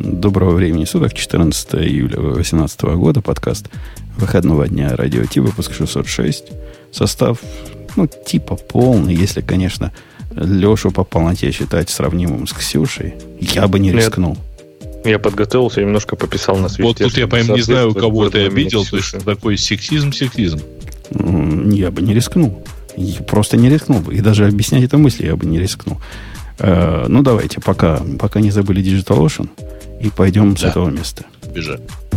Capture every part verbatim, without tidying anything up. Доброго времени суток, четырнадцатого июля две тысячи восемнадцатого года, подкаст выходного дня Радио Ти, выпуск шестьсот шесть. Состав, ну, типа полный, если, конечно, Лешу по полноте считать сравнимым с Ксюшей, я бы не рискнул. Я подготовился, немножко пописал на свече. Вот тут я, по-моему, не знаю, кого ты обидел, то есть такой сексизм-сексизм. Я бы не рискнул. Я просто не рискнул бы. И даже объяснять эту мысль я бы не рискнул. Э, ну, давайте, пока, пока не забыли Digital Ocean, и пойдем да. с этого места. Бежать.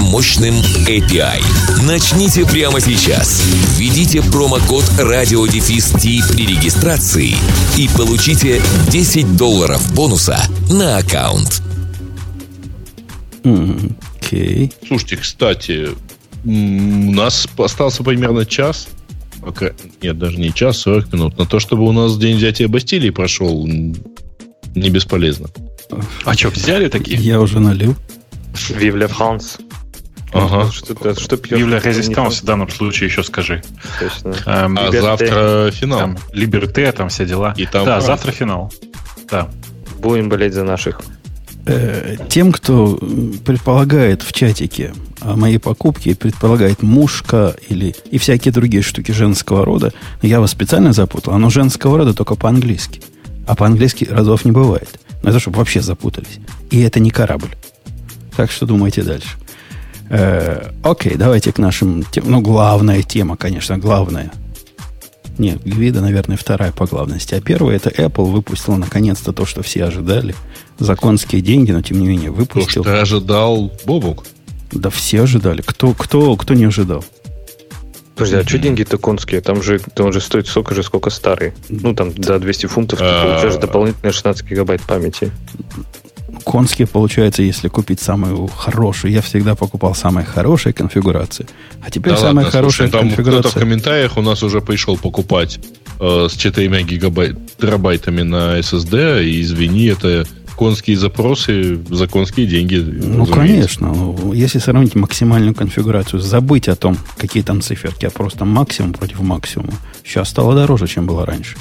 мощным эй пи ай. Начните прямо сейчас. Введите промокод радио-ти при регистрации и получите десять долларов бонуса на аккаунт. Окей. Okay. Слушайте, кстати, у нас остался примерно час. Пока... Нет, даже не час, сорок минут. На то, чтобы у нас день взятия Бастилии прошел, не бесполезно. А что, взяли такие? Я уже налил. Vive la France. Ага. Что-то, что Vive la Resistance в данном случае еще скажи. Точно. Эм, а завтра финал. Там, Либерте, там все дела. И там да, раз. Завтра финал. Да. Будем болеть за наших. Э, тем, кто предполагает в чатике о моей покупке, предполагает мушка или и всякие другие штуки женского рода, я вас специально запутал. Оно женского рода только по-английски. А по-английски разов не бывает. Но это чтобы вообще запутались. И это не корабль. Так что думайте дальше. Э, окей, давайте к нашим темам. Ну, главная тема, конечно, главная. Нет, Гвида, наверное, вторая по главности. А первая, это Apple выпустила наконец-то то, что все ожидали. За конские деньги, но тем не менее выпустил. То, что ожидал Бобук. Да все ожидали. Кто, кто, кто не ожидал? Подожди, а что деньги-то конские? Там же, он же стоит столько же, сколько старый. Ну, там за двести фунтов ты получаешь дополнительные шестнадцать гигабайт памяти. Конские, получается, если купить самую хорошую. Я всегда покупал самые хорошие конфигурации. А теперь да самая ладно, хорошая слушай, там конфигурация... Кто-то в комментариях у нас уже пришел покупать э, с четырьмя гигабайтами на эс эс ди. И, извини, это конские запросы за конские деньги. Ну, разумеется. Конечно. Если сравнить максимальную конфигурацию, забыть о том, какие там циферки, а просто максимум против максимума, сейчас стало дороже, чем было раньше.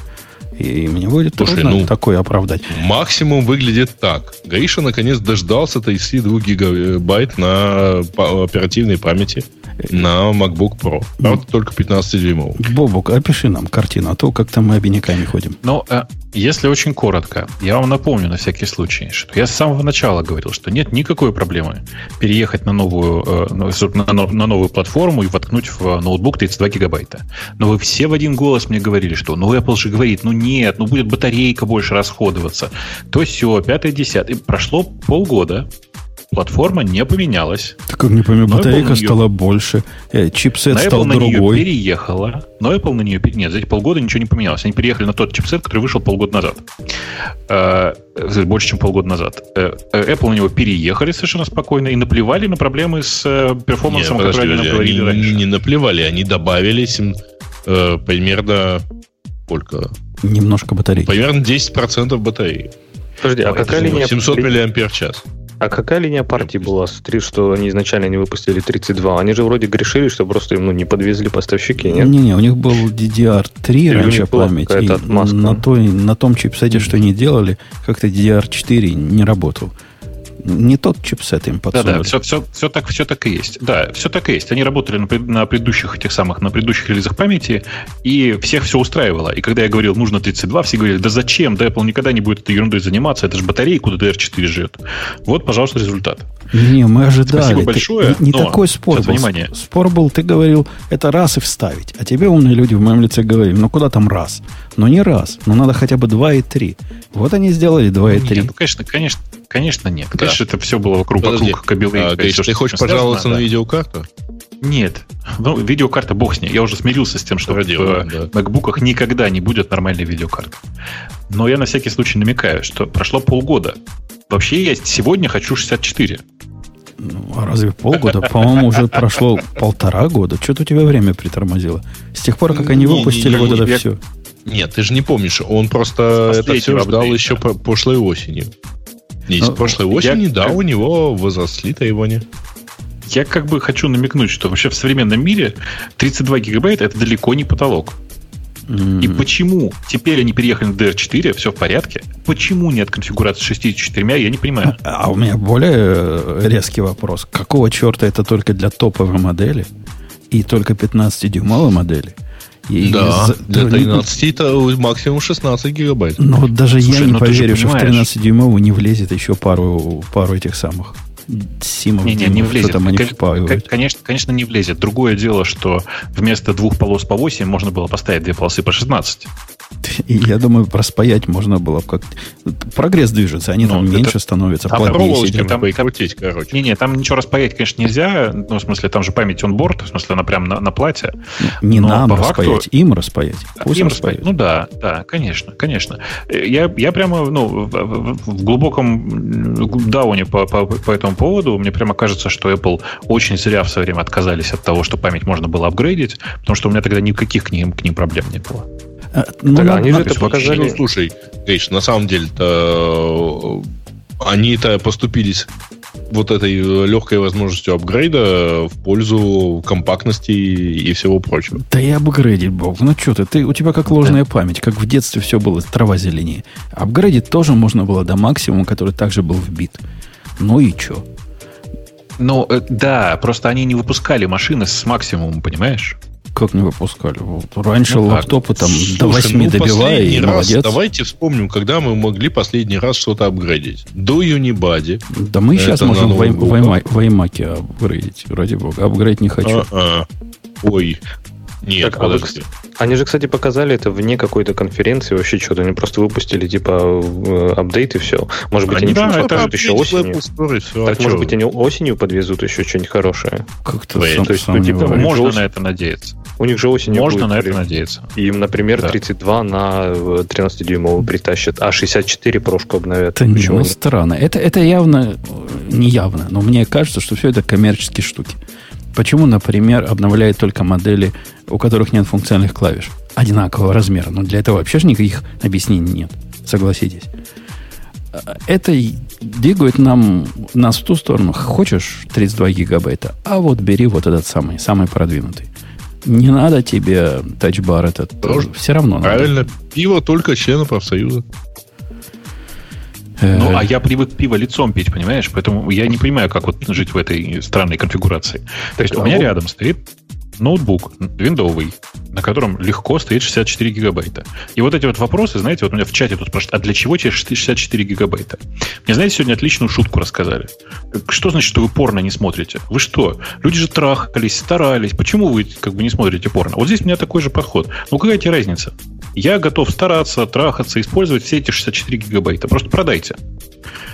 И мне будет Слушай, трудно ну, такое оправдать. Максимум выглядит так. Гриша наконец дождался тридцать два гигабайт на оперативной памяти на MacBook Pro. Правда, только пятнадцать дюймов. Бобук, опиши нам картину, а то как-то мы обиняками ходим. Ну, если очень коротко, я вам напомню на всякий случай, что я с самого начала говорил, что нет никакой проблемы переехать на новую, на новую платформу и воткнуть в ноутбук тридцать два гигабайта. Но вы все в один голос мне говорили, что ну Apple же говорит, ну нет, ну будет батарейка больше расходоваться. То все, пятое, десятое. Прошло полгода. Платформа не поменялась. Так как не поменялась? Батарейка стала больше, чипсет стал другой. Но Apple на нее переехала. Но Apple на нее переехала. Нет, за эти полгода ничего не поменялось. Они переехали на тот чипсет, который вышел полгода назад. Э, больше, чем полгода назад. Э, Apple на него переехали совершенно спокойно и наплевали на проблемы с перформансом, Нет, который они наговорили раньше. Не наплевали, они добавились э, примерно сколько? Немножко батарейки. Примерно десять процентов батареи. Подожди, а какая линия? семьсот миллиампер-час. А какая линия партии была, смотри, что они изначально не выпустили тридцать два? Они же вроде грешили, что просто им ну, не подвезли поставщики, нет? Не-не, у них был ди ди ар три и раньше память, и на, той, на том чипсете, что они делали, как-то ди ди ар четыре не работал. Не тот чипсет им подсунули. Да-да, все, все, все, так, все так и есть. Да, все так и есть. Они работали на, на предыдущих этих самых, на предыдущих релизах памяти, и всех все устраивало. И когда я говорил, нужно тридцать два, все говорили, да зачем, да Apple никогда не будет этой ерундой заниматься, это же батарейку ди ди ар четыре жрет. Вот, пожалуйста, результат. Не, мы ожидали. Спасибо большое. Ты, не но, такой спор был. Внимание. Спор был, ты говорил, это раз и вставить. А тебе умные люди в моем лице говорили, ну куда там раз? Ну не раз, но надо хотя бы два и три. Вот они сделали два и три. Нет, ну конечно, конечно. Конечно, нет. Да. Конечно, это все было вокруг, вокруг кабеля. А, ты хочешь пожаловаться на да. видеокарту? Нет. Ну, видеокарта, бог с ней. Я уже смирился с тем, что Радио, в да. макбуках никогда не будет нормальной видеокарты. Но я на всякий случай намекаю, что прошло полгода. Вообще я сегодня хочу шестьдесят четыре. Ну, а разве полгода? По-моему, уже прошло полтора года. Что-то у тебя время притормозило. С тех пор, как они выпустили вот это все. Нет, ты же не помнишь. Он просто это все ждал еще прошлой осенью. Из прошлой осени, да, у него возросли тайвани. Я как бы хочу намекнуть, что вообще в современном мире тридцать два гигабайта это далеко не потолок. Mm-hmm. И почему теперь они переехали на ди эр четыре, все в порядке? Почему нет конфигурации шестьдесят четыре, я не понимаю. А, а у меня более резкий вопрос. Какого черта это только для топовой модели и только пятнадцатидюймовой модели? И да, за... для тринадцати это максимум шестнадцать гигабайт. Но вот даже Слушай, я не поверю, что в тринадцатидюймовую не влезет еще пару, пару этих самых симов. Не, не, не влезет. Конечно, конечно, не влезет. Другое дело, что вместо двух полос по восемь можно было поставить две полосы по шестнадцать. И я думаю, распаять можно было как прогресс движется, они ну, там меньше становятся. Там проволочки там крутить, короче. Не-не, там ничего распаять, конечно, нельзя. Ну, в смысле, там же память онборд, в смысле, она прям на, на плате. Не но нам распаять, факту... им распаять. Пусть им распаять. распаять. Ну да, да, конечно, конечно. Я, я прямо ну, в глубоком дауне по, по, по этому поводу, мне прямо кажется, что Apple очень зря в свое время отказались от того, что память можно было апгрейдить, потому что у меня тогда никаких к ним, к ним проблем не было. А, ну, так, они же это показали. Ну, слушай, Гриш, на самом деле-то они-то поступились вот этой легкой возможностью апгрейда в пользу компактности и всего прочего. Да и апгрейдить, Бог. Ну что ты, ты, у тебя как ложная да. память, как в детстве все было трава зеленее. Апгрейдить тоже можно было до максимума, который также был вбит. Ну и что? Ну, да, просто они не выпускали машины с максимумом, понимаешь? Как не выпускали? Вот раньше ну, лаптопы там слушай, до восьми ну, добивали, и раз, молодец. Давайте вспомним, когда мы могли последний раз что-то апгрейдить. До Unibody. Да мы и сейчас можем в iMac'е апгрейдить, ради бога. Апгрейд не хочу. А-а. Ой, нет, так, подожди. А, они же, кстати, показали это вне какой-то конференции вообще что-то. Они просто выпустили, типа, апдейт и все. Может быть, а они да, подвезут еще осенью. Story, все, так, а может что? быть, они осенью подвезут еще что-нибудь хорошее. Как-то сам, То есть, сам ну, типа, можно осень... на это надеяться. У них же осенью Можно будет, на это при... надеяться. Им, например, да. тридцать два на тринадцатидюймовый притащат, а шестьдесят четыре прошку обновят. Это не странно. Это, это явно, не явно, но мне кажется, что все это коммерческие штуки. Почему, например, обновляют только модели, у которых нет функциональных клавиш одинакового размера? Но для этого вообще же никаких объяснений нет, согласитесь. Это двигает нам, нас в ту сторону. Хочешь тридцать два гигабайта, а вот бери вот этот самый, самый продвинутый. Не надо тебе тачбар этот. Тоже все равно надо. Правильно, пиво только членов профсоюза. Ну, а я привык пиво лицом пить, понимаешь? Поэтому я не понимаю, как вот жить в этой странной конфигурации. То есть у меня рядом стоит ноутбук виндовый, на котором легко стоит шестьдесят четыре гигабайта. И вот эти вот вопросы, знаете, вот у меня в чате тут спрашивают, а для чего тебе шестьдесят четыре гигабайта? Мне, знаете, сегодня отличную шутку рассказали. Что значит, что вы порно не смотрите? Вы что? Люди же трахались, старались. Почему вы как бы не смотрите порно? Вот здесь у меня такой же подход. Ну, какая тебе разница? Я готов стараться, трахаться, использовать все эти шестьдесят четыре гигабайта. Просто продайте.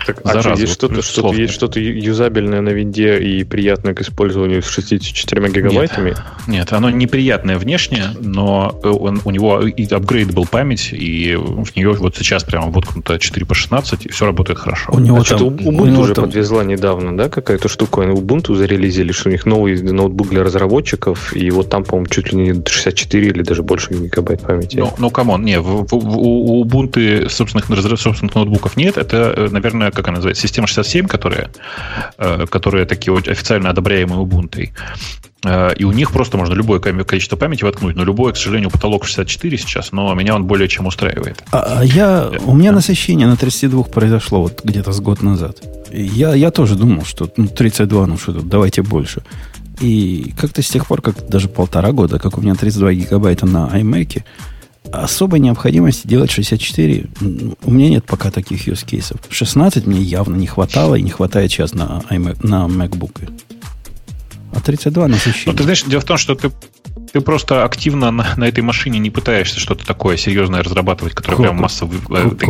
Так, а что, есть, вот, что-то, что-то, есть что-то юзабельное на винде и приятное к использованию с шестьюдесятью четырьмя гигабайтами? Нет, нет, оно неприятное внешне, но он, у него и апгрейдабл память, и в нее вот сейчас прямо воткнуто четыре по шестнадцать, и все работает хорошо. У него а там, что-то Ubuntu уже там... подвезла недавно, да, какая-то штука? Ubuntu зарелизили, что у них новый ноутбук для разработчиков, и вот там, по-моему, чуть ли не шестьдесят четыре или даже больше гигабайт памяти. Но, ну, камон, не, в, в, у Ubuntu собственных, собственных ноутбуков нет, это, наверное, как она называется, система шестьдесят семь, которая, которая такие вот официально одобряемые Ubuntu. И у них просто можно любое количество памяти воткнуть, но любое, к сожалению, потолок шестьдесят четыре сейчас, но меня он более чем устраивает. А я, у меня насыщение на тридцать два произошло вот где-то с год назад. Я, я тоже думал, что ну, тридцать два, ну что тут, давайте больше. И как-то с тех пор, как даже полтора года, как у меня тридцать два гигабайта на iMac'е, особой необходимости делать шестьдесят четыре у меня нет пока таких юзкейсов. шестнадцать мне явно не хватало и не хватает сейчас на, iMac, на MacBook. А тридцать два насыщение. Ну, ты знаешь, дело в том, что ты, ты просто активно на, на этой машине не пытаешься что-то такое серьезное разрабатывать, которое прям массово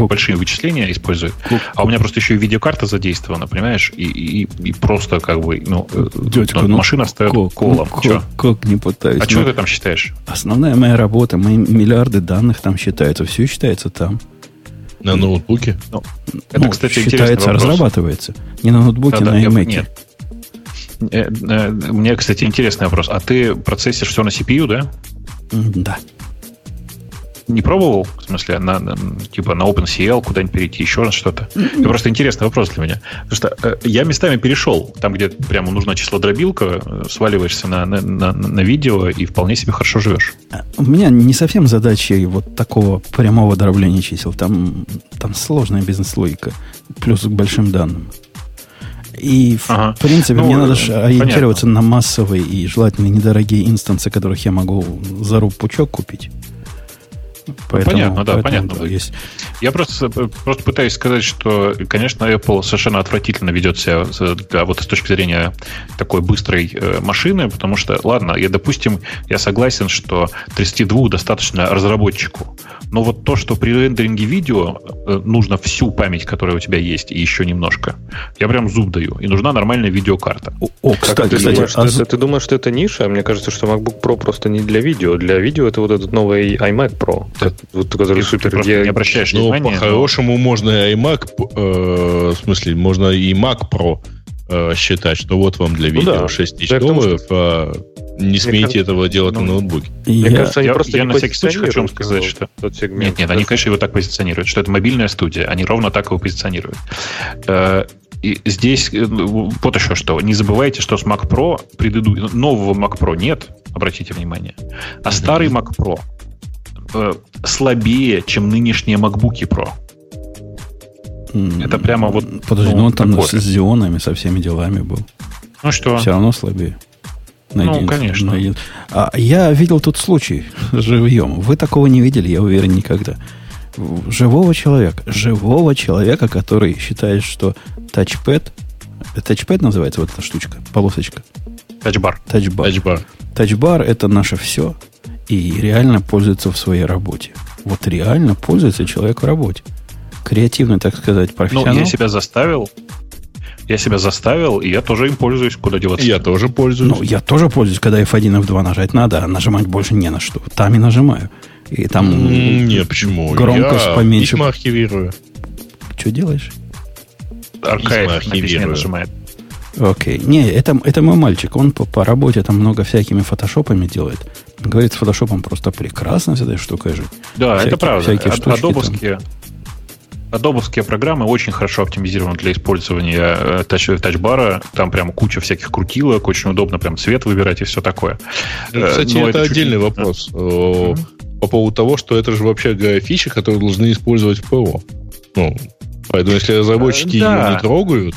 большие вычисления использует. Кук. А у меня просто еще и видеокарта задействована, понимаешь? И, и, и просто как бы ну, Дядька, ну, машина встает колом. Ну, как не пытаюсь. А ну, что ты там считаешь? Основная моя работа, мои миллиарды данных там считаются. Все считается там. На ноутбуке? Ну, это, ну, кстати, считается, разрабатывается. Не на ноутбуке, а, да, на iMac. У меня, кстати, интересный вопрос. А ты процессишь все на си пи ю, да? Да. Не пробовал? В смысле, на, на, типа на OpenCL куда-нибудь перейти, еще что-то? Это просто интересный вопрос для меня. Потому что э, я местами перешел. Там, где прямо нужна числодробилка, э, сваливаешься на, на, на, на видео и вполне себе хорошо живешь. У меня не совсем задача вот такого прямого дробления чисел. Там, там сложная бизнес-логика. Плюс к большим данным. И, в ага. принципе, ну, мне надо ориентироваться понятно. на массовые и желательно недорогие инстансы, которых я могу за руб пучок купить. Поэтому, понятно, да, понятно. Да, есть. Я просто, просто пытаюсь сказать, что, конечно, Apple совершенно отвратительно ведет себя для, вот, с точки зрения такой быстрой э, машины, потому что, ладно, я, допустим, я согласен, что тридцати двух достаточно разработчику, но вот то, что при рендеринге видео э, нужно всю память, которая у тебя есть, и еще немножко, я прям зуб даю, и нужна нормальная видеокарта. О, о кстати, ты, кстати думаешь, а... это, ты думаешь, что это ниша? Мне кажется, что MacBook Pro просто не для видео. Для видео это вот этот новый iMac Pro. Ты, вот, ты супер, я... не обращаешь ну, внимания. По-хорошему но... можно и iMac, э, в смысле, можно и Mac Pro э, считать, что вот вам для видео ну, да. шесть тысяч долларов, а не смейте мне этого делать ну, на ноутбуке. Я, Мне кажется, они я, просто я на всякий случай хочу вам сказать, что... Нет, нет, они, конечно, его так позиционируют, что это мобильная студия, они ровно так его позиционируют. И здесь вот еще что. Не забывайте, что с Mac Pro предыдущего, нового Mac Pro нет, обратите внимание, а mm-hmm. старый Mac Pro слабее, чем нынешние MacBook Pro. Mm-hmm. Это прямо вот... Подожди, ну, ну он там такой. С Xeon'ами, со всеми делами был. Ну что? Все равно слабее. На ну, единство, конечно. На а я видел тут случай живьем. Вы такого не видели, я уверен, никогда. Живого человека, живого человека, который считает, что тачпэд... Тачпэд называется вот эта штучка, полосочка? Тачбар. Тачбар. Тачбар. Тачбар – это наше все. И реально пользуется в своей работе. Вот реально пользуется человек в работе. Креативный, так сказать, профессионал. Ну, я себя заставил. Я себя заставил, и я тоже им пользуюсь. Куда деваться? Я тоже пользуюсь. Ну, я тоже пользуюсь, когда эф один, эф два нажать надо, а нажимать больше не на что. Там и нажимаю. И там Нет, почему? громкость я поменьше. Я письма архивирую. Что делаешь? Архив письма нажимает. Окей. Okay. Не, это, это мой мальчик. Он по, по работе там много всякими фотошопами делает. Говорит, с фотошопом просто прекрасно с этой штукой жить. Да, всякие, это правда. А, адобовские, адобовские программы очень хорошо оптимизированы для использования тач, тачбара. Там прям куча всяких крутилок. Очень удобно прям цвет выбирать и все такое. Да, кстати, но это, это отдельный не... вопрос. Mm-hmm. По поводу того, что это же вообще фичи, которые должны использовать в ПО. Ну, поэтому если разработчики да. ее не трогают...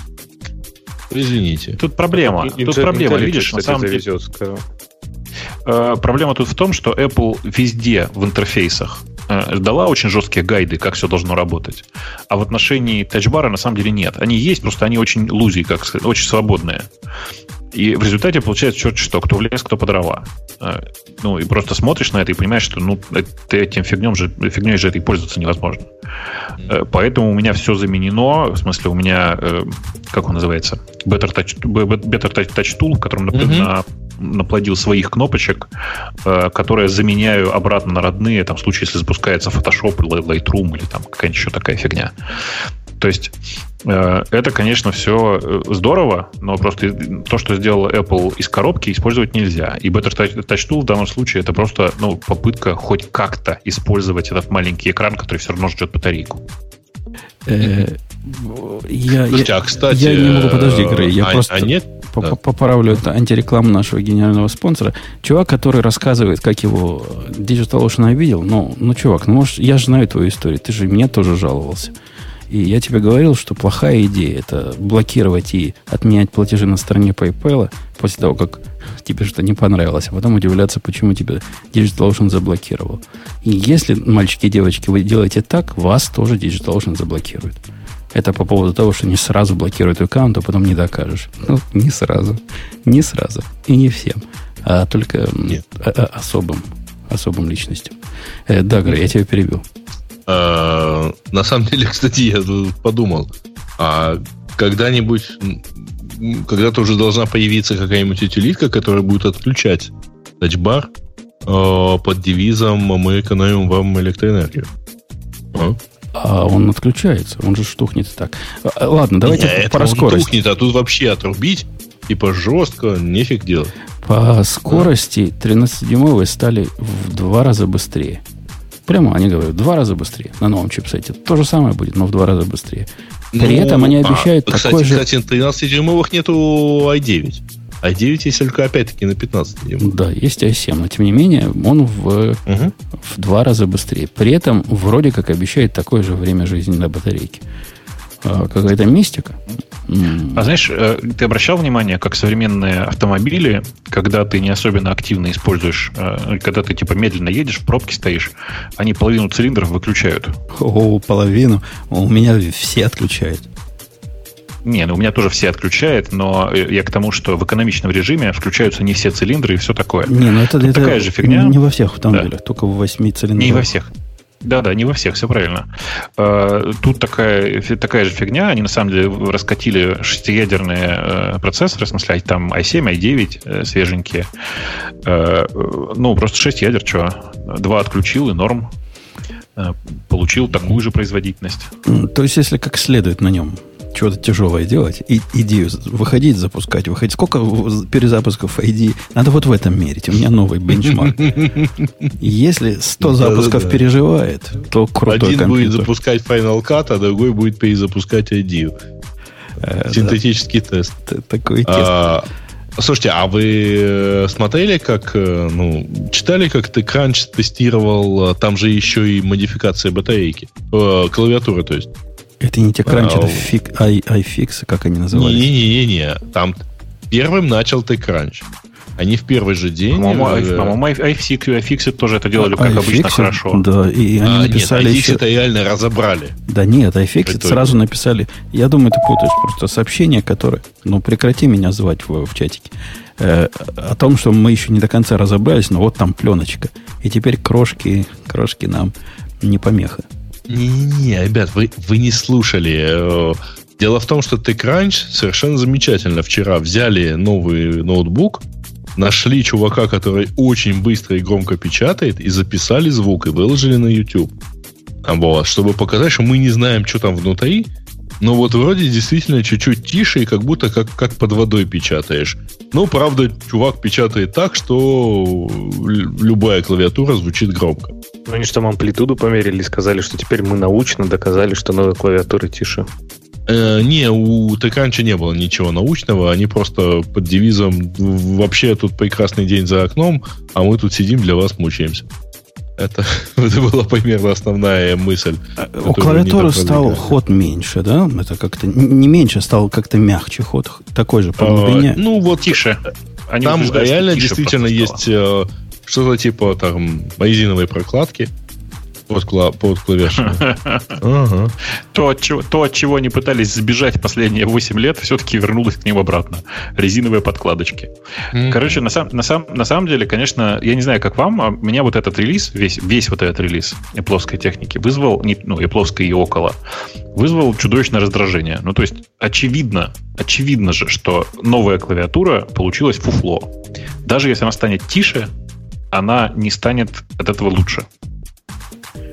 Извините. Тут проблема. Тут Инжер... проблема, Инжер... видишь, кстати, на самом деле. Э, проблема тут в том, что Apple везде в интерфейсах э, дала очень жесткие гайды, как все должно работать. А в отношении тачбара на самом деле нет. Они есть, просто они очень лузи, как сказать, очень свободные. И в результате получается черт что, кто в лес, кто по дрова. Э, ну, и просто смотришь на это и понимаешь, что ну, это, этим фигнем же, фигней же этой пользоваться невозможно. Э, поэтому у меня все заменено. В смысле, у меня, э, как он называется, Better Touch, Better Touch Tool, в котором, например, mm-hmm. на, наплодил своих кнопочек, э, которые заменяю обратно на родные, там, в случае, если запускается Photoshop, Lightroom или там какая-нибудь еще такая фигня. То есть это, конечно, все здорово, но просто то, что сделала Apple из коробки, использовать нельзя. И Better Touch Tool в данном случае это просто ну, попытка хоть как-то использовать этот маленький экран, который все равно ждет батарейку. Я не могу, подожди, Грей, я просто поправлю это антирекламу нашего гениального спонсора. Чувак, который рассказывает, как его Digital Ocean обидел, ну, чувак, ну, может, я же знаю твою историю, ты же меня тоже жаловался. И я тебе говорил, что плохая идея это блокировать и отменять платежи на стороне PayPal после того, как тебе что-то не понравилось, а потом удивляться, почему тебя DigitalOcean заблокировал. И если, мальчики и девочки, вы делаете так, вас тоже DigitalOcean заблокирует. Это по поводу того, что не сразу блокируют аккаунт, а потом не докажешь. Ну, не сразу. Не сразу. И не всем. А только особым, особым личностям. Э, да, Грей, я тебя перебил. На самом деле, кстати, я подумал, а когда-нибудь, когда-то уже должна появиться какая-нибудь утилитка, которая будет отключать тачбар э, под девизом «Мы экономим вам электроэнергию». А? А он отключается, он же штухнет так. Ладно, давайте Нет, про он скорость. Штухнет, а тут вообще отрубить, типа жестко, нефиг делать. По скорости тринадцатидюймовые стали в два раза быстрее. Прямо они говорят, в два раза быстрее. На новом чипсете то же самое будет, но в два раза быстрее. При ну, этом они обещают а, такой кстати, же... Кстати, на тринадцатидюймовых нету ай девять. ай девять есть только, опять-таки, на пятнадцатидюймовых. Да, есть ай семь, но тем не менее он в, угу. в два раза быстрее. При этом вроде как обещает такое же время жизни на батарейке. Какая-то мистика. А знаешь, ты обращал внимание, как современные автомобили, когда ты не особенно активно используешь, когда ты типа медленно едешь, в пробке стоишь, они половину цилиндров выключают. О, половину? У меня все отключают. Не, ну у меня тоже все отключает, но я к тому, что в экономичном режиме включаются не все цилиндры и все такое. Не, ну это, это такая же фигня. Не во всех автомобилях, да. Только в восьми цилиндрах. Не во всех. Да-да, не во всех, все правильно. Тут такая, такая же фигня. Они, на самом деле, раскатили шестиядерные процессоры, в смысле, там ай семь, ай девять свеженькие. Ну, просто шесть ядер, что? Два отключил, и норм. Получил такую же производительность. То есть, если как следует на нем чего-то тяжелое делать, и идею выходить, запускать, выходить. Сколько перезапусков ай ди? Надо вот в этом мерить. У меня новый бенчмарк. Если сто запусков переживает, то крутой компьютер. Один будет запускать Final Cut, а другой будет перезапускать ай ди. Синтетический тест. Такой тест. Слушайте, а вы смотрели, как... Ну, читали, как ты Crunch тестировал? Там же еще и модификация батарейки. Клавиатуры, то есть. Это не те Crunch, это фик, ай, iFix, как они назывались? Не-не-не, там первым начал ты Crunch. Они в первый же день... По-моему, iFix и iFix тоже это делали, как обычно, хорошо. Да, и они написали... Нет, iFix это реально разобрали. Да нет, iFix сразу написали... Я думаю, ты путаешь просто сообщение, которое... Ну, прекрати меня звать в, в чатике. Э, о том, что мы еще не до конца разобрались, но вот там пленочка. И теперь крошки, крошки нам не помеха. Не-не-не, ребят, вы, вы не слушали. Дело в том, что TechCrunch совершенно замечательно. Вчера взяли новый ноутбук, нашли чувака, который очень быстро и громко печатает, и записали звук, и выложили на YouTube. Вот, чтобы показать, что мы не знаем, что там внутри, но вот вроде действительно чуть-чуть тише, и как будто как, как под водой печатаешь. Но, правда, чувак печатает так, что любая клавиатура звучит громко. Ну, они же там амплитуду померили и сказали, что теперь мы научно доказали, что новая клавиатура тише. Э, не, у TechCrunch не было ничего научного. Они просто под девизом «Вообще тут прекрасный день за окном, а мы тут сидим, для вас мучаемся». Это, это была примерно основная мысль. У клавиатуры стал ход меньше, да? Это как-то не меньше, стал как-то мягче ход. Такой же по глубине. А, ну, вот тише. Они там реально тише действительно есть... Стало. Что-то типа там резиновой прокладки под, кла- под клавиатурой. Ага. То, от чего, то, от чего не пытались сбежать последние восемь лет, все-таки вернулось к ним обратно. Резиновые подкладочки. Mm-hmm. Короче, на, сам, на, сам, на самом деле, конечно, я не знаю, как вам, а меня вот этот релиз, весь, весь вот этот релиз эпловской техники вызвал, не, ну, эпловской и около, вызвал чудовищное раздражение. Ну, то есть, очевидно, очевидно же, что новая клавиатура получилась фуфло. Даже если она станет тише, она не станет от этого лучше.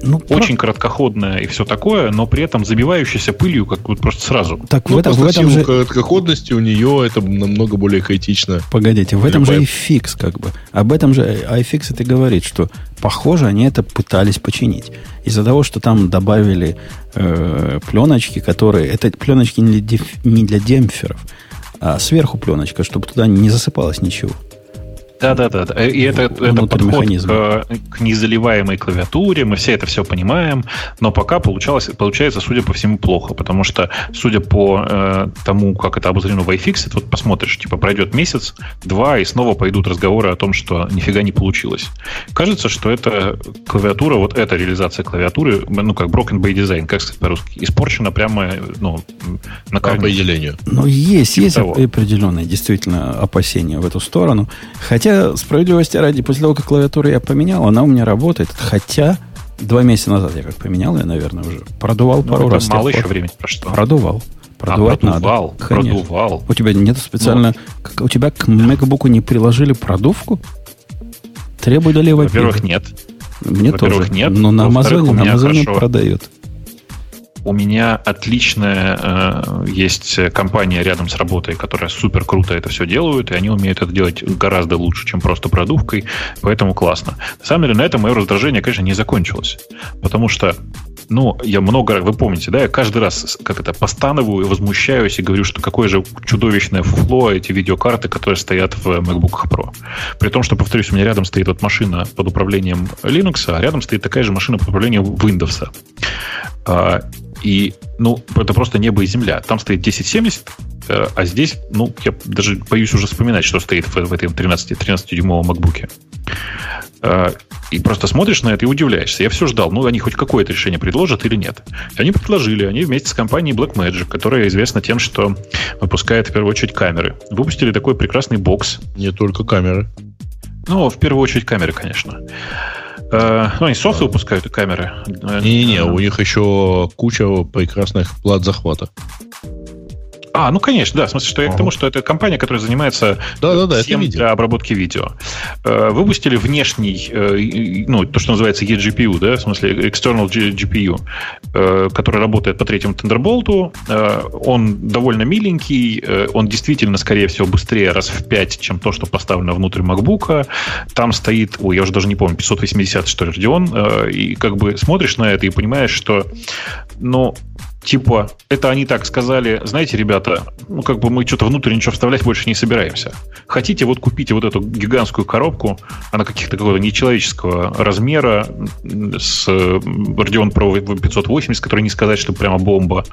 Ну, очень про... короткоходная и все такое, но при этом забивающаяся пылью как вот просто сразу. Так ну, в этом, в этом же... короткоходности у нее это намного более критично. Погодите, в этом любая... же iFix как бы. Об этом же iFix это говорит, что похоже они это пытались починить. Из-за того, что там добавили э, пленочки, которые... Это пленочки не для, не для демпферов, а сверху пленочка, чтобы туда не засыпалось ничего. Да-да-да. И это, это подход к, к незаливаемой клавиатуре. Мы все это все понимаем. Но пока получалось, получается, судя по всему, плохо. Потому что, судя по э, тому, как это обозрено в iFix, ты вот посмотришь, типа пройдет месяц, два, и снова пойдут разговоры о том, что нифига не получилось. Кажется, что эта клавиатура, вот эта реализация клавиатуры, ну, как broken by design, как сказать по-русски, испорчена прямо, ну, на корню. По определению. Ну, есть, типа есть того. Определенные, действительно, опасения в эту сторону. Хотя Хотя, справедливости ради, после того, как клавиатуру я поменял, она у меня работает. Хотя, два месяца назад я как поменял, я, наверное, уже продувал ну, пару раз. Мало еще пор... времени прошло. Продувал. Продувать а, продувал, надо. Продувал. У тебя нету специально... Ну, у тебя к MacBook'у не приложили продувку? Требую до левой пиво. Во-первых, нет. Мне Во-первых, тоже. Нет. Но на Амазоне, на Амазоне продают. у меня отличная э, есть компания рядом с работой, которая супер круто это все делают, и они умеют это делать гораздо лучше, чем просто продувкой, поэтому классно. На самом деле, на этом мое раздражение, конечно, не закончилось, потому что, ну, я много раз, вы помните, да, я каждый раз как это постановую и возмущаюсь и говорю, что какое же чудовищное фуфло эти видеокарты, которые стоят в MacBook Pro. При том, что, повторюсь, у меня рядом стоит вот машина под управлением Linux, а рядом стоит такая же машина под управлением Windows. И, ну, это просто небо и земля. Там стоит десять семьдесят, а здесь, ну, я даже боюсь уже вспоминать, что стоит в, в этом тринадцати-дюймовом макбуке. И просто смотришь на это и удивляешься. Я все ждал, ну, они хоть какое-то решение предложат или нет. И они предложили, они вместе с компанией Blackmagic, которая известна тем, что выпускает, в первую очередь, камеры. Выпустили такой прекрасный бокс. Не только камеры. Ну, в первую очередь, камеры, конечно. Ну, они софты выпускают и камеры. Не-не-не, у них еще куча прекрасных плат захвата. А, ну, конечно, да. В смысле, что я ага. к тому, что это компания, которая занимается да, всем да, да, для обработки видео. Выпустили внешний, ну, то, что называется и джи пи ю, да, в смысле, External джи пи ю, который работает по третьему Thunderbolt. Он довольно миленький. Он действительно, скорее всего, быстрее раз в пять, чем то, что поставлено внутрь MacBook'а. Там стоит, ой, я уже даже не помню, пятьсот восемьдесят, что ли, Radeon. И как бы смотришь на это и понимаешь, что, ну... Типа, это они так сказали, знаете, ребята, ну, как бы мы что-то внутрь ничего вставлять больше не собираемся. Хотите, вот купите вот эту гигантскую коробку, она каких-то какого-то нечеловеческого размера, с Radeon Pro пятьсот восемьдесят, который не сказать, что прямо бомба,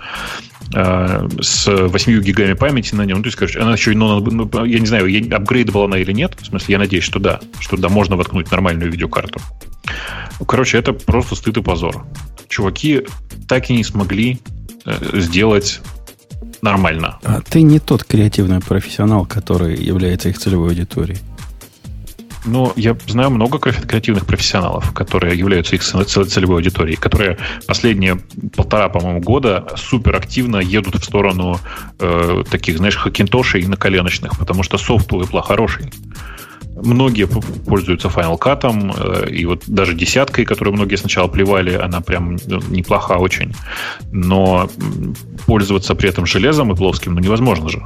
с восемью гигами памяти на нем. Ну, то есть, короче, она еще, ну, я не знаю, апгрейдовала она или нет, в смысле, я надеюсь, что да, что да, можно воткнуть нормальную видеокарту. Короче, это просто стыд и позор. Чуваки так и не смогли сделать нормально. А ты не тот креативный профессионал, который является их целевой аудиторией. Ну, я знаю много креативных профессионалов, которые являются их целевой аудиторией, которые последние полтора, по-моему, года суперактивно едут в сторону э, таких, знаешь, хакинтошей и наколеночных, потому что софт у Apple хороший. Многие пользуются Final Cut'ом, и вот даже десяткой, которую многие сначала плевали, она прям неплоха очень. Но пользоваться при этом железом и плоским, ну, невозможно же.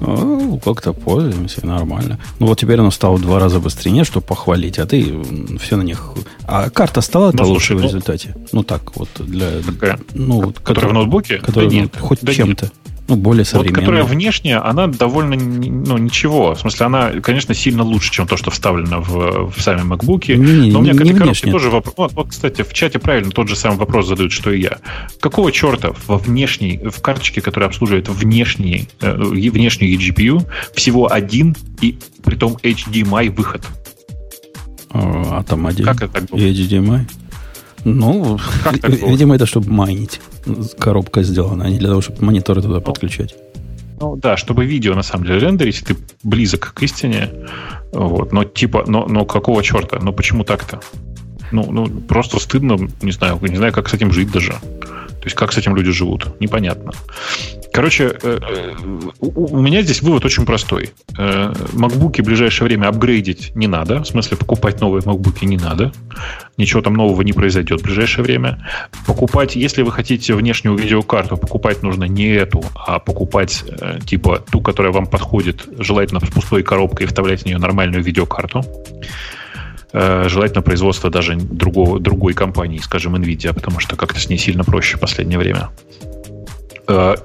Ну, как-то пользуемся, нормально. Ну, вот теперь оно стало в два раза быстрее, чтобы похвалить, а ты все на них... А карта стала-то ну, лучше ну, в результате? Ну, так вот, для... Какая? Ну, вот, которая в ноутбуке? Которая, да ну, нет, хоть да чем-то. Нет. Ну, более современная. Вот, которая внешняя, она довольно, ну, ничего. В смысле, она, конечно, сильно лучше, чем то, что вставлено в, в сами MacBook'и. Не, но у меня не к этой внешне. Коробке тоже вопрос. Вот, вот, кстати, в чате правильно тот же самый вопрос задают, что и я. Какого черта во внешней, в карточке, которая обслуживает внешний, э, внешнюю и джи пи ю, всего один и притом эйч ди эм ай выход? А там один? Как это так было? эйч ди эм ай? Ну, видимо, это чтобы майнить. Коробка сделана, а не для того, чтобы мониторы туда подключать. Ну да, чтобы видео на самом деле рендерить, ты близок к истине. Вот. Но типа, но, но какого черта? Но почему так-то? Ну, ну, просто стыдно, не знаю, не знаю, как с этим жить даже. То есть, как с этим люди живут, непонятно. Короче, у меня здесь вывод очень простой. MacBook'и в ближайшее время апгрейдить не надо. В смысле, покупать новые MacBook'и не надо. Ничего там нового не произойдет в ближайшее время. Покупать, если вы хотите внешнюю видеокарту, покупать нужно не эту, а покупать типа ту, которая вам подходит, желательно с пустой коробкой, и вставлять в нее нормальную видеокарту. Желательно производство даже другого, другой компании, скажем, NVIDIA, потому что как-то с ней сильно проще в последнее время.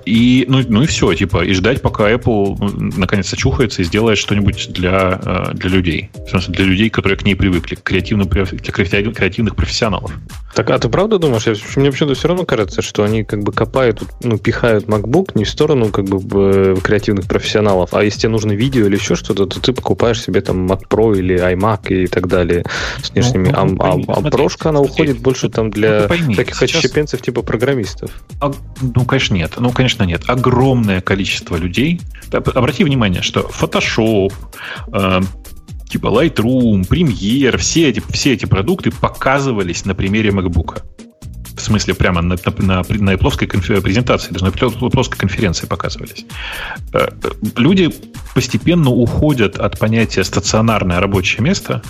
И, ну, ну и все, типа, и ждать, пока Apple наконец очухается и сделает что-нибудь для, для людей. В смысле, для людей, которые к ней привыкли, к креативным, для креативных профессионалов. Так, а ты правда думаешь? Мне почему-то все равно кажется, что они как бы копают, ну, пихают MacBook не в сторону как бы креативных профессионалов, а если тебе нужно видео или еще что-то, то ты покупаешь себе там Mac Pro или iMac и так далее с внешними. Ну, ну, а, ну, а, ну, а прошка, она смотри, уходит больше там для ну, пойми, таких сейчас... отщепенцев типа программистов. А, ну, конечно, нет. Ну, конечно, нет. Огромное количество людей. Обрати внимание, что Photoshop, э, типа Lightroom, Premiere, все эти, все эти продукты показывались на примере MacBook'а. В смысле, прямо на, на, на Apple-овской конфер- презентации, даже на Apple-овской конференции показывались. Э, люди постепенно уходят от понятия «стационарное рабочее место»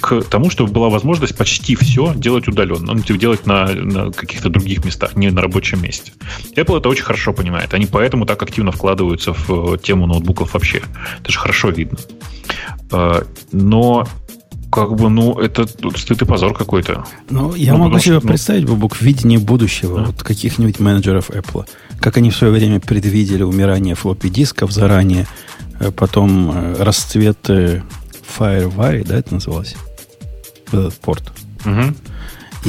к тому, чтобы была возможность почти все делать удаленно, ну, делать на, на каких-то других местах, не на рабочем месте. Apple это очень хорошо понимает. Они поэтому так активно вкладываются в тему ноутбуков вообще. Это же хорошо видно. Но как бы, ну, это стыд и позор какой-то. Ну, я ну, могу себе что, представить, ну... Бубук, видение будущего, да? Вот каких-нибудь менеджеров Apple. Как они в свое время предвидели умирание флоппи-дисков заранее, потом расцвет FireWire, да, это называлось? Этот порт. Угу.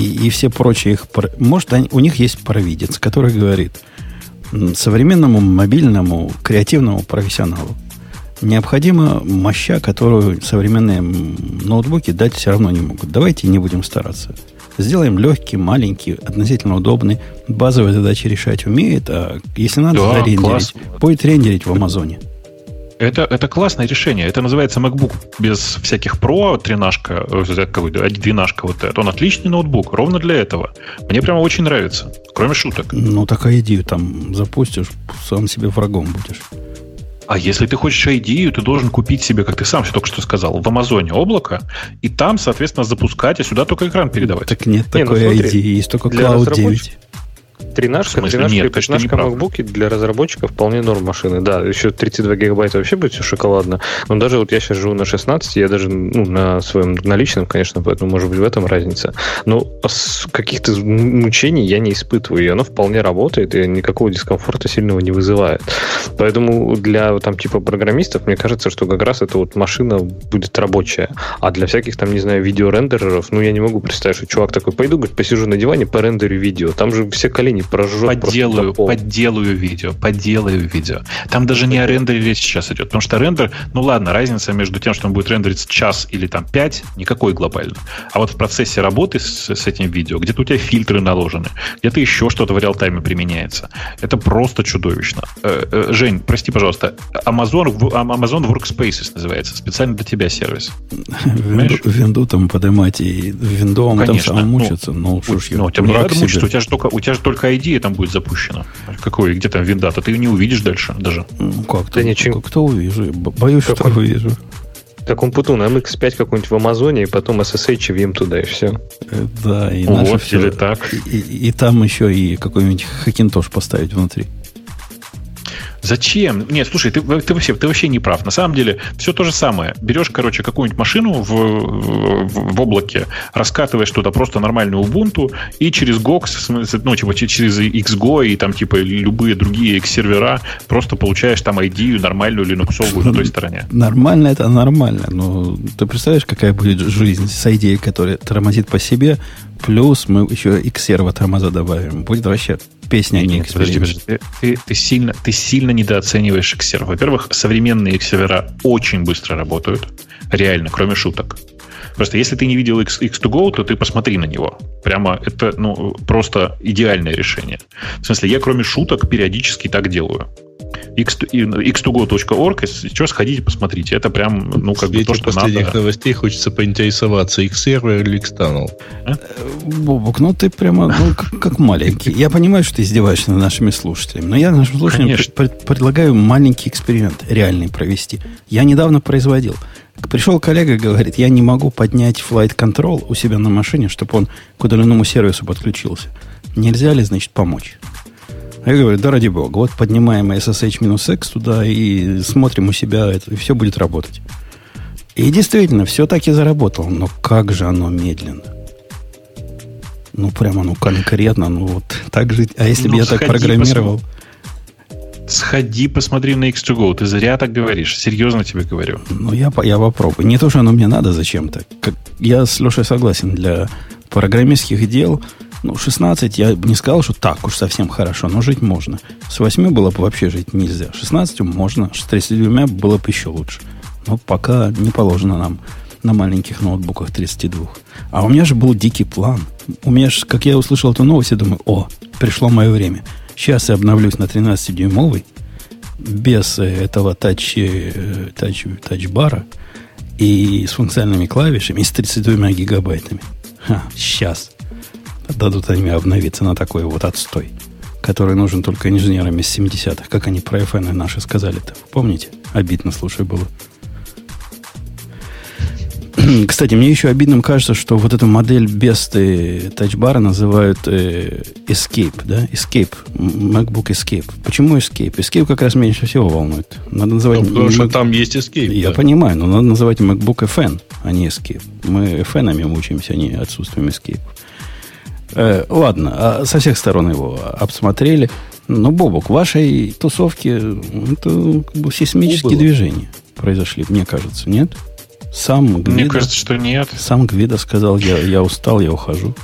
И, и все прочие их... Может, они, у них есть провидец, который говорит современному, мобильному, креативному профессионалу необходима моща, которую современные ноутбуки дать все равно не могут. Давайте не будем стараться. Сделаем легкий, маленький, относительно удобный. Базовые задачи решать умеет, а если надо, да, рендерить, класс. Будет рендерить в Амазоне. Это, это классное решение. Это называется MacBook без всяких Pro, тринашка, двенашка вот это. Он отличный ноутбук, ровно для этого. Мне прямо очень нравится, кроме шуток. Ну, так идею там запустишь, сам себе врагом будешь. А если ты хочешь идею, ты должен купить себе, как ты сам все только что сказал, в Амазоне облако, и там, соответственно, запускать, а сюда только экран передавать. Так нет не, такой ну, идеи, есть только Cloud девять. Тринашка, тринашка и пятнашка макбуки для разработчиков вполне норм машины. Да, еще тридцать два гигабайта вообще будет все шоколадно. Но даже вот я сейчас живу на шестнадцать, я даже ну, на своем, на личном, конечно, поэтому, может быть, в этом разница. Но каких-то мучений я не испытываю, и оно вполне работает, и никакого дискомфорта сильного не вызывает. Поэтому для там типа программистов, мне кажется, что как раз эта вот машина будет рабочая. А для всяких там, не знаю, видеорендереров, ну, я не могу представить, что чувак такой, пойду, говорит, посижу на диване, порендерю видео. Там же все колени прожжет. Подделаю, подделаю видео, подделаю видео. Там даже не о рендере речь сейчас идет, потому что рендер, ну ладно, разница между тем, что он будет рендерить час или там пять, никакой глобально. А вот в процессе работы с, с этим видео, где-то у тебя фильтры наложены, где-то еще что-то в реалтайме применяется. Это просто чудовищно. Жень, прости, пожалуйста, Amazon, Amazon Workspaces называется, специально для тебя сервис. Винду там поднимать и виндовом там сам мучиться, но уж я. Ну, тебе не надо мучиться, у тебя же только, у тебя же только идея там будет запущена. Какой, где там винда-то? Ты ее не увидишь дальше даже. Ну, как-то, да как-то увижу. Боюсь, как что он... увижу. Как он путун, эм икс пять какой-нибудь в Амазоне, и потом эс эс эйч в им туда, и все. Да, и вот, наше все. Так. И, и, и там еще и какой-нибудь хакинтош поставить внутри. Зачем? Нет, слушай, ты, ты, вообще, ты вообще не прав. На самом деле, все то же самое. Берешь, короче, какую-нибудь машину в, в, в облаке, раскатываешь туда просто нормальную Ubuntu, и через джи о икс, ну, типа, через икс джи о и там, типа, любые другие X-сервера просто получаешь там ай ди нормальную линуксовую на той стороне. Нормально это нормально. Но ты представляешь, какая будет жизнь с ай ди, которая тормозит по себе, плюс мы еще X-серва тормоза добавим. Будет вообще... Песня, не эксперимент. Ты, ты, ты, сильно, ты сильно недооцениваешь X-сервер. Во-первых, современные X-сервера очень быстро работают. Реально, кроме шуток. Просто если ты не видел X, икс ту гоу, то ты посмотри на него. Прямо это ну, просто идеальное решение. В смысле, я кроме шуток периодически так делаю. икс ту гоу точка орг, если что, сходите, посмотрите. Это прям, ну, как бы то, что надо. В последних новостей хочется поинтересоваться, X-сервер или X-tunnel. А? Бобок, ну ты прямо, ну, как, как маленький. Я понимаю, что ты издеваешься над нашими слушателями, но я нашим слушателям пред, пред, предлагаю маленький эксперимент реальный провести. Я недавно производил. Пришел коллега и говорит, я не могу поднять Flight Control у себя на машине, чтобы он к удаленному сервису подключился. Нельзя ли, значит, помочь? Я говорю, да ради бога, вот поднимаем эс эс эйч-X туда и смотрим у себя, это, и все будет работать. И действительно, все так и заработало, но как же оно медленно. Ну, прямо, ну, конкретно, ну, вот так же. А если ну, бы я сходи, так программировал? Посмотри. Сходи, посмотри на икс ту гоу, ты зря так говоришь, серьезно тебе говорю. Ну, я, я попробую. Не то, что оно мне надо зачем-то. Как, я с Лешей согласен, для программистских дел... Ну, шестнадцать я бы не сказал, что так уж совсем хорошо, но жить можно. С восемь было бы вообще жить нельзя. шестнадцать можно, с тридцать два было бы еще лучше. Но пока не положено нам на маленьких ноутбуках тридцать два. А у меня же был дикий план. У меня же, как я услышал эту новость, я думаю, о, пришло мое время. Сейчас я обновлюсь на тринадцатидюймовый, без этого тач-бара тач, тач и с функциональными клавишами, и с тридцать двумя гигабайтами. Ха, сейчас. Дадут они обновиться на такой вот отстой, который нужен только инженерам из семидесятых. Как они про эф эн наши сказали-то? Помните? Обидно, слушай, было. Кстати, мне еще обидным кажется, что вот эту модель без тачбара называют э, Escape, да? Escape, MacBook Escape. Почему Escape? Escape как раз меньше всего волнует. Надо называть... Ну, потому Mac... что там есть Escape. Я да. понимаю, но надо называть MacBook эф эн, а не Escape. Мы эф эн-ами мучаемся, а не отсутствием Escape. Э, ладно, со всех сторон его обсмотрели. Но, Бобок, в вашей тусовке это как бы сейсмические Убыло. движения произошли, мне кажется, нет? Сам Гвидо, Мне кажется, что нет. Сам Гвидо сказал, я, я устал, я ухожу.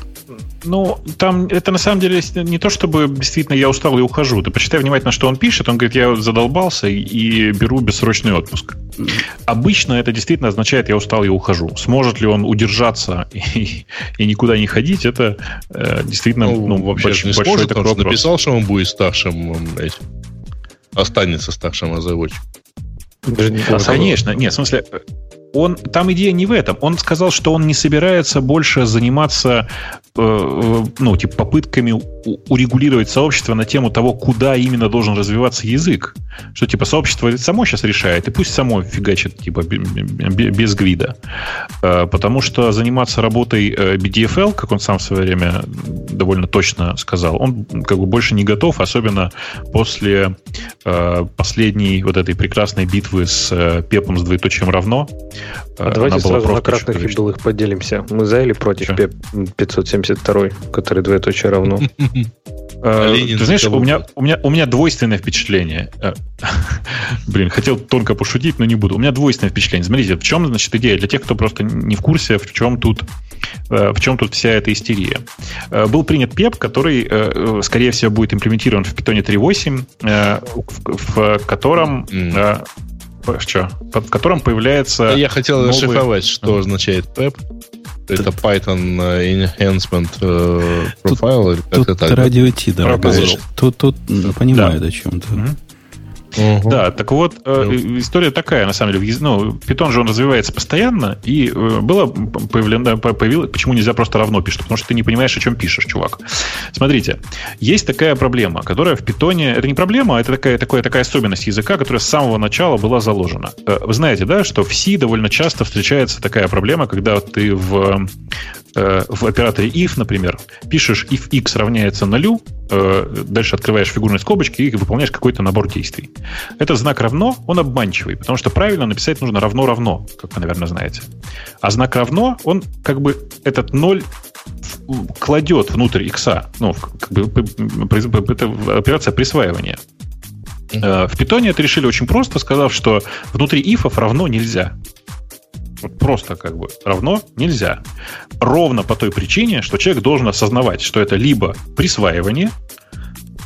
Ну, там это на самом деле не то, чтобы действительно я устал и ухожу. Ты почитай внимательно, что он пишет. Он говорит, я задолбался и беру бессрочный отпуск. Mm. Обычно это действительно означает, я устал и ухожу. Сможет ли он удержаться и, и никуда не ходить, это э, действительно ну, ну, вообще больш, не сможет, потому что написал, что он будет старшим, этим, останется старшим разработчиком. А, конечно, нет, в смысле... Он, там идея не в этом. Он сказал, что он не собирается больше заниматься э, ну, типа попытками урегулировать сообщество на тему того, куда именно должен развиваться язык. Что типа сообщество само сейчас решает, и пусть само фигачит типа, без гвида. Э, потому что заниматься работой би ди эф эл, как он сам в свое время довольно точно сказал, он как бы больше не готов, особенно после э, последней вот этой прекрасной битвы с э, пепом с двоеточием равно. А давайте сразу на красных и белых поделимся. Мы за или против пятьсот семьдесят два, который двоеточие равно? Ты знаешь, у меня, у, меня, у меня двойственное впечатление. Блин, хотел тонко пошутить, но не буду. У меня двойственное впечатление. Смотрите, в чем, значит, идея? Для тех, кто просто не в курсе, в чем тут, в чем тут вся эта истерия. Был принят пеп, который, скорее всего, будет имплементирован в Python три точка восемь, в котором... Что? Под которым появляется... Я хотел новый... расшифровать, что означает пеп. Это Python Enhancement э, Profile. Тут, тут радио Ти, да. Тут, тут да, понимают да. о чем-то. Угу. Да, так вот, э, история такая, на самом деле. Ну, Python же он развивается постоянно, и э, было появлено, появилось, почему нельзя просто равно пишет, потому что ты не понимаешь, о чем пишешь, чувак. Смотрите, есть такая проблема, которая в Python... Это не проблема, это такая, такая, такая особенность языка, которая с самого начала была заложена. Вы знаете, да, что в Си довольно часто встречается такая проблема, когда ты в... в операторе if, например, пишешь if x равняется нулю, дальше открываешь фигурные скобочки и выполняешь какой-то набор действий. Этот знак равно, он обманчивый, потому что правильно написать нужно равно-равно, как вы, наверное, знаете. А знак равно, он как бы этот ноль кладет внутрь x, ну, как бы это операция присваивания. В Python это решили очень просто, сказав, что внутри if равно нельзя. Просто как бы равно нельзя. Ровно по той причине, что человек должен осознавать, что это либо присваивание,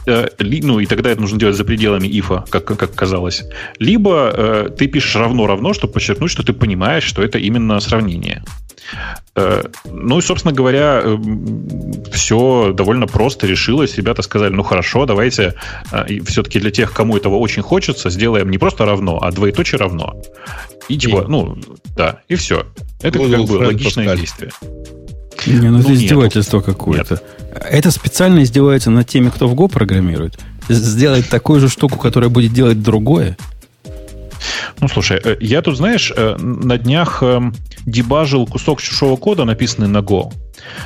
э, ли, ну и тогда это нужно делать за пределами ифа, как, как казалось, либо э, ты пишешь равно-равно, чтобы подчеркнуть, что ты понимаешь, что это именно сравнение. Э, ну и, собственно говоря, э, все довольно просто решилось. Ребята сказали, ну хорошо, давайте э, все-таки для тех, кому этого очень хочется, сделаем не просто равно, а двоеточие равно. И типа, и... ну, да, и все. Это Google как бы логичное Pascal. действие. Не, ну, ну это издевательство нету. какое-то. Нет. Это специально издевается над теми, кто в Go программирует. Сделать такую же штуку, которая будет делать другое. Ну, слушай, я тут, знаешь, на днях дебажил кусок чужого кода, написанный на Go.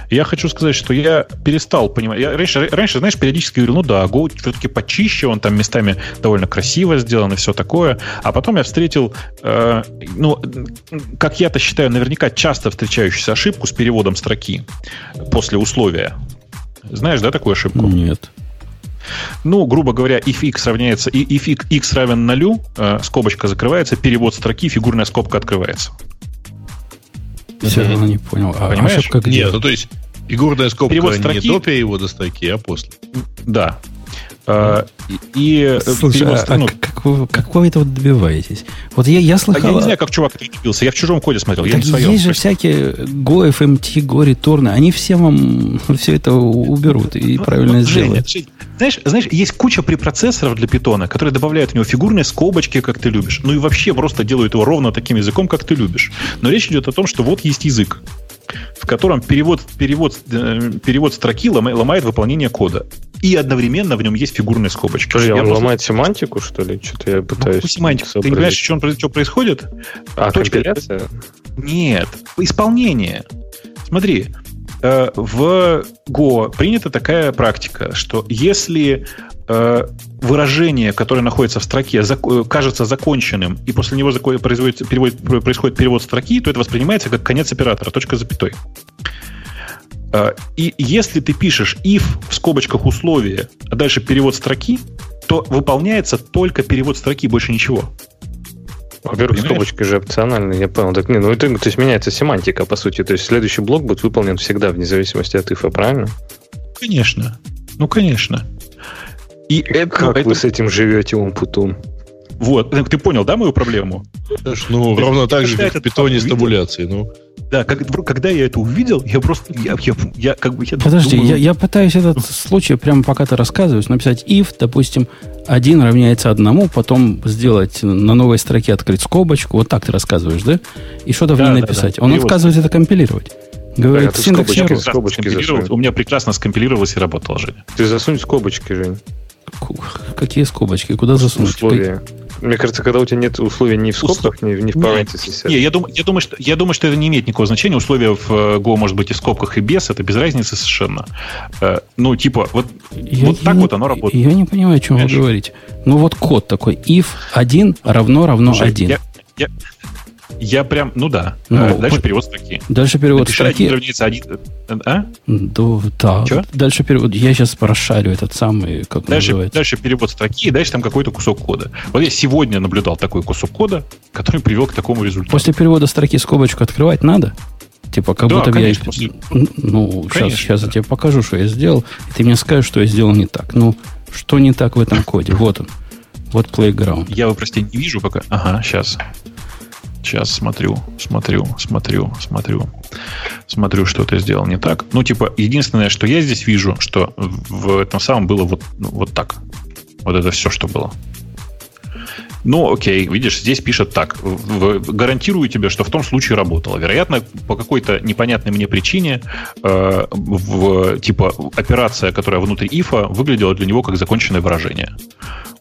Я хочу сказать, что я перестал понимать. Я раньше, раньше, знаешь, периодически говорил, ну да, Go все-таки почище, он там местами довольно красиво сделан и все такое. А потом я встретил, э, ну, как я-то считаю, наверняка часто встречающуюся ошибку с переводом строки после условия. Знаешь, да, такую ошибку? Нет. Ну, грубо говоря, if x равняется, if x равен нулю, э, скобочка закрывается, перевод строки, фигурная скобка открывается. Все равно не понял. А, понимаешь? Ошибка где? Нет, ну то есть фигурная скобка перевод строки, не до перевода строки, а после. Да. А, и Слушай, перевод, а, ну, как, вы, как вы этого добиваетесь? Вот я, я слыхал... А я не знаю, как чувак перебился. Я в чужом коде смотрел. Я не своем, есть же всякие Go, эф эм ти, Go, Return. Они все вам все это уберут и ну, правильно ну, сделают. Женя, знаешь, знаешь, есть куча препроцессоров для Python, которые добавляют в него фигурные скобочки, как ты любишь. Ну и вообще просто делают его ровно таким языком, как ты любишь. Но речь идет о том, что вот есть язык. в котором перевод, перевод, перевод строки ломает выполнение кода. И одновременно в нем есть фигурные скобочки. Подожди, он ломает просто... семантику, что ли? Что-то я пытаюсь... Ну, семантику. Ты не понимаешь, что, он, что происходит? А, точка... компиляция? Нет. Исполнение. Смотри, в Go принята такая практика, что если выражение, которое находится в строке, кажется законченным, и после него производит, перевод, происходит перевод строки, то это воспринимается как конец оператора, точка запятой. И если ты пишешь if в скобочках условие, а дальше перевод строки, то выполняется только перевод строки, больше ничего. Во-первых, скобочки же опциональные, я понял. Так, не, ну, это, то есть меняется семантика, по сути. То есть следующий блок будет выполнен всегда, вне зависимости от ифа, правильно? Конечно. Ну, конечно. И как ну, вы это... с этим живете, умпутун? Вот. Ты понял, да, мою проблему? Ну, есть, ровно так же, как в питоне с табуляцией. Ну. Да, как, когда я это увидел, я просто... Я, я, я, как бы, я Подожди, думаю... я, я пытаюсь этот случай, прямо пока ты рассказываешь, написать if, допустим, один равняется одному, потом сделать на новой строке открыть скобочку, вот так ты рассказываешь, да? И что-то да, в ней да, написать. Да, да. Он перевод. Отказывается это компилировать. Говорит, да, синтакс скобочки. У меня прекрасно скомпилировалось и работало, Женя. Ты засунь скобочки, Жень. Какие скобочки? Куда засунуть? Условия. Мне кажется, когда у тебя нет условий ни в скобках, ни, ни в parentheses. Не, я, дум, я, думаю, что, я думаю, что это не имеет никакого значения. Условия в Go может быть и в скобках, и без. Это без разницы совершенно. Ну, типа, вот, я, вот я так не, вот оно работает. Я не понимаю, о чем Понимаешь? Вы говорите. Ну, вот код такой. If один равно равно Слушай, один. Я, я, я прям, ну да. Ну, дальше по... перевод строки. Дальше перевод строки. один равняется один. А? Да, да. Дальше перевод. Я сейчас прошарю этот самый, как дальше, называется. Дальше перевод строки, и дальше там какой-то кусок кода. Вот я сегодня наблюдал такой кусок кода, который привел к такому результату. После перевода строки скобочку открывать надо? Типа, как да, будто конечно, я... После... Ну, конечно, сейчас, сейчас да. я тебе покажу, что я сделал, и ты мне скажешь, что я сделал не так. Ну, что не так в этом коде? Вот он. Вот playground. Я его, прости, не вижу пока. Ага, сейчас. Сейчас смотрю, смотрю, смотрю, смотрю, смотрю, что ты сделал не так. Ну, типа, единственное, что я здесь вижу, что в этом самом было вот, вот так. Вот это все, что было. Ну, окей, видишь, здесь пишет так. Гарантирую тебе, что в том случае работало. Вероятно, по какой-то непонятной мне причине э, в, типа операция, которая внутри ифа, выглядела для него как законченное выражение.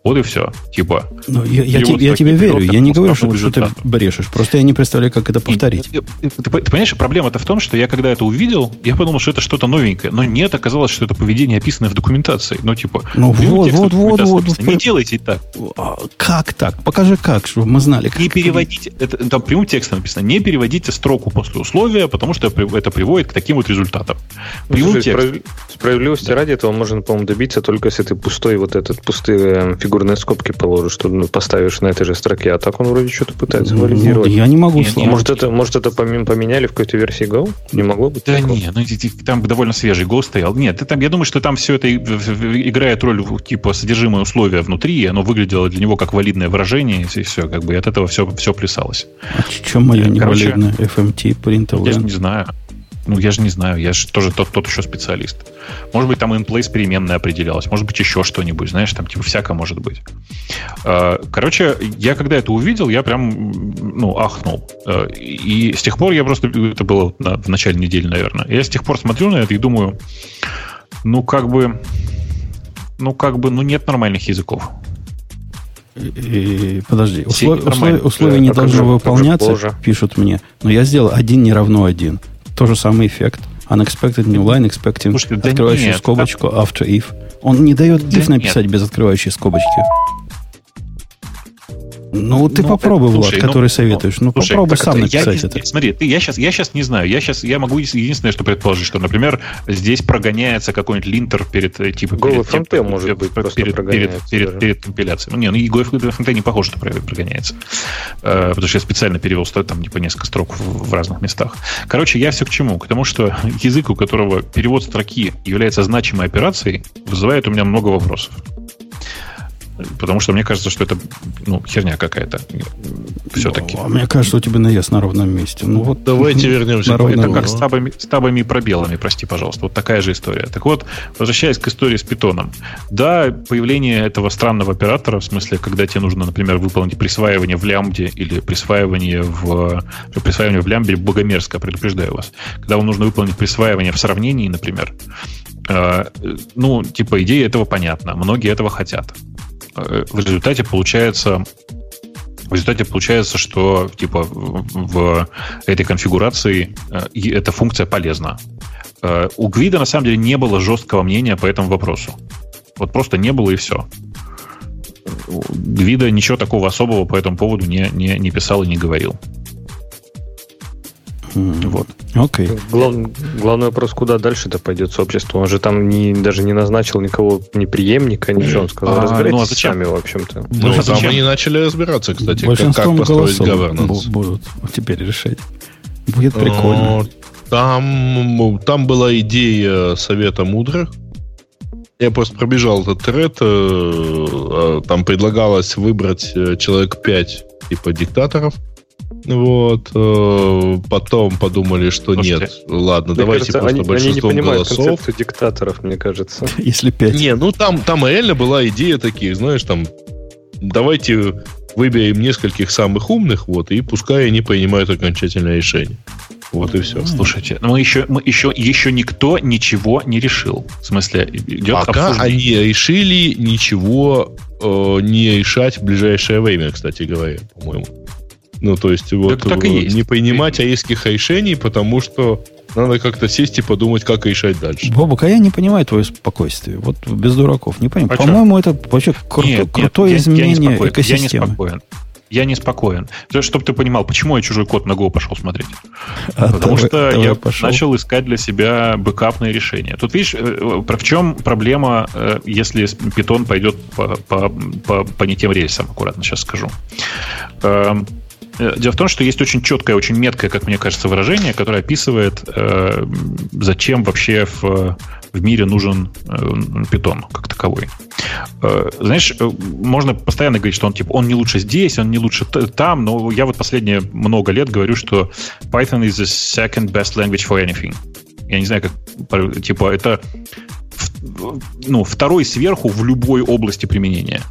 Вот и все. Типа. Ну, я, я, тебе, я тебе верю. Я не говорю, что, что ты брешешь. Просто я не представляю, как это повторить. И, ты, ты, ты понимаешь, проблема-то в том, что я когда это увидел, я подумал, что это что-то новенькое. Но нет, оказалось, что это поведение, описанное в документации. Ну, типа, ну, вот, вот, вот, вот, вот. Не делайте так. Как так? Покажи как, чтобы мы знали. Как. Не переводите. Это, там прямым текстом написано. Не переводите строку после условия, потому что это приводит к таким вот результатам. Прямым ну, текстом. Справедливости да. ради этого можно, по-моему, добиться только если ты пустой вот этот пустые фигуры фигурные скобки положишь, что ну, поставишь на этой же строке, а так он вроде что-то пытается ну, валидировать. Я не могу. Нет, может, это, может, это поменяли в какой-то версии Go? Не могло быть? Да такого? Нет, ну, там довольно свежий Go стоял. Нет, там, я думаю, что там все это играет роль типа содержимое условия внутри, и оно выглядело для него как валидное выражение, и все, как бы, и от этого все, все плясалось. А чем мое невалидное? эф эм ти, printable? Я же не знаю. Ну, я же не знаю, я же тоже тот, тот еще специалист. Может быть, там in-place переменная определялась, может быть, еще что-нибудь, знаешь, там типа всякое может быть. Короче, я когда это увидел, я прям, ну, ахнул. И с тех пор я просто, это было в начале недели, наверное, я с тех пор смотрю на это и думаю, ну, как бы, ну, как бы, ну, нет нормальных языков. И, подожди, услов, услов, условия да, не должны выполняться, пишут мне, но я сделал один не равно один. То же самый эффект. Unexpected new line, expecting, Слушайте, да открывающую нет, скобочку, да. after if. Он не дает if да написать нет. без открывающей скобочки. Ну, ты ну, попробуй, это, Влад, слушай, который ну, советуешь. Ну, слушай, попробуй сам это, написать я, это. Смотри, ты, я, сейчас, я сейчас не знаю. Я, сейчас, я могу единственное, что предположить, что, например, здесь прогоняется какой-нибудь линтер перед типа перед, тем, перед, может быть, перед, перед, перед, перед компиляцией. Ну, не, ну и GoFMT не похоже, что прогоняется. Э, потому что я специально перевел там, типа, несколько строк в, в разных местах. Короче, я все к чему? К тому, что язык, у которого перевод строки является значимой операцией, вызывает у меня много вопросов. Потому что мне кажется, что это ну, херня какая-то все-таки. А мне кажется, у тебя наезд на ровном месте. Ну, вот. Давайте вернемся. Это как с табами, с табами и пробелами, прости, пожалуйста. Вот такая же история. Так вот, возвращаясь к истории с питоном. Да, появление этого странного оператора, в смысле, когда тебе нужно, например, выполнить присваивание в лямбде или присваивание в, присваивание в лямбде богомерзко, предупреждаю вас. Когда вам нужно выполнить присваивание в сравнении, например, э, ну, типа, идея этого понятна. Многие этого хотят. В результате получается, в результате получается, что типа в этой конфигурации эта функция полезна. У Гвида на самом деле не было жесткого мнения по этому вопросу. Вот просто не было и все. Гвида ничего такого особого по этому поводу не, не, не писал и не говорил. Mm. Вот. Okay. Глав, главный вопрос, куда дальше-то пойдет сообщество? Он же там не, даже не назначил никого, ни преемника, ничего. Он сказал, а, разбирайтесь ну, а сами, в общем-то. Ну, ну, а там они начали разбираться, кстати, как, как построить governance. Будут теперь решать. Будет прикольно. Там, там была идея Совета Мудрых. Я просто пробежал этот тред. Там предлагалось выбрать человек пять типа диктаторов. Вот. Потом подумали, что Слушайте, нет. Ладно, мне давайте кажется, просто они, большинством голосов. Они не понимают голосов. Концепцию диктаторов, мне кажется. Если пять. Не, ну там, там реально была идея таких, знаешь, там давайте выберем нескольких самых умных, вот, и пускай они принимают окончательное решение. Вот и все. Слушайте, но мы еще, мы еще, еще никто ничего не решил. В смысле, идет пока обсуждение. Они решили ничего э, не решать в ближайшее время, кстати говоря, по-моему. Ну, то есть, вот, так, так не принимать аэских решений, потому что надо как-то сесть и подумать, как решать дальше. Бобок, а я не понимаю твое спокойствие. Вот без дураков, не понимаю. А по-моему, что? Это вообще кру- нет, крутое нет, изменение я, я экосистемы. Я не спокоен. Я не спокоен. Чтобы ты понимал, почему я чужой код на Go пошел смотреть. А потому давай, что давай я пошел. начал искать для себя бэкапные решения. Тут, видишь, в чем проблема, если Python пойдет по, по, по, по не тем рельсам, аккуратно сейчас скажу. Дело в том, что есть очень четкое, очень меткое, как мне кажется, выражение, которое описывает, э, зачем вообще в, в мире нужен э, Python как таковой. Э, знаешь, можно постоянно говорить, что он типа он не лучше здесь, он не лучше т- там, но я вот последние много лет говорю, что Python is the second best language for anything. Я не знаю, как типа это ну, второй сверху в любой области применения.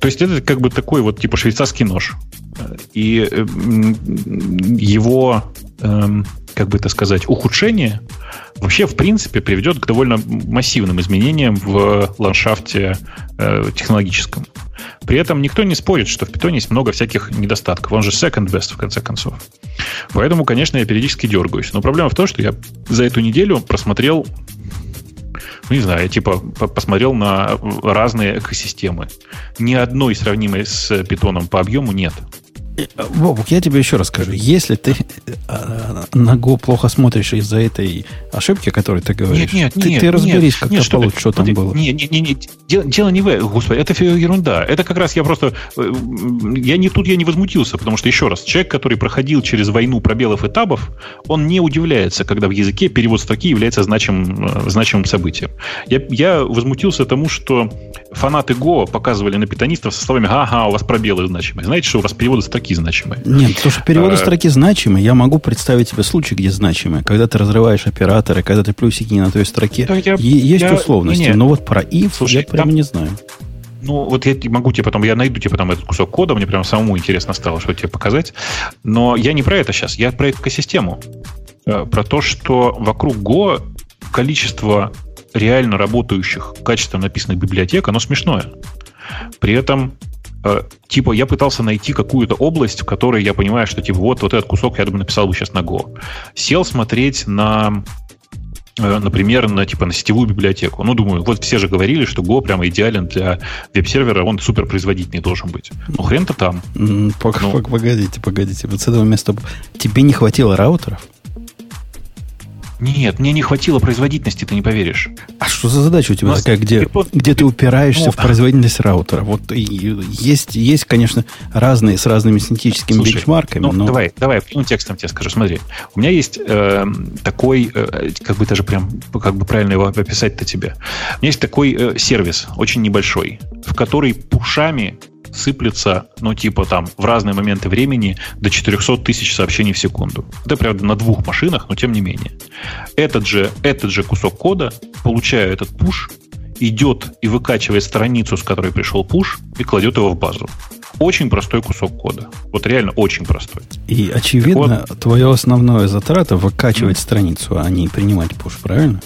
То есть это как бы такой вот типа швейцарский нож. И его, как бы это сказать, ухудшение вообще в принципе приведет к довольно массивным изменениям в ландшафте технологическом. При этом никто не спорит, что в Python есть много всяких недостатков. Он же second best, в конце концов. Поэтому, конечно, я периодически дергаюсь. Но проблема в том, что я за эту неделю просмотрел... Не знаю, я типа посмотрел на разные экосистемы. Ни одной сравнимой с питоном по объему нет. Бобук, я тебе еще раз скажу. Если ты на Go плохо смотришь из-за этой ошибки, о которой ты говоришь, нет, нет, ты, нет, ты разберись, нет, как-то нет, получше, что, что там было. Нет, нет, нет, нет. Дело, дело не в этом. Господи, это ерунда. Это как раз я просто... Я не, тут я не возмутился, потому что, еще раз, человек, который проходил через войну пробелов и табов, он не удивляется, когда в языке перевод строки является значимым, значимым событием. Я, я возмутился тому, что фанаты Go показывали на питонистов со словами «Ага, у вас пробелы значимые». Знаете, что у вас переводы строки значимые. Нет, потому что переводы а... строки значимые. Я могу представить себе случай, где значимые. Когда ты разрываешь операторы, когда ты плюсики не на той строке. Я, есть я, условности, не, не. но вот про if Слушай, я прям там... не знаю. Ну, вот я могу тебе потом, я найду тебе потом этот кусок кода, мне прям самому интересно стало, что тебе показать. Но я не про это сейчас, я про экосистему. Про то, что вокруг Go количество реально работающих, качественно написанных библиотек, оно смешное. При этом... Типа, я пытался найти какую-то область, в которой я понимаю, что типа вот, вот этот кусок я бы написал бы сейчас на Go. Сел смотреть на, например, на, типа, на сетевую библиотеку. Ну, думаю, вот все же говорили, что Go прямо идеален для веб-сервера, он суперпроизводительный должен быть. Ну, хрен-то там. Пог- ну. Погодите, погодите. Вот с этого места тебе не хватило раутеров? Нет, мне не хватило производительности, ты не поверишь. А что за задача у тебя у такая, где, телефон... где ты упираешься ну, в производительность раутера? Вот и, есть, есть, конечно, разные с разными синтетическими слушай, бичмарками. Ну, но... Давай, давай, прямым текстом тебе скажу. Смотри, у меня есть э, такой, э, как бы даже прям, как бы правильно его описать-то тебе. У меня есть такой э, сервис, очень небольшой, в который пушами сыплется, ну, типа там в разные моменты времени до четыреста тысяч сообщений в секунду. Это, правда, на двух машинах, но тем не менее. Этот же, этот же кусок кода, получаю этот пуш, идет и выкачивает страницу, с которой пришел пуш, и кладет его в базу. Очень простой кусок кода. Вот реально очень простой. И, очевидно, вот, твоя основная затрата выкачивать mm-hmm. страницу, а не принимать пуш, правильно?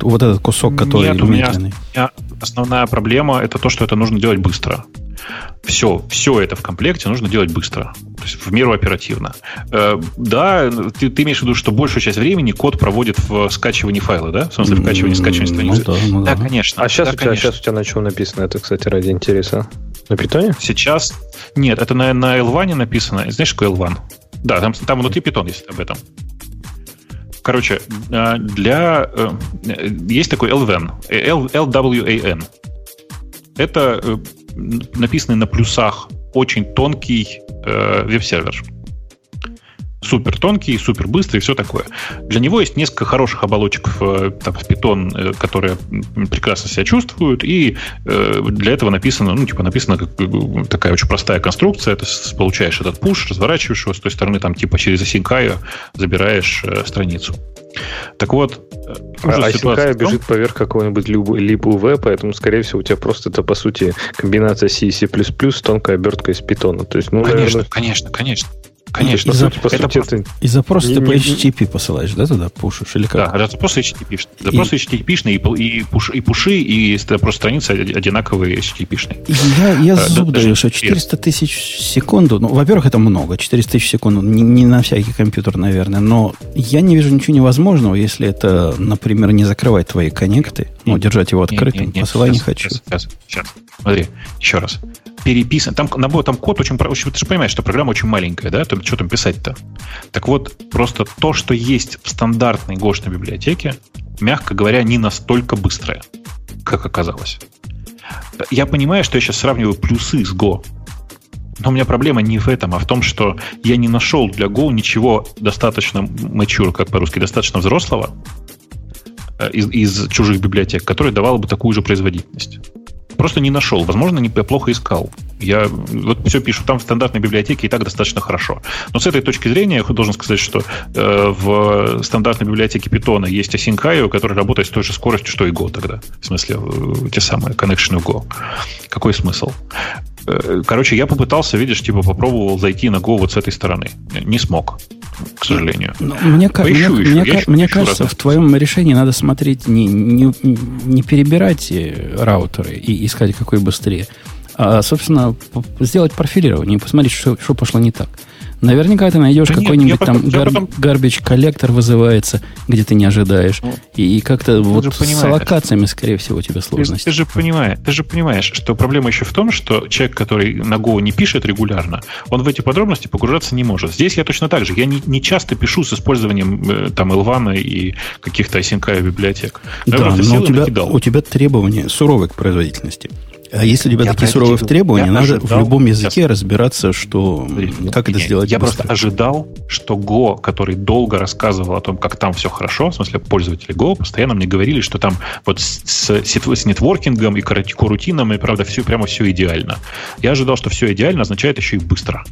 Вот этот кусок, который... Нет, у меня, у меня основная проблема это то, что это нужно делать быстро. Все, все это в комплекте нужно делать быстро, то есть в меру оперативно. Э, да, ты, ты имеешь в виду, что большую часть времени код проводит в скачивании файла, да? В смысле, в качивании, скачивании страницы. Ну, да, ну, да, да, конечно. А сейчас, да, у тебя, конечно. Сейчас у тебя на чем написано? Это, кстати, ради интереса. На Python? Сейчас? Нет, это на, на элван написано. Знаешь, что такое элван? Да, там, там внутри Python есть об этом. Короче, для... Есть такой элван. элван. Это... написанный на плюсах очень тонкий э, веб-сервер. Супер тонкий, супер быстрый и все такое. Для него есть несколько хороших оболочек в, там, в Python, э, которые прекрасно себя чувствуют, и э, для этого написано, ну, типа, написана такая очень простая конструкция. Ты получаешь этот пуш, разворачиваешь его с той стороны, там, типа, через async.io забираешь э, страницу. Так вот, async.io бежит поверх какого-нибудь libUV, поэтому, скорее всего, у тебя просто это, по сути, комбинация C и C++ с тонкой оберткой из питона. То есть, ну, конечно, наверное... конечно, конечно. Конечно. И, по сути, это это... и запрос не, ты не, по эйч ти ти пи посылаешь, да, туда пушишь? Или как? Да, запрос эйч ти ти пи. Запрос и... эйч ти ти пи-шный, и, и, пуш, и пуши, и запрос страницы одинаковые эйч ти ти пи-шные. Я, я а, зуб даю, что четыреста тысяч в секунду, ну, во-первых, это много, четыреста тысяч в секунду, не, не на всякий компьютер, наверное, но я не вижу ничего невозможного, если это, например, не закрывать твои коннекты, ну, держать его открытым, не, не, посылай сейчас, не хочу. Сейчас, сейчас, смотри, еще раз. Переписан. Там, там код очень... Ты же понимаешь, что программа очень маленькая, да? Там, что там писать-то? Так вот, просто то, что есть в стандартной гошной библиотеке, мягко говоря, не настолько быстрое, как оказалось. Я понимаю, что я сейчас сравниваю плюсы с Go. Но у меня проблема не в этом, а в том, что я не нашел для Go ничего достаточно mature, как по-русски, достаточно взрослого из, из чужих библиотек, которое давало бы такую же производительность. Просто не нашел. Возможно, я плохо искал. Я вот все пишу там в стандартной библиотеке и так достаточно хорошо. Но с этой точки зрения я должен сказать, что э, в стандартной библиотеке Python есть async.io, который работает с той же скоростью, что и Go тогда. В смысле, э, те самые connection Go. Какой смысл? Э, короче, я попытался, видишь, типа попробовал зайти на Go вот с этой стороны. Не смог, к сожалению. Но мне поищу, мне, еще, мне, ищу, мне ищу кажется, в твоем решении надо смотреть, не, не, не перебирать раутеры и искать, какой быстрее. А, собственно, сделать профилирование и посмотреть, что, что пошло не так. Наверняка ты найдешь да какой-нибудь нет, там гар... потом... гарбич-коллектор вызывается, где ты не ожидаешь. Ну, и как-то вот с локациями, скорее всего, у тебя сложности. Ты, ты, же понимаешь, ты же понимаешь, что проблема еще в том, что человек, который на Go не пишет регулярно, он в эти подробности погружаться не может. Здесь я точно так же. Я не, не часто пишу с использованием там элвана и каких-то async.io библиотек. Я да, но у тебя, у тебя требования суровые к производительности. А если у тебя я такие суровые требования, надо ожидал, в любом языке сейчас. разбираться, что, как это сделать я быстро. Я просто ожидал, что Go, который долго рассказывал о том, как там все хорошо, в смысле пользователи Go, постоянно мне говорили, что там вот с, с, с нетворкингом и корутином, и правда, все, прямо все идеально. Я ожидал, что все идеально означает еще и быстро.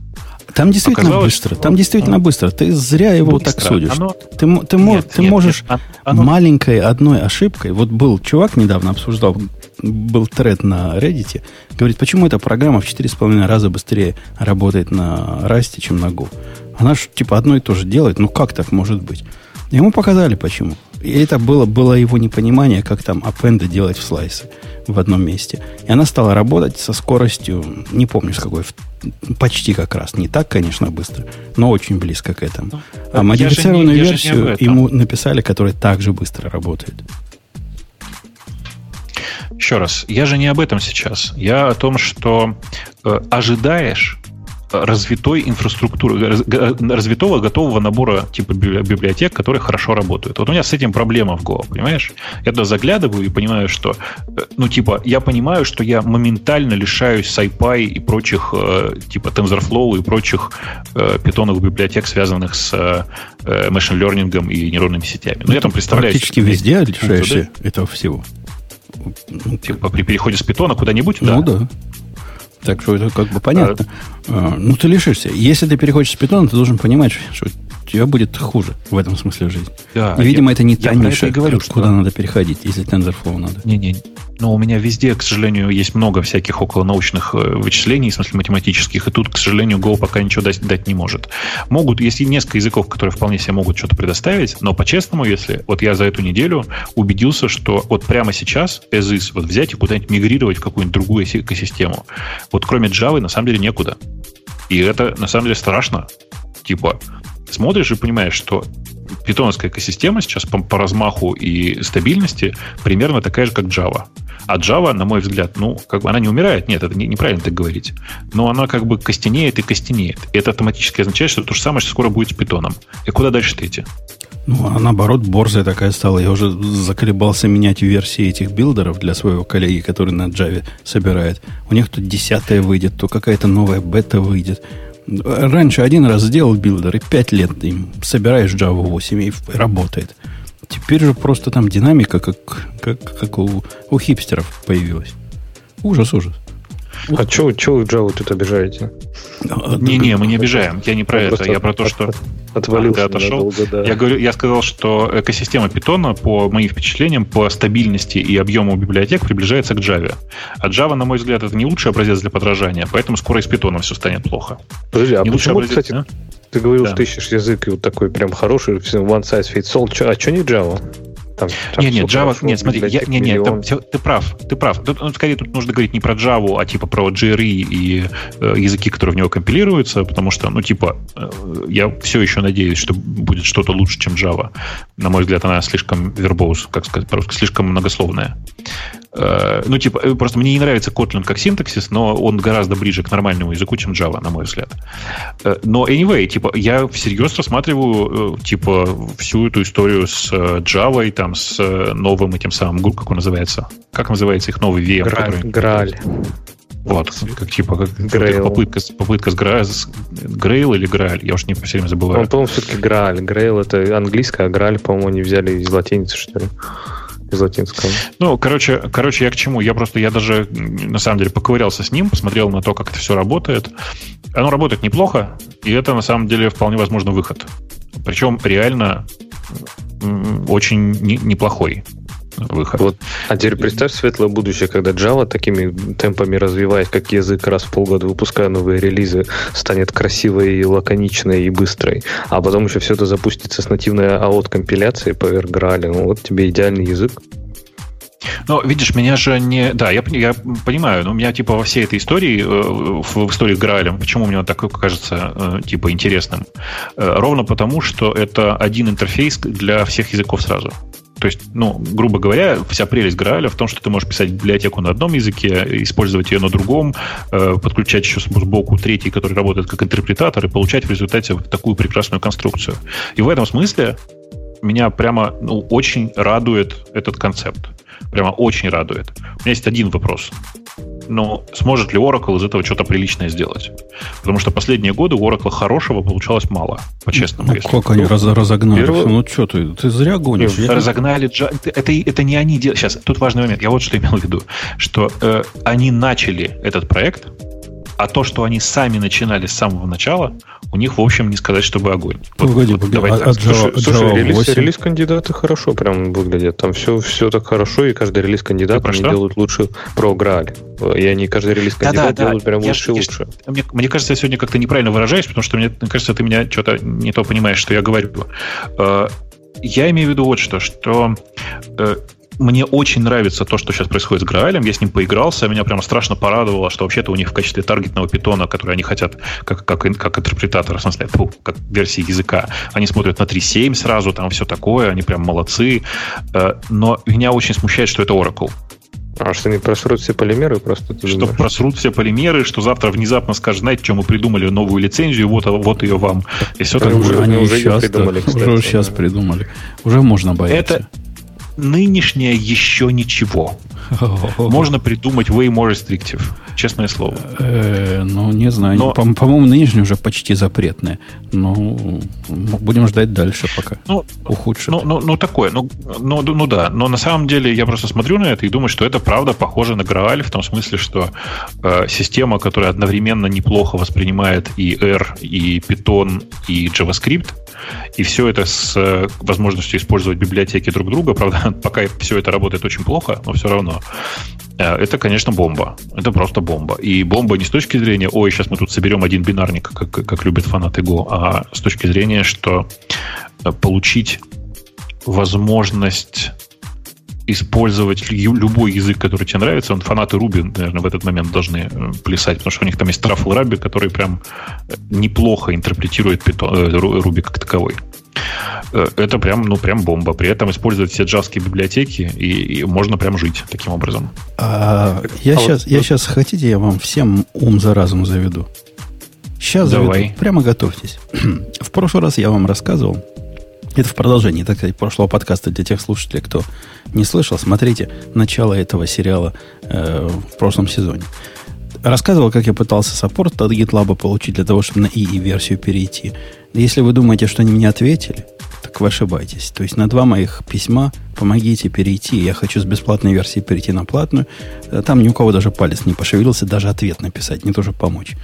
Там действительно Оказалось, быстро. Там действительно оно... быстро. Ты зря его быстро. так судишь. Оно... Ты, ты, нет, ты нет, можешь нет, оно... маленькой одной ошибкой... Вот был чувак, недавно обсуждал, был тред на Reddit, говорит, почему эта программа в четыре с половиной раза быстрее работает на Rust, чем на Go. Она же типа одно и то же делает. Ну, как так может быть? Ему показали, почему. И это было, было его непонимание, как там аппенды делать в слайсы в одном месте. И она стала работать со скоростью, не помню с какой, почти как раз. Не так, конечно, быстро, но очень близко к этому. А модифицированную я же не, я версию же не об этом. Ему написали, которая так же быстро работает. Еще раз, я же не об этом сейчас. Я о том, что э, ожидаешь, развитой инфраструктуры, развитого готового набора типа библиотек, которые хорошо работают. Вот у меня с этим проблема в Go, понимаешь? Я туда заглядываю и понимаю, что, ну, типа, я понимаю, что я моментально лишаюсь SciPy и прочих, типа, TensorFlow и прочих питоновых библиотек, связанных с machine learning и нейронными сетями. Но я там представляю... Практически везде лишаешься этого всего. Типа, при переходе с питона куда-нибудь? Ну, да. да. Так что это как бы понятно. А, ну, ты лишишься. Если ты переходишь с питона, ты должен понимать, что у тебя будет хуже в этом смысле жизни. Да, и, видимо, я, это не та ниша, говорю, что... куда надо переходить, если TensorFlow надо. Не-не. Но у меня везде, к сожалению, есть много всяких околонаучных вычислений, в смысле математических, и тут, к сожалению, Go пока ничего дать, дать не может. Могут, есть несколько языков, которые вполне себе могут что-то предоставить, но по-честному, если вот я за эту неделю убедился, что вот прямо сейчас as is, вот взять и куда-нибудь мигрировать в какую-нибудь другую экосистему, вот кроме Java на самом деле некуда. И это на самом деле страшно. Типа смотришь и понимаешь, что питоновская экосистема сейчас по, по размаху и стабильности примерно такая же, как Java. А Java, на мой взгляд, ну, как бы она не умирает. Нет, это не, неправильно так говорить. Но она как бы костенеет и костенеет. И это автоматически означает, что то же самое, что скоро будет с питоном. И куда дальше-то идти? Ну, а наоборот, борзая такая стала. Я уже заколебался менять версии этих билдеров для своего коллеги, который на Java собирает. У них то десятая выйдет, то какая-то новая бета выйдет. Раньше один раз сделал билдер, и пять лет им собираешь Java восемь, и работает. Теперь же просто там динамика, как, как, как у, у хипстеров появилась. Ужас, ужас. А что вы Java тут обижаете? Не-не, мы не обижаем. Я не про это. Я про то, что... Отвалился. Отошел. Да. Я, говорю, я сказал, что экосистема Python, по моим впечатлениям, по стабильности и объему библиотек приближается к Java. А Java, на мой взгляд, это не лучший образец для подражания, поэтому скоро и с Python все станет плохо. Подожди, а не почему, образец, кстати, а? Ты говорил, да. что ты ищешь язык и вот такой прям хороший, one size fits all, а что не Java? Там, там не, не, Java, нет, смотри, я, не, не, там, ты, ты прав, ты прав. Тут, ну, скорее тут нужно говорить не про Java, а типа про джи ар и и э, языки, которые в него компилируются, потому что, ну, типа, э, я все еще надеюсь, что будет что-то лучше, чем Java. На мой взгляд, она слишком вербоус, как сказать по-русски, слишком многословная. Э, ну, типа, просто мне не нравится Kotlin как синтаксис, но он гораздо ближе к нормальному языку, чем Java, на мой взгляд. Э, но, anyway, типа, я всерьез рассматриваю, э, типа, всю эту историю с э, Java и там с новым этим самым, как он называется? Как называется их новый ви эм? Граль. Который... Граль. Вот, как типа как, Грейл. попытка, попытка с, Гра... с Грейл или Грааль, я уж не все время забываю. Он, по-моему, все-таки Грааль. Грейл это английское, а Грааль, по-моему, они взяли из латиницы, что ли. Из латинского. Ну, короче, короче, я к чему? Я просто, я даже, на самом деле, поковырялся с ним, посмотрел на то, как это все работает. Оно работает неплохо, и это, на самом деле, вполне возможно выход. Причем, реально... очень не, неплохой выход. Вот. А теперь представь светлое будущее, когда Java такими темпами развиваясь, как язык, раз в полгода выпуская новые релизы, станет красивой, лаконичной и быстрой. А потом еще все это запустится с нативной аут-компиляцией поверх Граля. Ну вот тебе идеальный язык. Но, видишь, меня же не... Да, я, я понимаю, но у меня, типа, во всей этой истории, в истории Граалем, почему мне он такой кажется, типа, интересным? Ровно потому, что это один интерфейс для всех языков сразу. То есть, ну, грубо говоря, вся прелесть Грааля в том, что ты можешь писать библиотеку на одном языке, использовать ее на другом, подключать еще сбоку третий, который работает как интерпретатор, и получать в результате вот такую прекрасную конструкцию. И в этом смысле меня прямо, ну, очень радует этот концепт. Прямо очень радует. У меня есть один вопрос. Но сможет ли Oracle из этого что-то приличное сделать? Потому что последние годы у Oracle хорошего получалось мало, по-честному. Ну, как они раз, разогнали? Первый... Ну, что ты, ты зря гонишь. Нет, я... Разогнали. Это, это не они делали. Сейчас, тут важный момент. Я вот что имел в виду. Что э, они начали этот проект, а то, что они сами начинали с самого начала, у них, в общем, не сказать, чтобы огонь. Погоди, вот, погоди. А, а Java, слушай, Java релиз, релиз кандидата хорошо прям выглядит. Там все, все так хорошо, и каждый релиз кандидата они что? делают лучше про Грааль. И они каждый релиз кандидата да, да, делают да. прям я, лучше и лучше. Мне, мне кажется, я сегодня как-то неправильно выражаюсь, потому что, мне кажется, ты меня что-то не то понимаешь, что я говорю. Я имею в виду вот что, что... Мне очень нравится то, что сейчас происходит с Граалем. Я с ним поигрался. Меня прямо страшно порадовало, что вообще-то у них в качестве таргетного питона, который они хотят как, как, как интерпретатор, в смысле, фу, как версии языка, они смотрят на три семь сразу, там все такое, они прям молодцы. Но меня очень смущает, что это Oracle. А что они просрут все полимеры? Просто что просрут все полимеры, что завтра внезапно скажут, знаете, что мы придумали новую лицензию, вот, вот ее вам. И все так уже, они уже сейчас придумали. Кстати, уже сейчас да. придумали. Уже можно бояться. Это нынешнее еще ничего. Можно придумать way more restrictive, честное слово. Э, ну, не знаю. Но, по- по-моему, нынешнее уже почти запретное. Ну, будем ждать дальше, пока ну, ухудшит. Ну, ну, ну такое. Ну, ну, ну, да. Но на самом деле я просто смотрю на это и думаю, что это правда похоже на Грааль в том смысле, что э, система, которая одновременно неплохо воспринимает и R, и Python, и JavaScript, и все это с э, возможностью использовать библиотеки друг друга. Правда, пока все это работает очень плохо, но все равно это, конечно, бомба. Это просто бомба. И бомба не с точки зрения, ой, сейчас мы тут соберем один бинарник, как, как любят фанаты Go, а с точки зрения, что получить возможность использовать любой язык, который тебе нравится. Он фанаты Ruby, наверное, в этот момент должны плясать, потому что у них там есть Truffle-Ruby, который прям неплохо интерпретирует Ruby как таковой. Это прям, ну, прям бомба. При этом использовать все джавские библиотеки, и, и можно прям жить таким образом. А, я, а сейчас, вот, я вот... сейчас, хотите, я вам всем ум за разум заведу? Сейчас Давай. заведу. Прямо готовьтесь. В прошлый раз я вам рассказывал, это в продолжении, так сказать, прошлого подкаста для тех слушателей, кто не слышал, смотрите начало этого сериала э, в прошлом сезоне. Рассказывал, как я пытался саппорт от GitLab получить для того, чтобы на ай и-версию перейти. Если вы думаете, что они мне ответили, так вы ошибаетесь. То есть на два моих письма помогите перейти. Я хочу с бесплатной версии перейти на платную. Там ни у кого даже палец не пошевелился, даже ответ написать, не тоже помочь.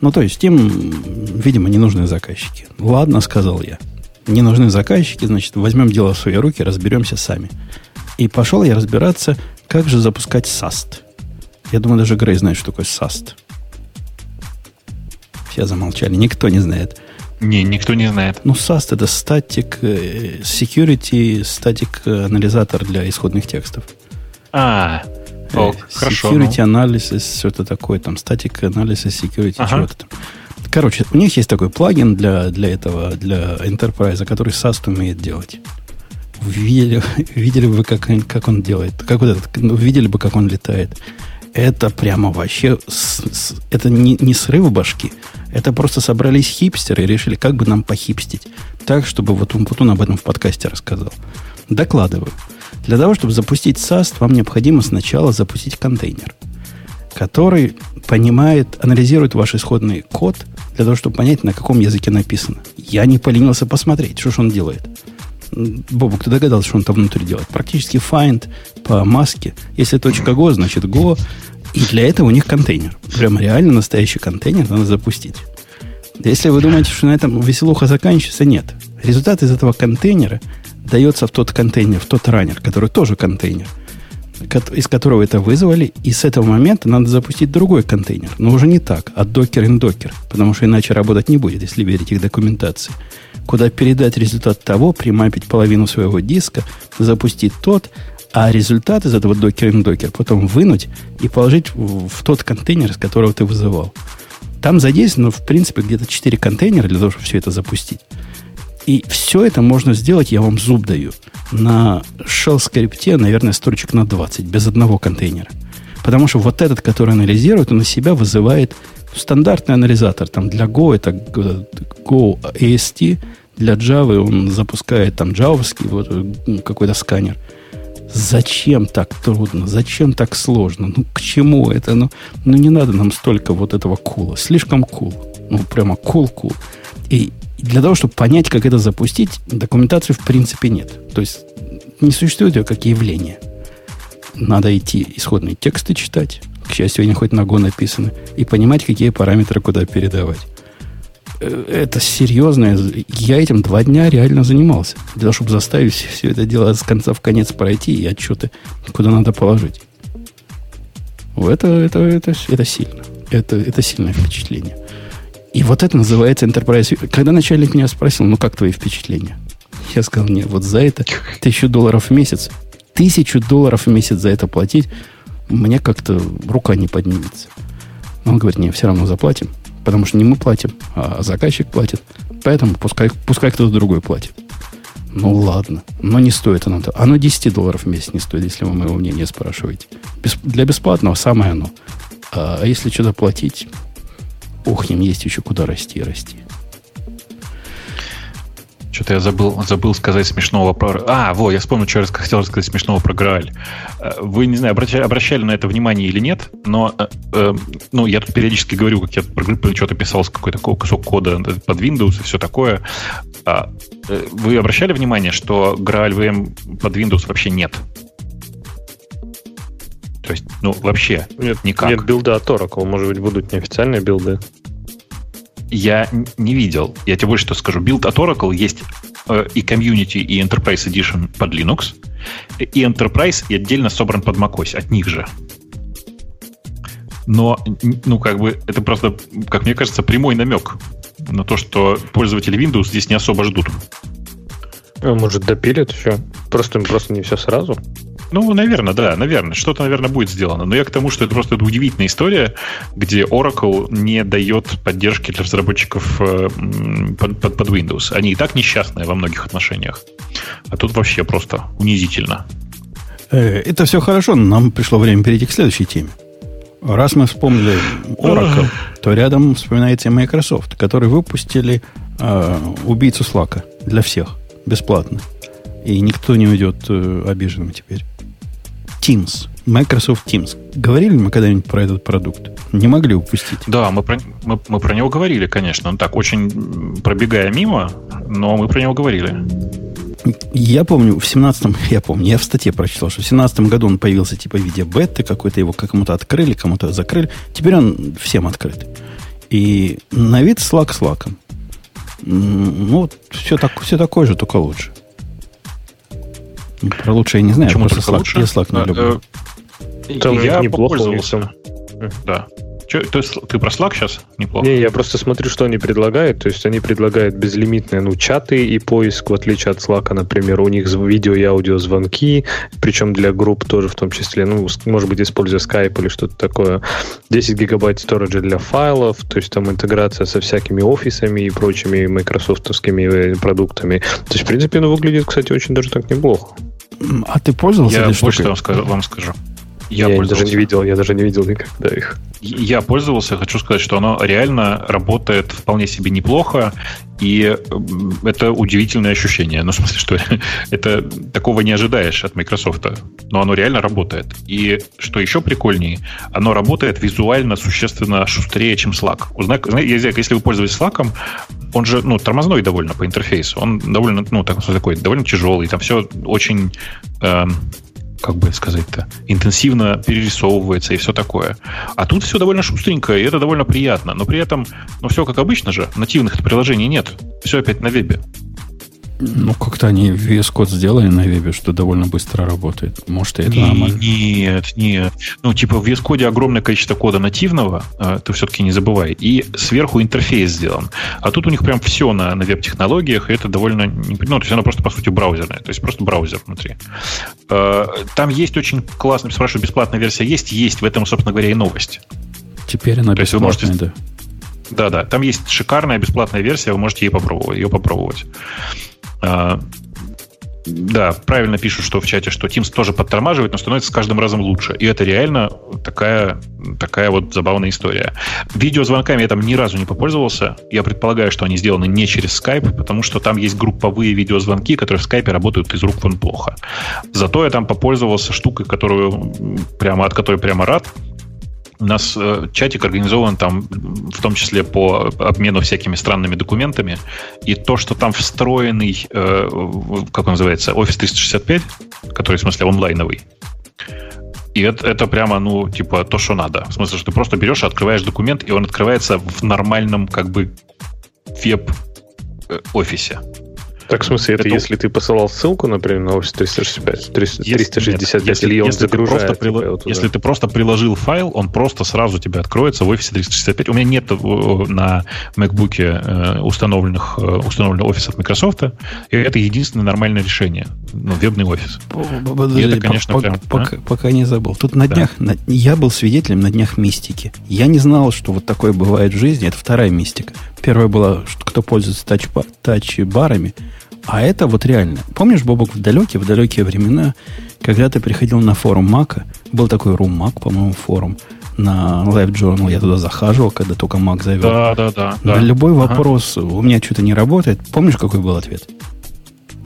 Ну, то есть им, видимо, не нужны заказчики. Ладно, сказал я. Не нужны заказчики, значит, возьмем дело в свои руки, разберемся сами. И пошел я разбираться, как же запускать саст. Я думаю, даже Грей знает, что такое саст. Все замолчали, никто не знает. Не, никто не знает. Ну, саст — это статик, security, статик-анализатор для исходных текстов. А, о, хорошо. Security analysis, все это такое, там, статик analysis, security, ага. чего-то там. Короче, у них есть такой плагин для, для этого, для Enterprise, который саст умеет делать. Видели, видели бы, как, как он делает, как вот этот, видели бы, как он летает. Это прямо вообще... Это не, не срыв башки. Это просто собрались хипстеры и решили, как бы нам похипстить. Так, чтобы вот он, вот он об этом в подкасте рассказал. Докладываю. Для того, чтобы запустить саст, вам необходимо сначала запустить контейнер, который понимает, анализирует ваш исходный код для того, чтобы понять, на каком языке написано. Я не поленился посмотреть, что же он делает. Бобок, ты догадался, что он там внутри делает? Практически find по маске. Если .go, значит go. И для этого у них контейнер. Прям реально настоящий контейнер надо запустить. Если вы думаете, что на этом веселуха заканчивается, нет. Результат из этого контейнера дается в тот контейнер, в тот раннер, который тоже контейнер, из которого это вызвали. И с этого момента надо запустить другой контейнер. Но уже не так, а докер in докер. Потому что иначе работать не будет, если верить их документации. Куда передать результат того, примапить половину своего диска, запустить тот, а результат из этого докер-ин-докер потом вынуть и положить в, в тот контейнер, из которого ты вызывал. Там задействовано, в принципе, где-то четыре контейнера для того, чтобы все это запустить. И все это можно сделать, я вам зуб даю, на shell-скрипте, наверное, строчек на двадцать, без одного контейнера. Потому что вот этот, который анализирует, он из себя вызывает стандартный анализатор. Там для Go это Go эй эс ти, для Java он запускает там джавовский вот, какой-то сканер. Зачем так трудно? Зачем так сложно? Ну, к чему это? Ну, ну не надо нам столько вот этого кула. Слишком кул. Ну, прямо кул-кул. И для того, чтобы понять, как это запустить, документации в принципе нет. То есть не существует ее как явление. Надо идти исходные тексты читать. К счастью, они хоть на Go написаны. И понимать, какие параметры куда передавать. Это серьезное. Я этим два дня реально занимался. Для того, чтобы заставить все это дело с конца в конец пройти и отчеты куда надо положить. Это, это, это, это сильно. Это, это сильное впечатление. И вот это называется Enterprise. Когда начальник меня спросил, ну как твои впечатления? Я сказал, нет, вот за это тысячу долларов в месяц. Тысячу долларов в месяц за это платить, мне как-то рука не поднимется. Но он говорит, не, все равно заплатим, потому что не мы платим, а заказчик платит. Поэтому пускай, пускай кто-то другой платит. Ну ладно, но не стоит оно того. Оно десять долларов в месяц не стоит, если вы моего мнения спрашиваете. Без, для бесплатного самое оно. А если что-то платить, ох, им есть еще куда расти и расти. Что-то я забыл, забыл сказать смешного про... А, вот, я вспомнил, что я хотел рассказать смешного про Грааль. Вы, не знаю, обращали, обращали на это внимание или нет, но э, ну, я тут периодически говорю, как я про что-то писал, какой-то кусок кода под Windows и все такое. Вы обращали внимание, что Грааль ви эм под Windows вообще нет? То есть, ну, вообще нет, никак. Нет билда от Oracle. Может быть, будут неофициальные билды? Я не видел. Я тебе больше что скажу. Билд от Oracle есть э, и Community, и Enterprise Edition под Linux, и Enterprise, и отдельно собран под macOS. От них же. Но, ну, как бы, это просто, как мне кажется, прямой намек на то, что пользователи Windows здесь не особо ждут. Может, допилят еще? Просто им просто не все сразу? Ну, наверное, да, наверное. Что-то, наверное, будет сделано. Но я к тому, что это просто удивительная история, где Oracle не дает поддержки для разработчиков под, под, под Windows. Они и так несчастные во многих отношениях. А тут вообще просто унизительно. Это все хорошо, но нам пришло время перейти к следующей теме. Раз мы вспомнили Oracle, то рядом вспоминается и Microsoft, которые выпустили э, убийцу Slack'а для всех, бесплатно. И никто не уйдет э, обиженным теперь. Teams. Microsoft Teams. Говорили мы когда-нибудь про этот продукт? Не могли упустить. Да, мы про, мы, мы про него говорили, конечно. Ну, так, очень пробегая мимо, но мы про него говорили. Я помню, в семнадцатом... Я помню, я в статье прочитал, что в семнадцатом году он появился типа в виде беты какой-то. Его кому-то открыли, кому-то закрыли. Теперь он всем открыт. И на вид слак слаком. Ну, вот все, так, все такое же, только лучше. Про лучше я не знаю, почему просто Slack, я Slack не люблю. Там я неплохо пользовался. Да. Че, то есть, ты про Slack сейчас? Неплохо. Не, я просто смотрю, что они предлагают. То есть они предлагают безлимитные ну, чаты и поиск, в отличие от Slack, например. У них видео и аудиозвонки, причем для групп тоже в том числе. Ну, может быть, используя Skype или что-то такое. десять гигабайт сториджа для файлов, то есть там интеграция со всякими офисами и прочими майкрософтовскими продуктами. То есть, в принципе, оно выглядит, кстати, очень даже так неплохо. А ты пользовался этой штукой? Я больше вам, вам скажу. Я, я даже не видел, я даже не видел никогда их. Я пользовался, хочу сказать, что оно реально работает вполне себе неплохо, и это удивительное ощущение. Ну, в смысле, что это такого не ожидаешь от Microsoft, но оно реально работает. И что еще прикольнее, оно работает визуально существенно шустрее, чем Slack. Узнай, если вы пользуетесь Slack, он же ну, тормозной довольно по интерфейсу, он довольно, ну, такой, довольно тяжелый, там все очень... Э, как бы сказать-то, интенсивно перерисовывается и все такое. А тут все довольно шустренько, и это довольно приятно. Но при этом, ну, все как обычно же, нативных приложений нет. Все опять на вебе. Ну, как-то они ви эс Code сделали на вебе, что довольно быстро работает. Может, и это нормально? Нет, нет. Ну, типа, в ви эс Code огромное количество кода нативного, ты все-таки не забывай, и сверху интерфейс сделан. А тут у них прям все на, на веб-технологиях, и это довольно... Ну, то есть оно просто, по сути, браузерное. То есть просто браузер внутри. Там есть очень классная... Спрашиваю, бесплатная версия есть? Есть. В этом, собственно говоря, и новость. Теперь она бесплатная, то есть вы можете... да. Да-да. Там есть шикарная бесплатная версия, вы можете ее попробовать. Ее попробовать. Uh, да, правильно пишут, что в чате, что Teams тоже подтормаживает, но становится с каждым разом лучше. И это реально такая, такая вот забавная история. Видеозвонками я там ни разу не попользовался. Я предполагаю, что они сделаны не через Skype, потому что там есть групповые видеозвонки, которые в Skype работают из рук вон плохо. Зато я там попользовался штукой, которую прямо, от которой прямо рад. У нас чатик организован там, в том числе по обмену всякими странными документами. И то, что там встроенный, э, как он называется, Office триста шестьдесят пять, который, в смысле, онлайновый. И это, это прямо, ну, типа, то, что надо. В смысле, что ты просто берешь и открываешь документ, и он открывается в нормальном, как бы, веб-офисе. Так, в смысле, это, это если ты посылал ссылку, например, на Office триста шестьдесят пять, триста шестьдесят пять если, или он если загружает... Ты прила... вот если ты просто приложил файл, он просто сразу тебе откроется в Office триста шестьдесят пять. У меня нет на MacBook установленных, установленных Office от Microsoft, и это единственное нормальное решение. ну, вебный офис. И это, конечно, по, прям, пока, а? пока не забыл. Тут на да. днях на, я был свидетелем на днях мистики. Я не знал, что вот такое бывает в жизни. Это вторая мистика. Первая была, что кто пользуется тач-барами. А это вот реально. Помнишь, Бобок, в далекие, в далекие времена, когда ты приходил на форум Мака, был такой RoomMac, по-моему, форум, на LiveJournal, я туда захаживал, когда только Mac завел. Да, да, да. На да. любой ага. вопрос, у меня что-то не работает, помнишь, какой был ответ?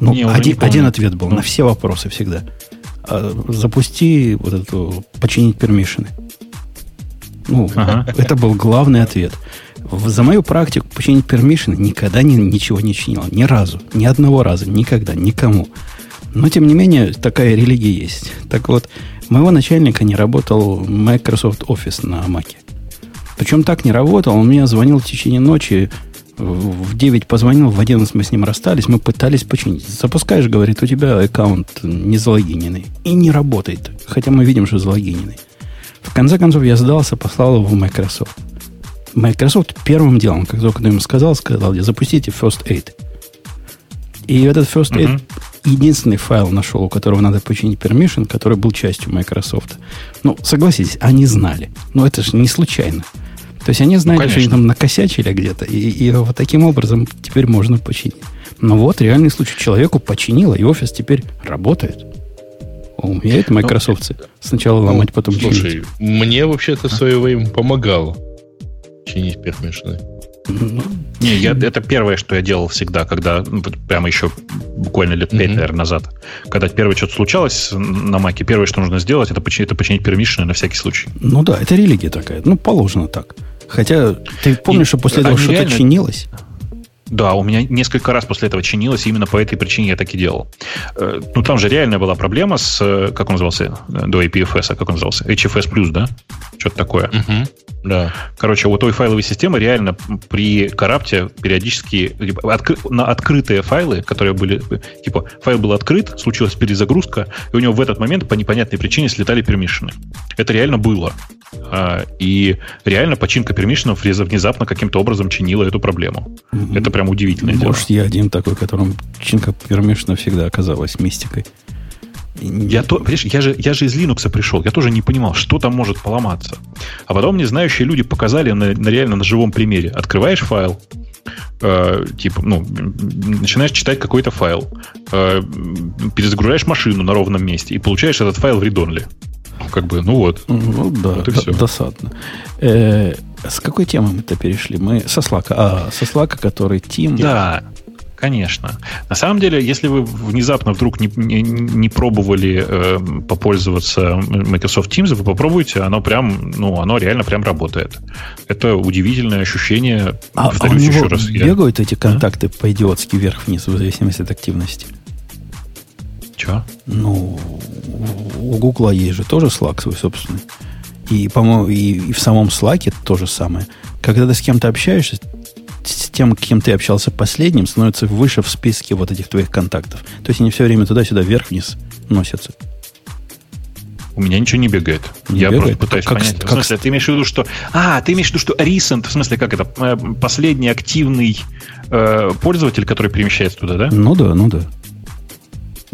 Ну, не, один, не один ответ был, ну. на все вопросы всегда. Запусти вот эту, починить пермишины. Ну, ага. это был главный ответ. За мою практику починить пермишины никогда ни, ничего не чинил. Ни разу. Ни одного раза. Никогда. Никому. Но, тем не менее, такая религия есть. Так вот, моего начальника не работал Microsoft Office на Mac. Причем так не работал. Он мне звонил в течение ночи. В девять позвонил, в одиннадцать мы с ним расстались. Мы пытались починить. Запускаешь, говорит, у тебя аккаунт не залогиненный. И не работает. Хотя мы видим, что залогиненный. В конце концов, я сдался, послал его в Microsoft. Microsoft первым делом, как только ты ему сказал, сказал, запустите First Aid. И этот First Aid uh-huh. единственный файл нашел, у которого надо починить permission, который был частью Microsoft. Ну, согласитесь, они знали. Но это же не случайно. То есть они знали, ну, что они там накосячили где-то, и, и вот таким образом теперь можно починить. Но вот реальный случай. Человеку починило, и офис теперь работает. Умеют микрософтцы. Ну, сначала ну, ломать, потом слушай, чинить. Слушай, мне вообще-то а? в свое время помогало чинить пермишины. Ну, не, я, это первое, что я делал всегда, когда, ну, прямо еще буквально лет пять, mm-hmm. наверное, назад. Когда первое что-то случалось на Маке, первое, что нужно сделать, это починить, это починить пермишины на всякий случай. Ну да, это религия такая. Ну, положено так. Хотя, ты помнишь, И, что после этого что-то реально... чинилось? Да, у меня несколько раз после этого чинилось, именно по этой причине я так и делал. Ну, там же реальная была проблема с, как он назывался, до эй пи эф эс, а как он назывался? эйч эф эс плюс, да? Что-то такое. Uh-huh. Да. Короче, вот у той файловой системы реально при коррапте периодически типа, откры, на открытые файлы, которые были, типа, файл был открыт, случилась перезагрузка, и у него в этот момент по непонятной причине слетали пермишины. Это реально было. И реально починка пермишинов внезапно каким-то образом чинила эту проблему. Uh-huh. Это прям удивительно. Может, дело. Я один такой, которому чинка пермишина всегда оказалась мистикой. Я, то, видишь, я, же, я же из Linux пришел, я тоже не понимал, что там может поломаться. А потом мне знающие люди показали на, на реально на живом примере. Открываешь файл, э, типа, ну, начинаешь читать какой-то файл, э, перезагружаешь машину на ровном месте и получаешь этот файл в read-only. Как бы, ну вот. Ну да, вот и д- все. Досадно. Э-э, с какой темы мы-то перешли? Мы со Slack. А, со Slack, который Тим... Да. Конечно. На самом деле, если вы внезапно вдруг не, не, не пробовали э, попользоваться Microsoft Teams, вы попробуйте, оно прям, ну, оно реально прям работает. Это удивительное ощущение. А, повторюсь а у него еще раз. Бегают я... эти контакты а? по-идиотски вверх-вниз в зависимости от активности? Че? Ну, у Гугла есть же тоже Slack свой собственный. И, по-моему, и, и в самом Slack это то же самое. Когда ты с кем-то общаешься, с тем, кем ты общался последним, становится выше в списке вот этих твоих контактов. То есть они все время туда-сюда, вверх-вниз носятся. У меня ничего не бегает. Не Я бегает? просто пытаюсь как, понять. Как, в смысле, как... ты имеешь в виду, что... А, ты имеешь в виду, что recent, в смысле, как это, последний активный э, пользователь, который перемещается туда, да? Ну да, ну да.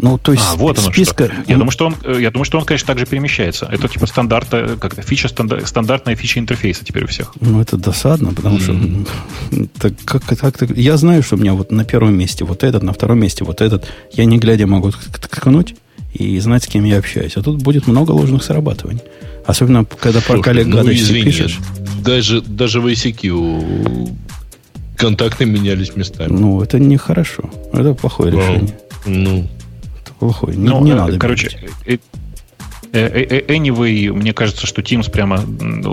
Ну, то есть а, вот списка... Оно что. Я, он... думаю, что он, я думаю, что он, конечно, также перемещается. Это типа стандарта, как фича, стандар... стандартная фича интерфейса теперь у всех. Ну, это досадно, потому mm-hmm. что... Так, как, как, так... Я знаю, что у меня вот на первом месте вот этот, на втором месте вот этот. Я не глядя могу ткнуть и знать, с кем я общаюсь. А тут будет много ложных срабатываний. Особенно, когда про коллег гадости ну, пишешь. Даже, даже в ай си кью контакты менялись местами. Ну, это нехорошо. Это плохое Вау. решение. Ну... Плохой. Не, ну, не надо. Короче, anyway, мне кажется, что Teams прямо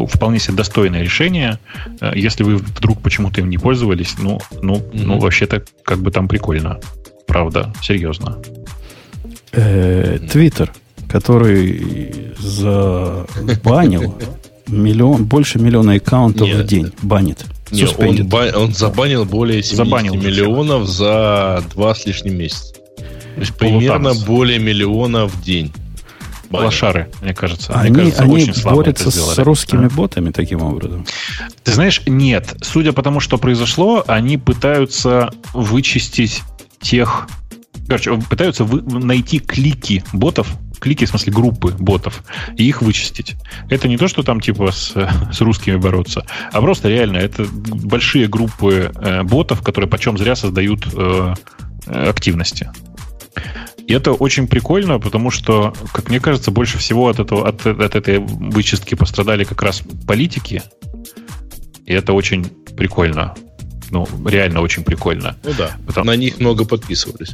вполне себе достойное решение. Если вы вдруг почему-то им не пользовались, ну, ну, mm-hmm. ну вообще-то как бы там прикольно. Правда, серьезно. Твиттер, который забанил миллион, больше миллиона аккаунтов Нет. в день. Банит. Нет, он, ба- он забанил более семьдесят забанил миллионов всех. За два с лишним месяца. То есть примерно более миллиона в день. Лошары, мне кажется. Они, мне кажется, они очень слабо борются с русскими а? ботами таким образом. Ты знаешь, нет. Судя по тому, что произошло, они пытаются вычистить тех Короче, пытаются вы, найти клики ботов, клики, в смысле, группы ботов, и их вычистить. Это не то, что там типа с, с русскими бороться, а просто реально это большие группы э, ботов, которые почем зря создают э, активности. И это очень прикольно, потому что, как мне кажется, больше всего от, этого, от, от этой вычистки пострадали как раз политики. И это очень прикольно. Ну, реально очень прикольно. Ну да, потому... на них много подписывались.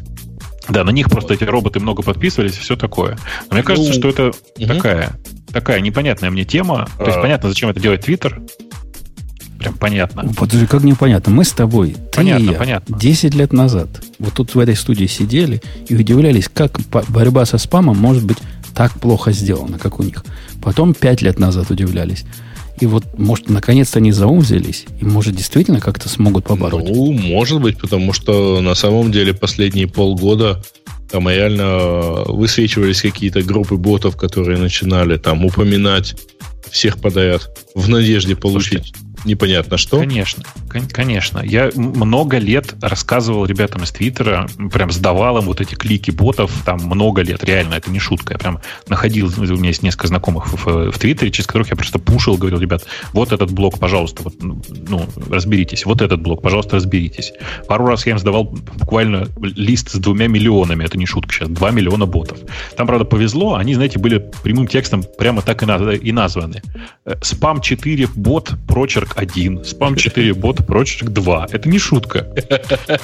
Да, на них просто вот. Эти роботы много подписывались, все такое. Но мне ну... кажется, что это угу. такая, такая непонятная мне тема. А... То есть понятно, зачем это делает Твиттер. Прям понятно. Вот как непонятно. Мы с тобой, понятно, ты и я, понятно. десять лет назад вот тут в этой студии сидели и удивлялись, как борьба со спамом может быть так плохо сделана, как у них. Потом пять лет назад удивлялись. И вот, может, наконец-то они за ум взялись, и, может, действительно как-то смогут побороть. Ну, может быть, потому что на самом деле последние полгода там реально высвечивались какие-то группы ботов, которые начинали там упоминать всех подряд в надежде получить Слушайте, непонятно что. Конечно, кон- конечно. Я много лет рассказывал ребятам из Твиттера, прям сдавал им вот эти клики ботов, там много лет, реально, это не шутка. Я прям находил, у меня есть несколько знакомых в, в Твиттере, через которых я просто пушил, говорил, ребят, вот этот блок, пожалуйста, вот, ну, разберитесь, вот этот блок, пожалуйста, разберитесь. Пару раз я им сдавал буквально лист с двумя миллионами, это не шутка сейчас, два миллиона ботов. Там, правда, повезло, они, знаете, были прямым текстом прямо так и, наз- и названы. Спам четыре бот, прочерк один. Спам четыре бот, прочерк два. Это не шутка.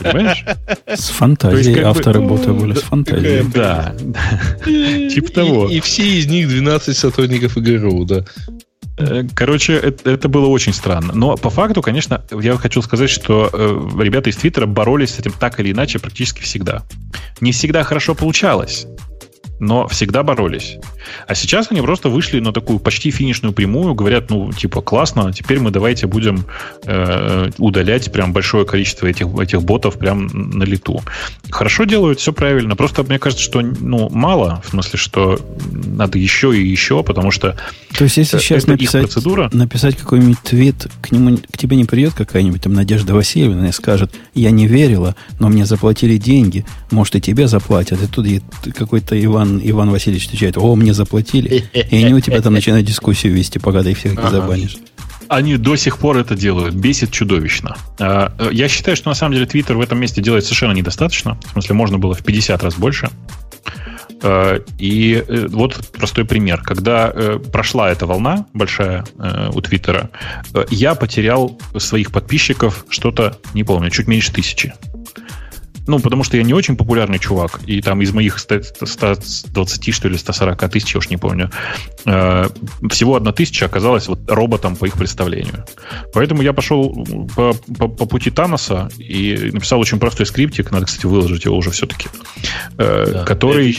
Понимаешь? С фантазией. Есть, авторы бы, бота были да, с фантазией. Да. Типа того. И все из них двенадцать сотрудников ИГРУ, да. Короче, это, это было очень странно. Но по факту, конечно, я хочу сказать, что э, ребята из Твиттера боролись с этим так или иначе практически всегда. Не всегда хорошо получалось, но всегда боролись. А сейчас они просто вышли на такую почти финишную прямую, говорят, ну, типа, классно, теперь мы давайте будем э, удалять прям большое количество этих, этих ботов прям на лету. Хорошо делают, все правильно. Просто мне кажется, что, ну, мало, в смысле, что надо еще и еще, потому что то есть, если сейчас написать, процедура... написать какой-нибудь твит, к, нему, к тебе не придет какая-нибудь там Надежда Васильевна и скажет, я не верила, но мне заплатили деньги, может, и тебе заплатят. И тут какой-то Иван Иван Васильевич отвечает, о, мне заплатили. И они у тебя там начинают дискуссию вести, пока ты их всех не ага. забанишь. Они до сих пор это делают. Бесит чудовищно. Я считаю, что на самом деле Твиттер в этом месте делает совершенно недостаточно. В смысле, можно было в пятьдесят раз больше. И вот простой пример. Когда прошла эта волна большая у Твиттера, я потерял своих подписчиков что-то, не помню, чуть меньше тысячи. Ну, потому что я не очень популярный чувак, и там из моих сто двадцать, что ли, сто сорок тысяч, я уж не помню, всего одна тысяча оказалась вот роботом по их представлению. Поэтому я пошел по, по, по пути Таноса и написал очень простой скриптик, надо, кстати, выложить его уже все-таки, да, который...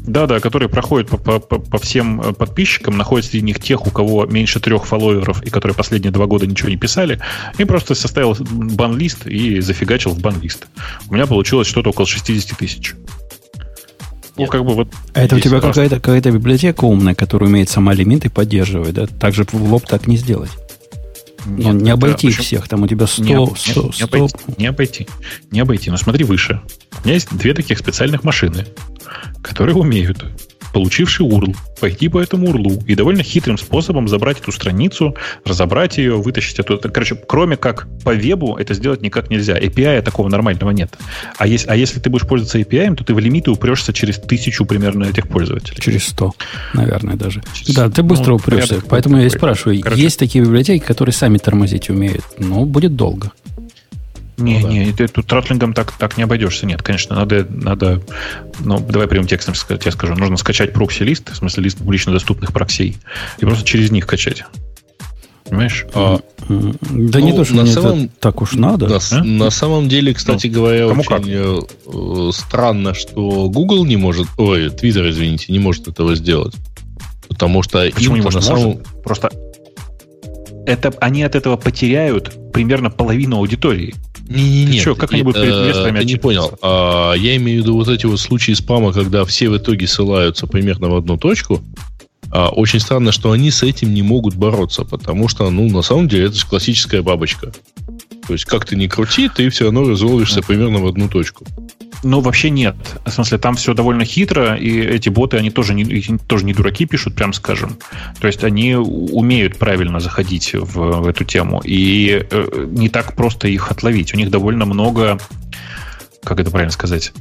Да-да, которые проходят по, по, по всем подписчикам, находят среди них тех, у кого меньше трех фолловеров, и которые последние два года ничего не писали, и просто составил бан-лист и зафигачил в бан-лист. У меня получилось что-то около шестьдесят тысяч. Ну, как бы вот а это у тебя какая-то, какая-то библиотека умная, которая умеет сама лимиты поддерживать, да? Так же в лоб так не сделать. Нет, не обойти это, всех, там у тебя сто... Не, не, не обойти, не обойти, но смотри выше. У меня есть две таких специальных машины, которые умеют, получивший ю ар эл, пойти по этому ю ар эл и довольно хитрым способом забрать эту страницу, разобрать ее, вытащить оттуда. Короче, кроме как по вебу это сделать никак нельзя. эй пи ай такого нормального нет. А, есть, а если ты будешь пользоваться эй пи ай, то ты в лимиты упрешься через тысячу примерно этих пользователей. Через сто, наверное, даже. Через... Да, ты быстро ну, упрешься. Порядок, поэтому я и спрашиваю, короче. Есть такие библиотеки, которые сами тормозить умеют? Ну, будет долго. Не, ну, не, да. ты тут тратлингом так, так не обойдешься. Нет, конечно, надо, надо... Ну, давай прямым текстом я скажу. Нужно скачать прокси-лист, в смысле лист публично доступных проксей, и просто через них качать. Понимаешь? А, да ну, не то, что на самом... так уж надо. На, а? на самом деле, кстати ну, говоря, очень как? странно, что Google не может... Ой, Twitter, извините, не может этого сделать. Потому что... Почему не может? Самом... может? Просто это, они от этого потеряют примерно половину аудитории. Не-не-не, ты, ты, э, ты не понял. А, я имею в виду вот эти вот случаи спама, когда все в итоге ссылаются примерно в одну точку. А, очень странно, что они с этим не могут бороться, потому что, ну, на самом деле, это же классическая бабочка. То есть, как ты ни крути, ты все равно разловишься примерно в одну точку. Ну, вообще нет. В смысле, там все довольно хитро, и эти боты, они тоже не, тоже не дураки пишут, прям скажем. То есть они умеют правильно заходить в, в эту тему, и э, не так просто их отловить. У них довольно много, как это правильно сказать,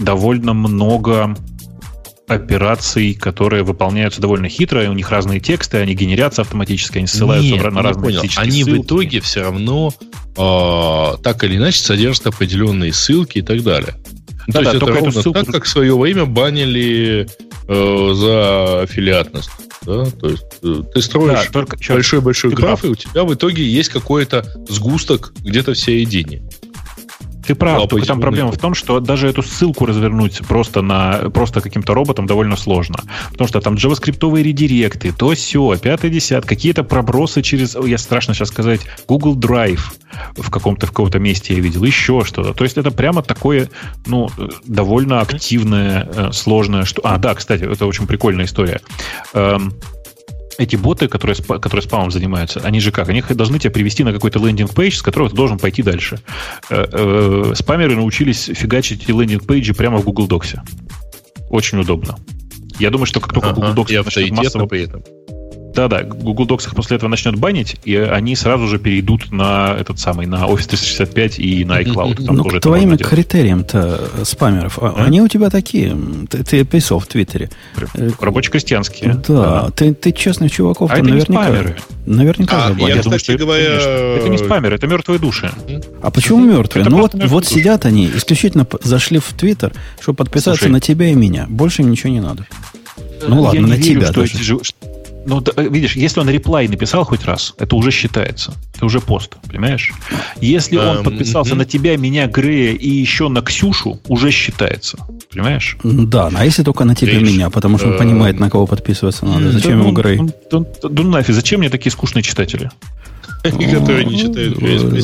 довольно много операций, которые выполняются довольно хитро, и у них разные тексты, они генерятся автоматически, они ссылаются Нет, на разные понял. Физические они ссылки. Они в итоге все равно э, так или иначе содержат определенные ссылки и так далее. Да, То да, есть это ровно ссылку... так, как в свое время банили э, за аффилиатность. Да? То есть э, ты строишь да, большой-большой граф, прав. И у тебя в итоге есть какой-то сгусток где-то в середине. Ты прав, да, только там проблема в том, что даже эту ссылку развернуть просто, на, просто каким-то роботом довольно сложно. Потому что там джаваскриптовые редиректы, то сё, пятое-десятое, какие-то пробросы через, я страшно сейчас сказать, Google Drive в каком-то в каком-то месте я видел, еще что-то. То есть это прямо такое, ну, довольно активное, сложное... Что... А, да, кстати, это очень прикольная история. Эти боты, которые, которые спамом занимаются, они же как? Они должны тебя привести на какой-то лендинг-пейдж, с которого ты должен пойти дальше. Спамеры научились фигачить эти лендинг-пейджи прямо в Google Docs. Очень удобно. Я думаю, что как только ага, Google Docs начнет массово... при этом. Да-да, Google Docs их после этого начнет банить, и они сразу же перейдут на этот самый, на Office триста шестьдесят пять и на iCloud. Ну, к твоим критериям-то спамеров, а? Они у тебя такие, ты, ты писал в Твиттере. Рабоче-крестьянские. Да, да. Ты, ты честных чуваков а наверняка... спамеры. Наверняка а, забанят. Я, кстати, думаю, говоря... Конечно. Это не спамеры, это мертвые души. А почему мертвые? Это ну вот, мертвые вот сидят они, исключительно зашли в Твиттер, чтобы подписаться Слушай, на тебя и меня. Больше им ничего не надо. Ну ладно, на верю, тебя даже. Эти... Ну, да, видишь, если он реплай написал хоть раз, это уже считается. Это уже пост, понимаешь? Если он эм, подписался угу. на тебя, меня, Грея и еще на Ксюшу, уже считается. Понимаешь? Да, а если только на тебя, меня, потому что он понимает, на кого подписываться надо. Зачем ему Грей? Да нафиг, зачем мне такие скучные читатели? Которые не читают. Не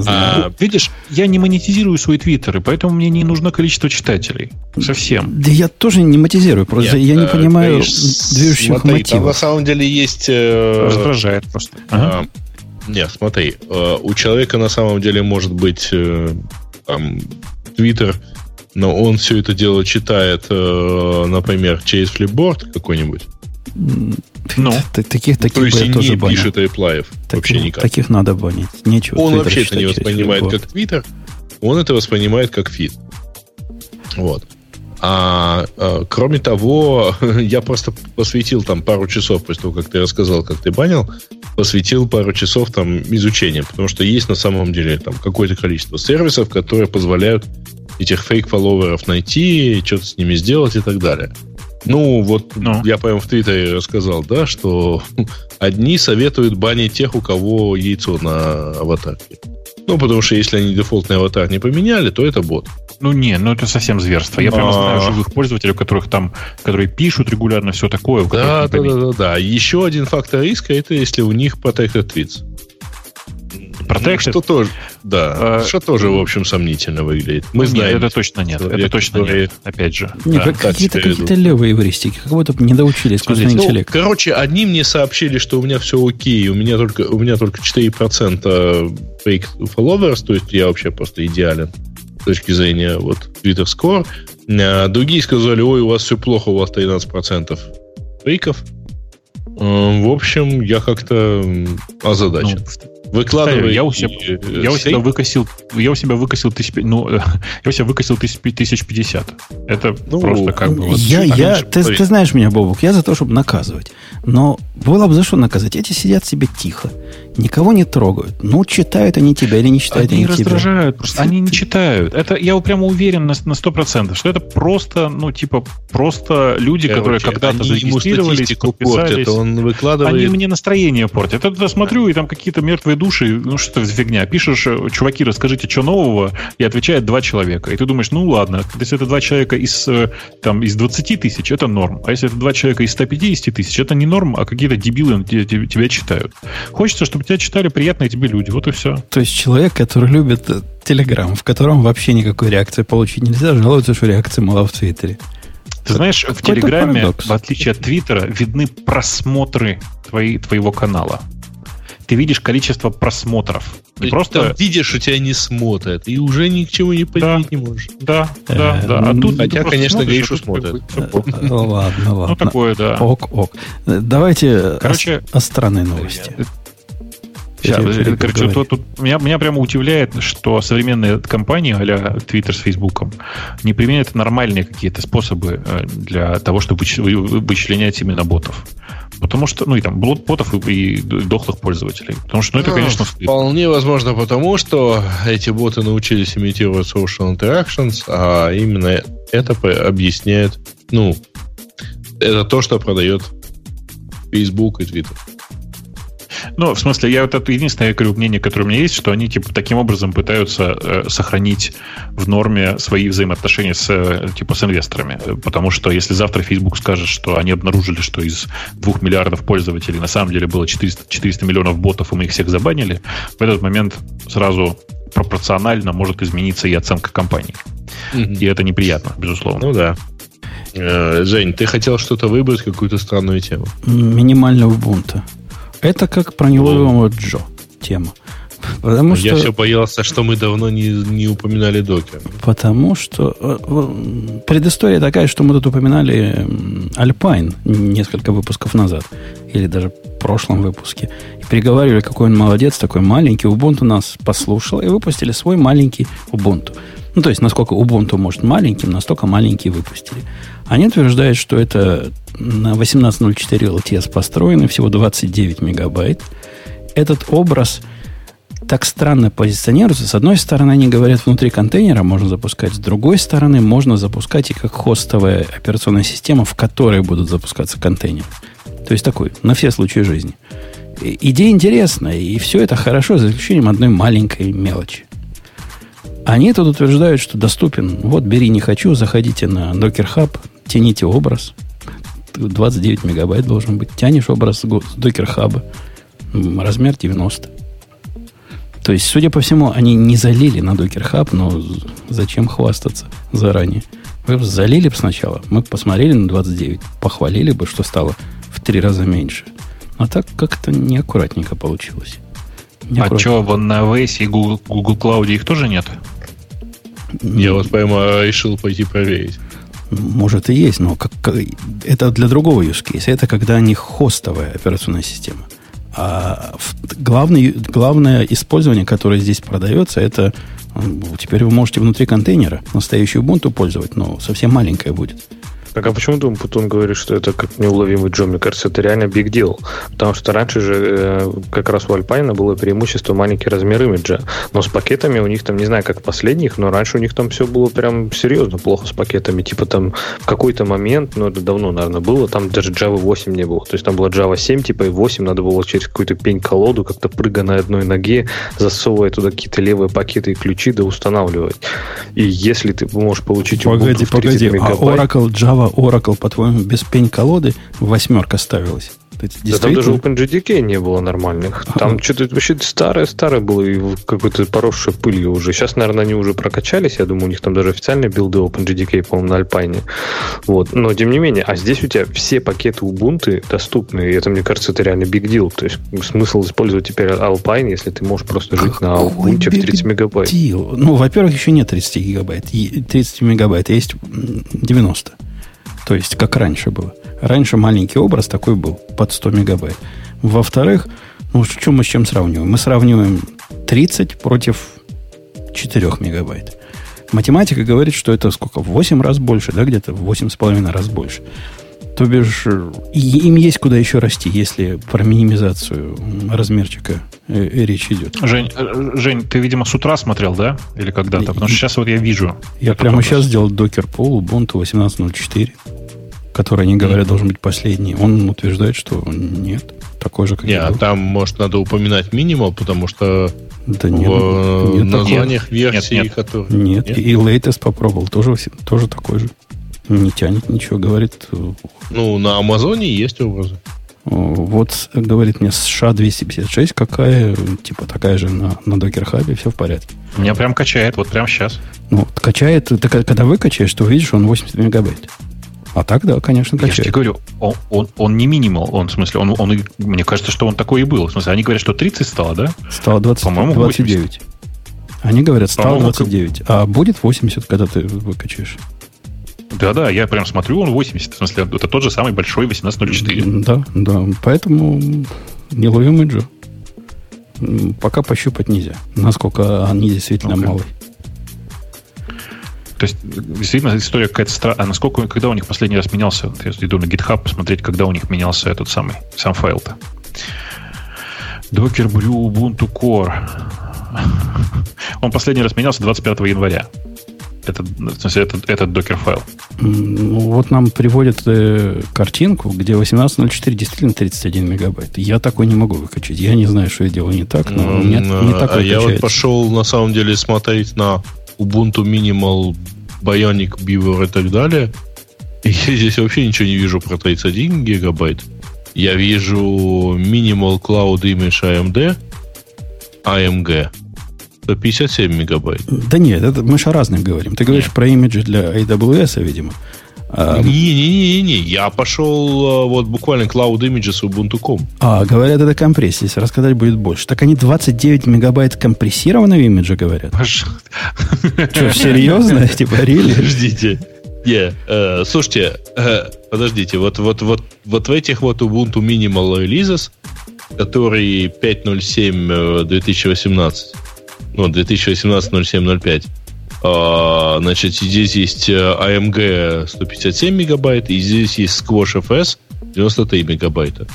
знаю. Видишь, я не монетизирую свои твиттеры, поэтому мне не нужно количество читателей. Совсем. Да я тоже не монетизирую, просто я не понимаю движущих мотивов. На самом деле есть... Раздражает просто. Нет, смотри, у человека на самом деле может быть там твиттер, но он все это дело читает, например, через флипборд какой-нибудь. Ну, таких, таких то есть и не пишет реплаев так, вообще никак. Таких надо банить. Нечего. Он вообще это не воспринимает как Twitter, он это воспринимает как фид. Вот. А, а кроме того, я просто посвятил там пару часов, после того, как ты рассказал, как ты банил, посвятил пару часов там изучению, потому что есть на самом деле там какое-то количество сервисов, которые позволяют этих фейк-фолловеров найти, что-то с ними сделать и так далее. Ну, вот Но. я, по-моему, в Твиттере рассказал, да, что одни советуют банить тех, у кого яйцо на аватарке. Ну, потому что если они дефолтный аватар не поменяли, то это бот. Ну, не, ну это совсем зверство. Я а... прямо знаю живых пользователей, у которых там, которые пишут регулярно, все такое. Да, да, да, да, да. Еще один фактор риска, это если у них protected tweets. Протекшн. Что тоже, да, а, что тоже, в общем, сомнительно выглядит. Мы нет, знаем, это точно нет. Это точно нет, опять же. Нет, да, какие-то, какие-то левые эвристики, как будто не доучили искусственный ну, интеллект. Короче, одни мне сообщили, что у меня все окей, у меня только, у меня только четыре процента fake followers, то есть я вообще просто идеален с точки зрения вот, Twitter Score. А другие сказали, ой, у вас все плохо, у вас тринадцать процентов фейков. В общем, я как-то озадачен. Ну, Выкладывай. Я у себя, и, я у себя выкосил, я у себя выкосил тысяч, ну, я у себя выкосил тысяч пятьдесят. Это ну, просто как бы. Я, вот, я, ты, ты знаешь меня, Бобук, я за то, чтобы наказывать. Но было бы за что наказать. Эти сидят себе тихо, никого не трогают. Ну, читают они тебя или не читают они, они тебя? Они раздражают. Просто они не читают. Это я прямо уверен на на сто процентов, что это просто, ну, типа просто люди, короче, которые когда-то зарегистрировались, подписались. Он выкладывает. Они мне настроение портят. Я туда смотрю и там какие-то мертвые души, ну что это за фигня? Пишешь, чуваки, расскажите, что нового, и отвечает два человека. И ты думаешь, ну ладно, если это два человека из, там, из двадцати тысяч, это норм. А если это два человека из ста пятидесяти тысяч, это не норм, а какие-то дебилы тебя читают. Хочется, чтобы тебя читали приятные тебе люди. Вот и все. То есть человек, который любит Телеграм, в котором вообще никакой реакции получить нельзя, жалуется, что реакции мало в Твиттере. Ты знаешь, в Телеграме, в отличие от Твиттера, видны просмотры твои, твоего канала. ты видишь количество просмотров. Ты просто там видишь, у тебя не смотрят, и уже ни к чему не поделить да, не можешь. Да, да, да. А тут хотя, конечно, Гришу смотрят. Ну ладно, ладно. Ну такое, да. Ок, ок. Давайте о странной новости. Сейчас, короче, то, тут меня, меня прямо удивляет, что современные компании а-ля Twitter с Фейсбуком не применяют нормальные какие-то способы для того, чтобы вычленять именно ботов. Потому что, ну и там, ботов и, и дохлых пользователей. Потому что, ну это, ну, конечно, стыдно. Вполне возможно, потому что эти боты научились имитировать social interactions, а именно это объясняет, ну, это то, что продает Facebook и Twitter. Ну, в смысле, я вот это единственное, я говорю, мнение, которое у меня есть, что они типа таким образом пытаются э, сохранить в норме свои взаимоотношения с, э, типа, с инвесторами. Потому что если завтра Facebook скажет, что они обнаружили, что из двух миллиардов пользователей на самом деле было четыреста, четыреста миллионов ботов, и мы их всех забанили, в этот момент сразу пропорционально может измениться и оценка компаний. Mm-hmm. И это неприятно, безусловно. Ну да. Э, Жень, ты хотел что-то выбрать, какую-то странную тему? Минимального бунта. Это как про него Джо тема. Потому Я что... все боялся, что мы давно не, не упоминали докер. Потому что предыстория такая, что мы тут упоминали Alpine несколько выпусков назад. Или даже в прошлом выпуске. И переговаривали, какой он молодец, такой маленький. Ubuntu нас послушал и выпустили свой маленький Ubuntu. Ну, то есть, насколько Ubuntu может маленьким, настолько маленькие выпустили. Они утверждают, что это на восемнадцать ноль четыре эл ти эс построено, всего двадцать девять мегабайт. Этот образ так странно позиционируется. С одной стороны, они говорят, внутри контейнера можно запускать. С другой стороны, можно запускать и как хостовая операционная система, в которой будут запускаться контейнеры. То есть, такой, на все случаи жизни. Идея интересная, и все это хорошо, за исключением одной маленькой мелочи. Они тут утверждают, что доступен. Вот, бери, не хочу, заходите на Docker Hub, тяните образ. двадцать девять мегабайт должен быть. Тянешь образ с Docker Hub. Размер девяносто. То есть, судя по всему, они не залили на Docker Hub, но зачем хвастаться заранее? Вы бы залили бы сначала. Мы посмотрели на двадцать девять, похвалили бы, что стало в три раза меньше. А так как-то неаккуратненько получилось. А что, в Nanoves и Google, Google Cloud их тоже нет? Я вот прямо решил пойти проверить. Может и есть, но как, как, это для другого use case. Это когда не хостовая операционная система. А главный, главное использование, которое здесь продается, это теперь вы можете внутри контейнера настоящую Ubuntu пользовать, но совсем маленькая будет. Так а почему, думаю, Путун говорит, что это как неуловимый Джо? Мне кажется, это реально big deal. Потому что раньше же как раз у Alpine было преимущество маленький размер имиджа. Но с пакетами у них там, не знаю, как в последних, но раньше у них там все было прям серьезно плохо с пакетами. Типа там в какой-то момент, ну это давно, наверное, было, там даже Java восемь не было. То есть там была Java семь, типа и восемь надо было через какую-то пень-колоду, как-то прыгая на одной ноге, засовывая туда какие-то левые пакеты и ключи, да устанавливать. И если ты можешь получить... Погоди, погоди, мегабайт, а Oracle Java Oracle, по-твоему, без пень-колоды восьмерка ставилась. Да там даже OpenJDK не было нормальных. Там ага. что-то вообще старое-старое было и какой-то поросшее пылью уже. Сейчас, наверное, они уже прокачались. Я думаю, у них там даже официальные билды OpenJDK, по-моему, на Alpine. Вот. Но, тем не менее, а здесь у тебя все пакеты Ubuntu доступны. И это, мне кажется, это реально big deal. То есть, смысл использовать теперь Alpine, если ты можешь просто жить Какой на Ubuntu в тридцать мегабайт. Deal? Ну, во-первых, еще нет тридцати гигабайт. тридцать мегабайт, есть девяносто. То есть, как раньше было. Раньше маленький образ такой был, под сто мегабайт. Во-вторых, ну, что мы с чем сравниваем? Мы сравниваем тридцать против четыре мегабайт. Математика говорит, что это сколько? В восемь раз больше, да, где-то в восемь с половиной раз больше. То бишь, им есть куда еще расти, если про минимизацию размерчика речь идет. Жень, Жень, ты, видимо, с утра смотрел, да? Или когда-то? Потому что сейчас вот я вижу. Я прямо вопрос. Сейчас сделал Docker Pool Ubuntu восемнадцать ноль четыре, который, они говорят, должен быть последний. Он утверждает, что нет. Такой же, как я. Нет, там, может, надо упоминать минимал, потому что да нет, в нет, названиях нет, версии... Нет, нет. Которые... нет. нет. И, и latest попробовал. Тоже, тоже такой же. Не тянет ничего, говорит. Ну, на Амазоне есть образы. Вот, говорит мне, США двести пятьдесят шесть какая, типа такая же на, на Docker Hub, все в порядке. Меня прям качает, вот прям сейчас. Ну, вот, качает, ты, когда выкачаешь, то увидишь, он восемьдесят мегабайт. А так, да, конечно, качает. Я же тебе говорю, он, он, он не минимал, он, в смысле, он, он, мне кажется, что он такой и был. В смысле, они говорят, что тридцать стало, да? Стало двадцать, по-моему, двадцать девять. восемьдесят. Они говорят, стало двадцать девять. А будет восемьдесят, когда ты выкачаешь? Да-да, я прям смотрю, он восемьдесят. В смысле, это тот же самый большой восемнадцать ноль четыре. Да, да, поэтому не ловим иджу. Пока пощупать нельзя, насколько они действительно okay. малы. То есть, действительно, история какая-то странная. А насколько, когда у них последний раз менялся, я иду на GitHub посмотреть, когда у них менялся этот самый, сам файл-то. Docker Brew Ubuntu Core. Он последний раз менялся двадцать пятого января. Это, в смысле, этот, этот докер-файл. Вот нам приводят э, картинку, где восемнадцать ноль четыре действительно тридцать один мегабайт. Я такой не могу выкачать. Я не знаю, что я делаю не так, но mm-hmm. у меня не так выкачается. Я вот пошел, на самом деле, смотреть на Ubuntu Minimal, Bionic, Beaver и так далее. И я здесь вообще ничего не вижу про тридцать один гигабайт. Я вижу Minimal Cloud Image эй эм ди, эй эм джи. пятьдесят семь мегабайт. Да нет, это мы же о разных говорим. Ты говоришь нет. про имиджи для эй дабл ю эс, видимо. Не-не-не, я пошел вот буквально Cloud Images Ubuntu.com. А, говорят, это компрессия, если рассказать будет больше. Так они двадцать девять мегабайт компрессированного имиджа говорят. Что, серьезно? Типа, рили? Подождите. Слушайте, подождите, вот в этих вот Ubuntu Minimal Releases, которые пять ноль семь две тысячи восемнадцать, ну, две тысячи восемнадцать ноль семь ноль пять. Значит, здесь есть эй эм джи сто пятьдесят семь мегабайт, и здесь есть Squash эф эс девяносто три мегабайта.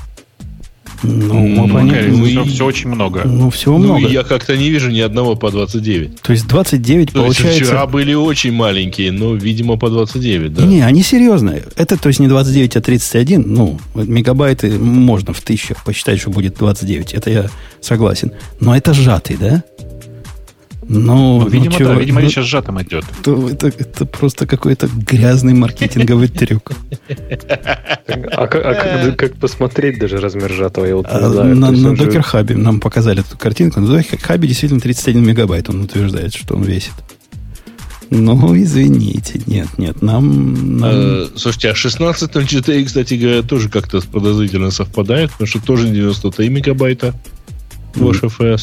Ну, ну, ну и, все очень много. Ну, всего ну, много. Я как-то не вижу ни одного по двадцать девять. То есть двадцать девять то получается... Есть вчера были очень маленькие, но, видимо, по двадцать девять, да? Не, они серьезные. Это, то есть, не двадцать девять, а тридцать один. Ну, мегабайты можно в тысячах посчитать, что будет двадцать девять. Это я согласен. Но это сжатый, да? Ну, ну, видимо, ну, да, видимо, речь ну, о сжатом идет. То, это, это просто какой-то грязный маркетинговый трюк. А как посмотреть даже размер сжатого? На Докер-хабе нам показали эту картинку. На Докер-хабе действительно тридцать один мегабайт. Он утверждает, что он весит. Ну, извините, нет, нет, нам... Слушайте, а шестнадцать ноль четыре, кстати говоря, тоже как-то подозрительно совпадает, потому что тоже девяносто три мегабайта.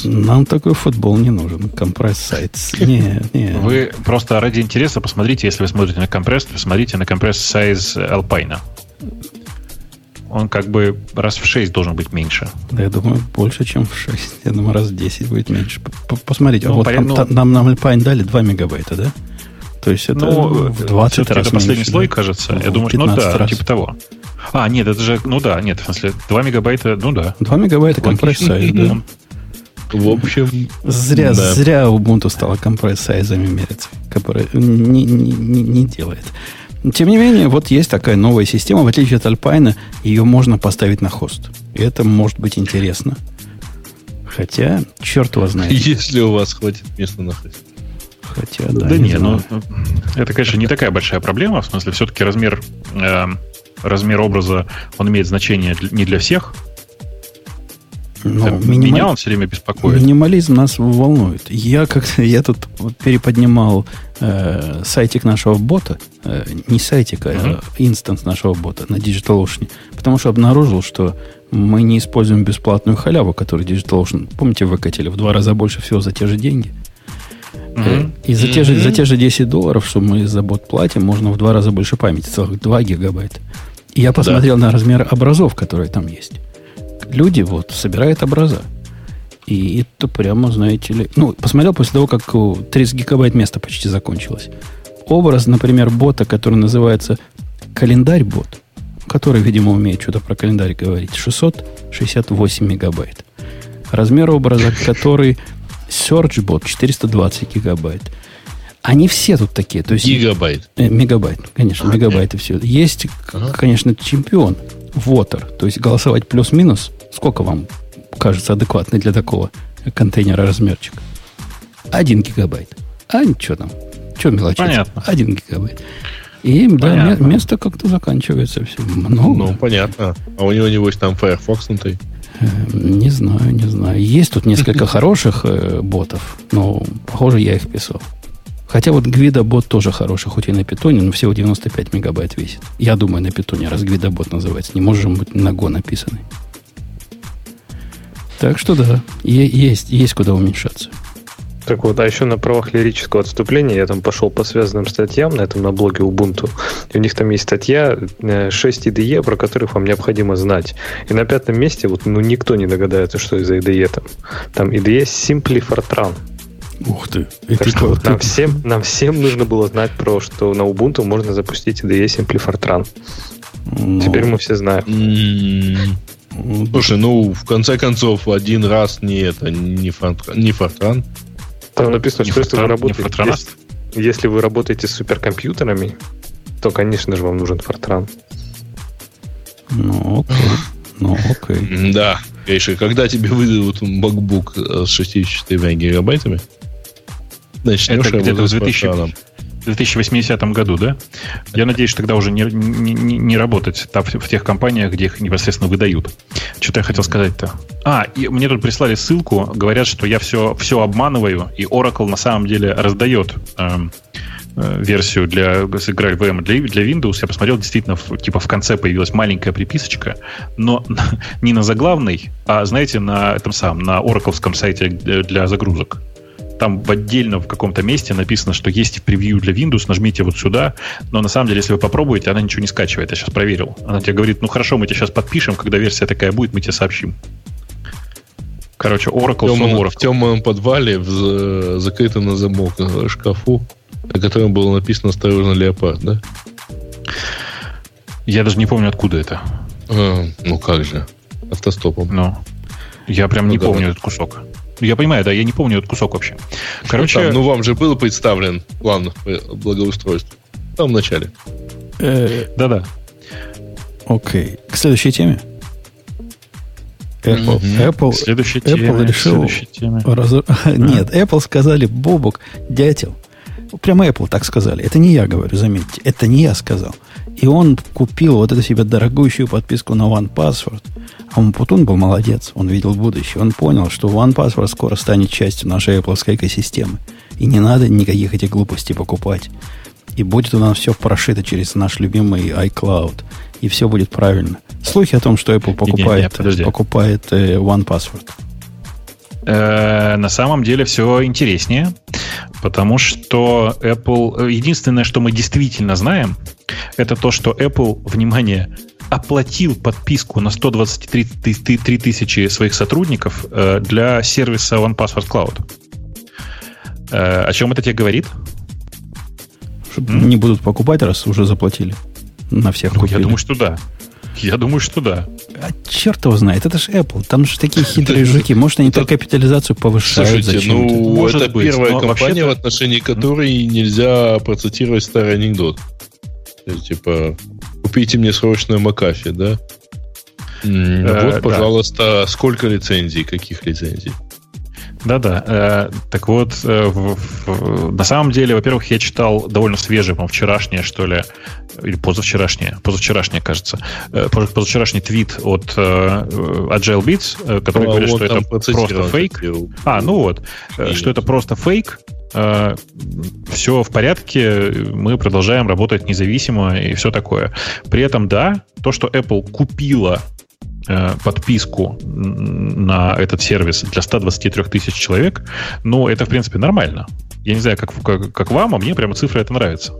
Нам такой футбол не нужен. Compressed Size. Не, не. Вы просто ради интереса посмотрите, если вы смотрите на Compressed, посмотрите на Compressed Size Alpine. Он как бы раз в шесть должен быть меньше. Да, я думаю, больше, чем в шесть. Я думаю, раз в десять будет меньше. Посмотрите, ну, а вот парень, там, ну... нам, нам Alpine дали два мегабайта, да? То есть это ну, в двадцать раз это последний меньше, слой, да? Кажется. Ну, я думаю, что ну да, раз. Типа того. А, нет, это же, ну да, нет, в смысле, два мегабайта, ну да. два мегабайта Compressed Size, да. В общем, зря, да. зря Ubuntu стала компресс-сайзами мериться, которая не, не, не делает. Тем не менее, вот есть такая новая система. В отличие от Alpine, ее можно поставить на хост. И это может быть интересно. Хотя, черт его знает. Если у вас хватит места на хосте. Хотя, да. Да не, не ну, это, конечно, не такая большая проблема. В смысле, все-таки размер, э, размер образа, он имеет значение не для всех. Но минимали... Меня он все время беспокоит. Минимализм нас волнует. Я как-то я тут переподнимал э, сайтик нашего бота, э, не сайтик, а uh-huh. инстанс нашего бота на DigitalOcean, потому что обнаружил, что мы не используем бесплатную халяву, которую DigitalOcean, помните, выкатили в два раза больше всего за те же деньги. Uh-huh. И за те, же, uh-huh. за те же десять долларов, что мы за бот платим, можно в два раза больше памяти, целых два гигабайта. И я посмотрел да. на размер образов, которые там есть. Люди вот собирают образа. И это прямо, знаете ли... Ну, посмотрел после того, как тридцать гигабайт места почти закончилось. Образ, например, бота, который называется календарь-бот, который, видимо, умеет что-то про календарь говорить, шестьсот шестьдесят восемь мегабайт. Размер образа, который search-бот, четыреста двадцать гигабайт. Они все тут такие. То есть, гигабайт. Э, мегабайт, конечно, а, мегабайты э. все. Есть, а. конечно, чемпион. Вотер, то есть голосовать плюс-минус, сколько вам кажется адекватный для такого контейнера размерчик? Один гигабайт. А ничего там. Че мелочиться? Понятно. Один гигабайт. И да, место как-то заканчивается все. Много. Ну, понятно. А у него, небось, там Firefox внутри? Не знаю, не знаю. Есть тут несколько хороших ботов, но, похоже, я их писал. Хотя вот GuidaBot тоже хороший, хоть и на питоне, но всего девяносто пять мегабайт весит. Я думаю, на питоне, раз GuidaBot называется. Не может быть на Go написанный. Так что да, есть, есть куда уменьшаться. Так вот, а еще на правах лирического отступления я там пошел по связанным статьям на этом на блоге Ubuntu. И у них там есть статья шесть и ди и, про которых вам необходимо знать. И на пятом месте вот ну никто не догадается, что из-за и ди и там. Там и ди и Simply Fortran. Ух ты. Так что вот нам, всем, нам всем нужно было знать про, что на Ubuntu можно запустить и ди и Simply Fortran. Но... Теперь мы все знаем. Mm-hmm. Слушай, ну в конце концов один раз не это, не Fortran. Не Fortran. Там написано, не что фортран, если вы работаете, если, если вы работаете с суперкомпьютерами, то, конечно же, вам нужен Fortran. Ну, окей. Ну, окей. Да. Конечно, когда тебе выдадут MacBook с шестьюдесятью четырьмя гигабайтами, начнешь это где-то в две тысячи восьмидесятом году, да? Я надеюсь, что тогда уже не, не, не работать там, в тех компаниях, где их непосредственно выдают. Что-то я хотел сказать-то. А, и мне тут прислали ссылку, говорят, что я все, все обманываю, и Oracle на самом деле раздает эм, э, версию для ай ви эм для, для Windows. Я посмотрел, действительно, в, типа в конце появилась маленькая приписочка, но не на заглавной, а, знаете, на этом самом, на Oracleском сайте для загрузок. Там в отдельно в каком-то месте написано, что есть превью для Windows, нажмите вот сюда. Но на самом деле, если вы попробуете, она ничего не скачивает. Я сейчас проверил. Она тебе говорит, ну хорошо, мы тебе сейчас подпишем, когда версия такая будет, мы тебе сообщим. Короче, Oracle в темном, в темном подвале, в закрытом на замок шкафу, на котором было написано «Осторожно, леопард», да? Я даже не помню, откуда это. А, ну как же, автостопом. Ну, я прям ну, не да, помню да. этот кусок. Я понимаю, да, я не помню этот кусок вообще. Короче, там, ну вам же был представлен план благоустройства. В самом начале. Да-да. Окей. К следующей теме. Apple. Mm-hmm. Apple, Apple теме, решил... Раз... Нет, Apple сказали, Бобок, дятел. Прямо Apple так сказали. Это не я говорю, заметьте. Это не я сказал. И он купил вот эту себе дорогущую подписку на уан пассворд. А Умпутун был молодец. Он видел будущее. Он понял, что уан пассворд скоро станет частью нашей Apple-овской экосистемы. И не надо никаких этих глупостей покупать. И будет у нас все прошито через наш любимый iCloud. И все будет правильно. Слухи о том, что Apple покупает, не, не, не, покупает э, уан пассворд. Э, на самом деле все интереснее. Потому что Apple... Единственное, что мы действительно знаем, это то, что Apple, внимание, оплатил подписку на сто двадцать три тысячи своих сотрудников для сервиса уан пассворд клауд. О чем это тебе говорит? М? Не будут покупать, раз уже заплатили. На всех ну, купили. Я думаю, что да. Я думаю, что да. А черт его знает, это же Apple. Там же такие хитрые жуки. Может, они только капитализацию повышают зачем-то. Ну, это первая компания, в отношении которой нельзя процитировать старый анекдот. Типа, купите мне срочно Макафи, да? Вот, пожалуйста, сколько лицензий, каких лицензий? Да-да. Так вот, на самом деле, во-первых, я читал довольно свежее, по-моему, вчерашнее, что ли, или позавчерашнее, позавчерашнее, кажется, позавчерашний твит от AgileBeats, который а, говорит, вот что это просто фейк. А, ну вот, Нет. что это просто фейк, все в порядке, мы продолжаем работать независимо и все такое. При этом, да, то, что Apple купила подписку на этот сервис для ста двадцати трёх тысяч человек, ну, это, в принципе, нормально. Я не знаю, как, как, как вам, а мне прямо цифра это нравится.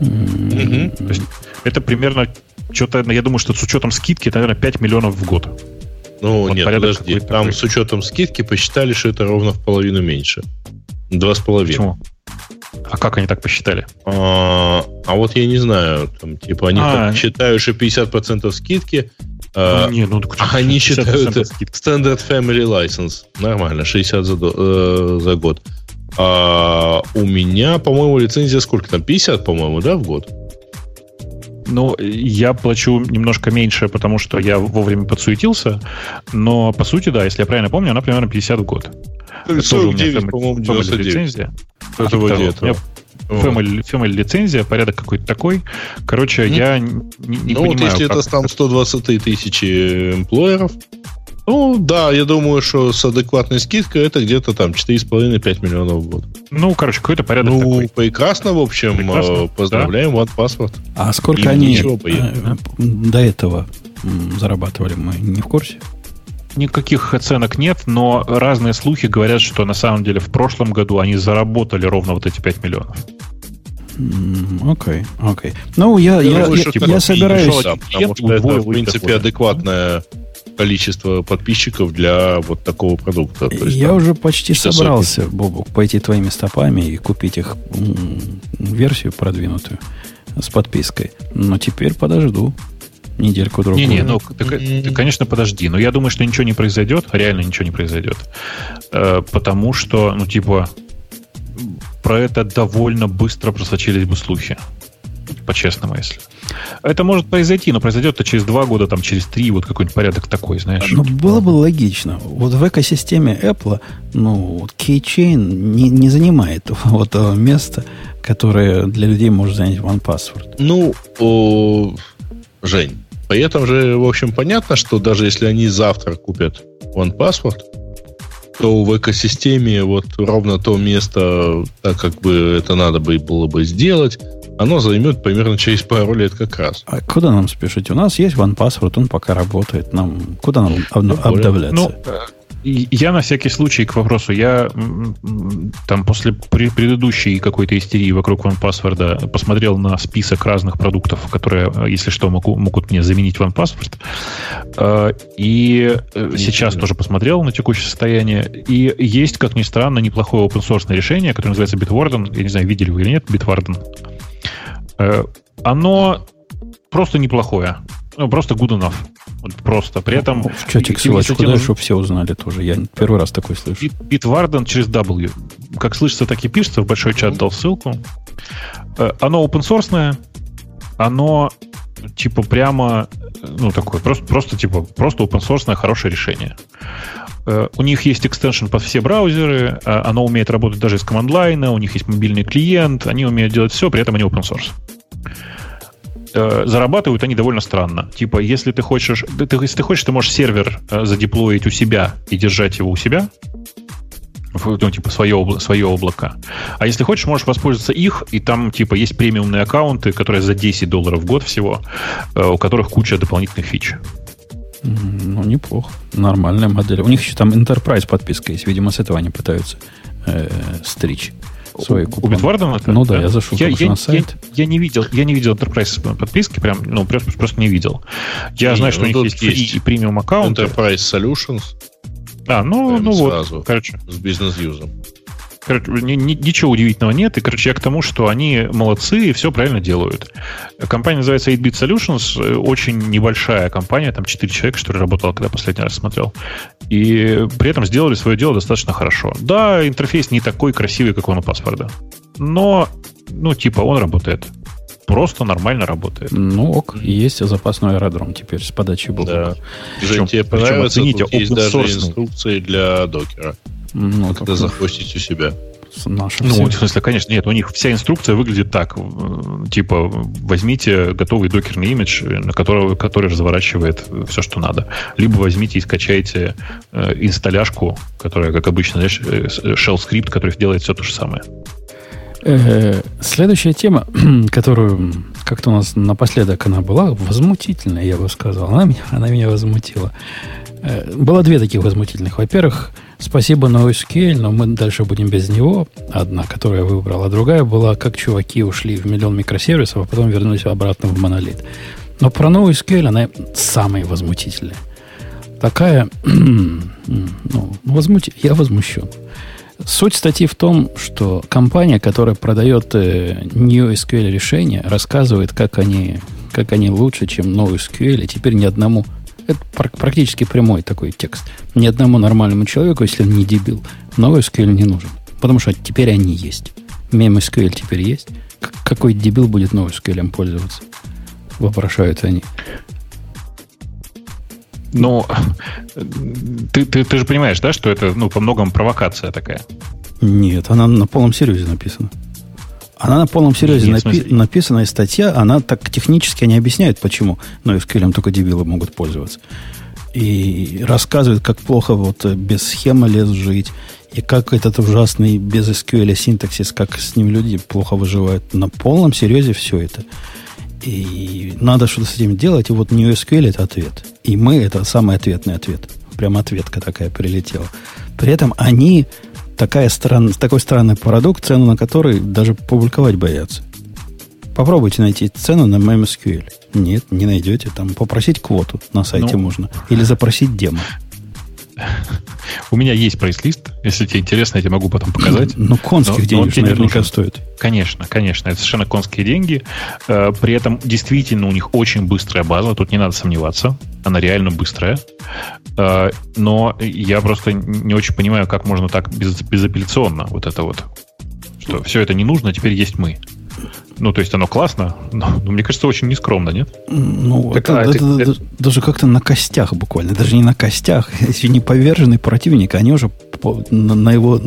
Mm-hmm. То есть это примерно что-то, я думаю, что с учетом скидки это, наверное, пять миллионов в год. Ну, вот нет, подожди, там такой. С учетом скидки посчитали, что это ровно в половину меньше. Два с половиной. Почему? А как они так посчитали? А, а вот я не знаю. Там, типа, они а, так считают, что пятьдесят процентов скидки. А, ну, не, ну, так, а они считают Standard Family License. Нормально, шестьдесят за, э, за год. А у меня, по-моему, лицензия сколько там? пятьдесят, по-моему, да, в год? Ну, я плачу немножко меньше, потому что я вовремя подсуетился. Но, по сути, да, если я правильно помню, она примерно пятьдесят в год. сорок девять, по-моему, девяносто девять. Это вот Family лицензия, порядок какой-то такой. Короче, mm-hmm. я не, не ну, понимаю... Ну, вот если как это там сто двадцать тысяч эмплойеров... Ну, да, я думаю, что с адекватной скидкой это где-то там четыре с половиной - пять миллионов в год. Ну, короче, какой-то порядок ну, такой. Ну, прекрасно, в общем. Прекрасно. Поздравляем, да. OnePassword. А сколько и они ничего, до этого зарабатывали, мы не в курсе? Никаких оценок нет, но разные слухи говорят, что на самом деле в прошлом году они заработали ровно вот эти пять миллионов. Окей, mm, окей. Okay, okay. Ну, я, я, я, я, я собираюсь... Сам, потому что это, в принципе, адекватное количество подписчиков для вот такого продукта. То есть, я там, уже почти собрался, сотни. Бобук, пойти твоими стопами и купить их версию продвинутую с подпиской. Но теперь подожду недельку-другую. Не-не, ну, ты, ты, конечно, подожди. Но я думаю, что ничего не произойдет, реально ничего не произойдет. Потому что, ну, типа... Про это довольно быстро просочились бы слухи. По-честному, если. Это может произойти, но произойдет-то через два года, там, через три, вот какой-нибудь порядок такой, знаешь. Ну, было бы логично. Вот в экосистеме Apple, ну, Keychain не, не занимает вот того места, которое для людей может занять OnePassword. Ну, о, Жень, при этом же, в общем, понятно, что даже если они завтра купят OnePassword, то в экосистеме вот ровно то место, так как бы это надо было бы сделать, оно займет примерно через пару лет как раз. А куда нам спешить? У нас есть OnePassword, он пока работает. Нам куда нам об- обдавляться? Ну, я на всякий случай к вопросу. Я там после предыдущей какой-то истерии вокруг OnePassword посмотрел на список разных продуктов, которые, если что, могу, могут мне заменить OnePassword. И сейчас тоже посмотрел на текущее состояние. И есть, как ни странно, неплохое open-source решение, которое называется Bitwarden. Я не знаю, видели вы или нет, Bitwarden. Оно просто неплохое. Ну, просто good enough. Вот просто. При этом... В чатик ссылочку дай, чтобы все узнали тоже. Я первый раз такой слышу. Bitwarden через W. Как слышится, так и пишется. В большой чат дал ссылку. Оно open-sourceное. Оно, типа, прямо... Ну, такое. Просто, просто типа, просто open-sourceное хорошее решение. У них есть экстеншн под все браузеры. Оно умеет работать даже из команд-лайна. У них есть мобильный клиент. Они умеют делать все. При этом они open-source. Зарабатывают они довольно странно. Типа, если ты хочешь, ты, если ты хочешь, ты можешь сервер задеплоить у себя и держать его у себя, ну, типа, свое, обла- свое облако. А если хочешь, можешь воспользоваться их, и там, типа, есть премиумные аккаунты, которые за десять долларов в год всего, у которых куча дополнительных фич. Ну, неплохо. Нормальная модель. У них еще там Enterprise подписка есть. Видимо, с этого они пытаются стричь. Свои купоны. У Bitwarden? Ну да, я зашел я, я, на сайт. Я, я не видел, я не видел Enterprise подписки, прям, ну, просто, просто не видел. Я и знаю, что у них есть, есть и премиум аккаунты. Enterprise Solutions. А, ну, ну вот, короче. С бизнес-юзом. Короче, ни, ни, ничего удивительного нет. И, короче, я к тому, что они молодцы и все правильно делают. Компания называется эйт-Bit Solutions. Очень небольшая компания. Там четыре человека, что ли, работала, когда последний раз смотрел. И при этом сделали свое дело достаточно хорошо. Да, интерфейс не такой красивый, как он у паспорта. Но, ну, типа, он работает. Просто нормально работает. Ну, ок. Есть запасной аэродром теперь с подачей блока. Да. Причем, тебе понравится, причем, тут есть даже инструкции для докера. Ну, когда только... захвостить у себя. Ну, в смысле, конечно, нет. У них вся инструкция выглядит так. Типа, возьмите готовый докерный имидж, на которого, который разворачивает все, что надо. Либо возьмите и скачайте э, инсталляшку, которая, как обычно, знаешь, shell скрипт, который делает все то же самое. Следующая тема, которую как-то у нас напоследок она была возмутительная, я бы сказал. Она меня, она меня возмутила. Было две таких возмутительных. Во-первых, спасибо NoSQL, но мы дальше будем без него. Одна, которую я выбрал, а другая была, как чуваки ушли в миллион микросервисов, а потом вернулись обратно в монолит. Но про NoSQL она самая возмутительная. Такая... ну, возмути... Я возмущен. Суть статьи в том, что компания, которая продает NewSQL решения, рассказывает, как они, как они лучше, чем NoSQL, и теперь ни одному... Это практически прямой такой текст. Ни одному нормальному человеку, если он не дебил, NoSQL не нужен. Потому что теперь они есть. MemSQL теперь есть. Какой дебил будет NoSQL пользоваться? Вопрошают они. Ну, ты, ты, ты же понимаешь, да, что это, ну, по многому провокация такая? Нет, она на полном серьезе написана. Она на полном серьезе Нет, напи- написанная статья, она так технически не объясняет, почему NoSQL только дебилы могут пользоваться. и рассказывает, как плохо вот без схемы лес жить, и как этот ужасный без эс кью эль синтаксис, как с ним люди плохо выживают. На полном серьезе все это. И надо что-то с этим делать, и вот NewSQL – это ответ. И мы – это самый ответный ответ. Прям ответка такая прилетела. При этом они такая стран, такой странный продукт, цену на который даже публиковать боятся. Попробуйте найти цену на MemSQL. Нет, не найдете. Там попросить квоту на сайте ну, можно. Или запросить демо. У меня есть прайс-лист. Если тебе интересно, я тебе могу потом показать. Ну, конских денег наверняка стоит. Конечно, конечно. Это совершенно конские деньги. При этом действительно у них очень быстрая база. Тут не надо сомневаться. Она реально быстрая. Но я просто не очень понимаю, как можно так безапелляционно вот это вот. Что все это не нужно, теперь есть мы. Ну, то есть оно классно, но, но мне кажется, очень нескромно, нет? Ну, так, это, а, это, это, это даже как-то на костях буквально. Даже не на костях. Если не поверженный противник, они уже по, на его,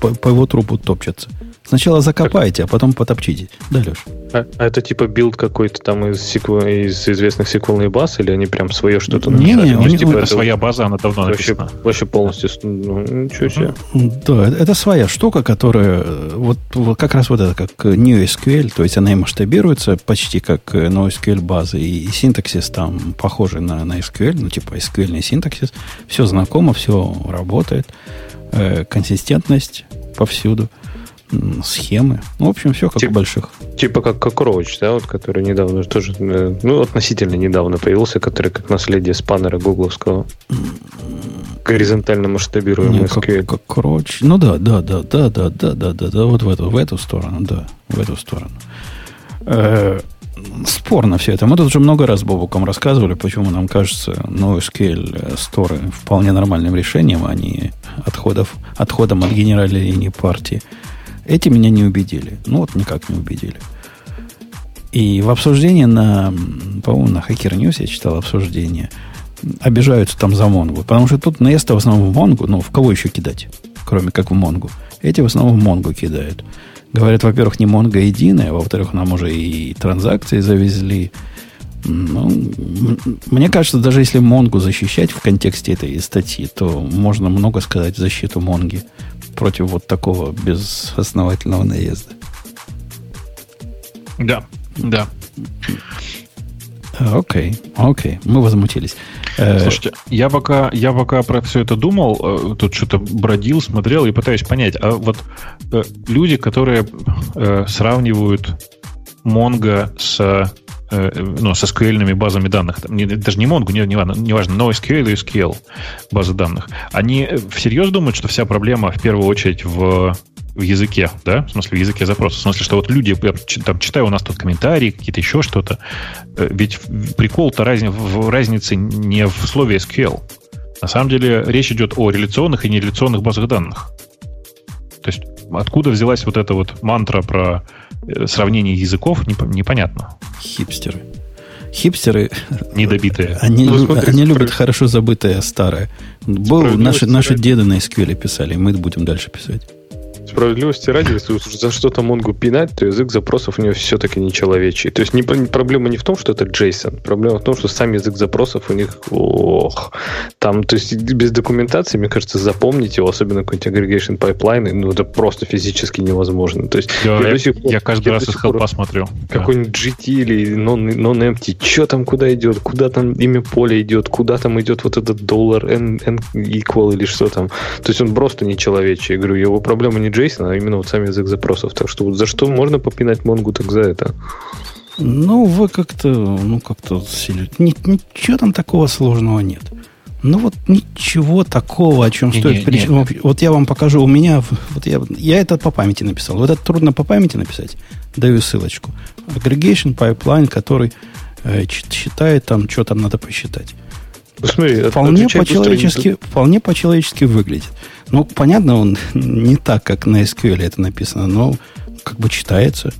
по, по его трупу топчатся. Сначала закопайте, так, а потом потопчите. Да, Леш? А, а это типа билд какой-то там из, сиквел, из известных сиквельных баз? Или они прям свое что-то написали? Не, не, у них типа это своя база, она давно вообще, написана. Вообще полностью... Ну, ничего себе. Да, это, это своя штука, которая... Вот, вот как раз вот это, как NewSQL, то есть она и масштабируется почти как NoSQL базы, и, и синтаксис там похожий на, на эс кью эль, ну типа эс кью эль-ный синтаксис. Все знакомо, все работает. Э, консистентность повсюду. Схемы. Ну, в общем, все как тип, у больших. Типа как Cockroach, да, вот, который недавно тоже, ну, относительно недавно появился, который как наследие спаннера гугловского. Горизонтально масштабируемый эс кью эль. Как Cockroach. Ну, да, да, да, да, да, да, да, да, да, вот в эту, в эту сторону, да, в эту сторону. Э-э- спорно все это. Мы тут уже много раз Бобуком рассказывали, почему нам кажется NoSQL Store вполне нормальным решением, а не отходов, отходом от генеральной линии партии. Эти меня не убедили. Ну, вот никак не убедили. И в обсуждении на... По-моему, на Hacker News я читал обсуждение. Обижаются там за Монгу. Потому что тут Nest в основном в Монгу. Ну, в кого еще кидать? Кроме как в Монгу. Эти в основном в Монгу кидают. Говорят, во-первых, не Монго единая. Во-вторых, нам уже и транзакции завезли. Ну, мне кажется, даже если Монгу защищать в контексте этой статьи, то можно много сказать в защиту Монги против вот такого безосновательного наезда. Да, да. Окей, okay, окей, okay. Мы возмутились. Слушайте, я пока, я пока про все это думал, тут что-то бродил, смотрел и пытаюсь понять, а вот люди, которые сравнивают Mongo с... Ну, с эс кью эль-ными базами данных. Даже не Mongo, не, не важно, но эс кью эль и эс кью эль базы данных. Они всерьез думают, что вся проблема в первую очередь в, в языке, да? В смысле, в языке запроса. В смысле, что вот люди, я там читаю у нас тут комментарии, какие-то еще что-то. Ведь прикол-то разни, в разнице не в слове эс кью эль. На самом деле речь идет о реляционных и нереляционных базах данных. То есть откуда взялась вот эта вот мантра про сравнение языков, непонятно. Хипстеры. Хипстеры... Недобитые. Они, ну, смотри, они любят справ... хорошо забытое старое. Был, наши, наши деды на эс кью эль писали, мы будем дальше писать. Справедливости ради, если за что-то Монгу пинать, то язык запросов у него все-таки нечеловечий. То есть не, проблема не в том, что это JSON, проблема в том, что сам язык запросов у них, ох, там, то есть без документации, мне кажется, запомнить его, особенно какой-нибудь aggregation pipeline, ну это просто физически невозможно. То есть да, я, я, пор, я каждый я раз из хелпа смотрю. Какой-нибудь джи ти или non-empty, что там куда идет, куда там имя поля идет, куда там идет вот этот доллар n, n equal или что там. То есть он просто нечеловечий. Я говорю, его проблема не JSON, а именно вот сам язык запросов. Так что вот за что можно попинать Монгу, так за это. Ну, вы как-то, ну, как-то сели. Ничего там такого сложного нет. Ну, вот ничего такого, о чем не, стоит. Не, причем, не, не. Вот я вам покажу. У меня, вот я, я это по памяти написал. Вот это трудно по памяти написать. Даю ссылочку. Aggregation pipeline, который э, считает там, что там надо посчитать. Смотри, вполне, по-человечески, вполне по-человечески выглядит. Ну, понятно, он не так, как на эс кью эль это написано, но как бы читается.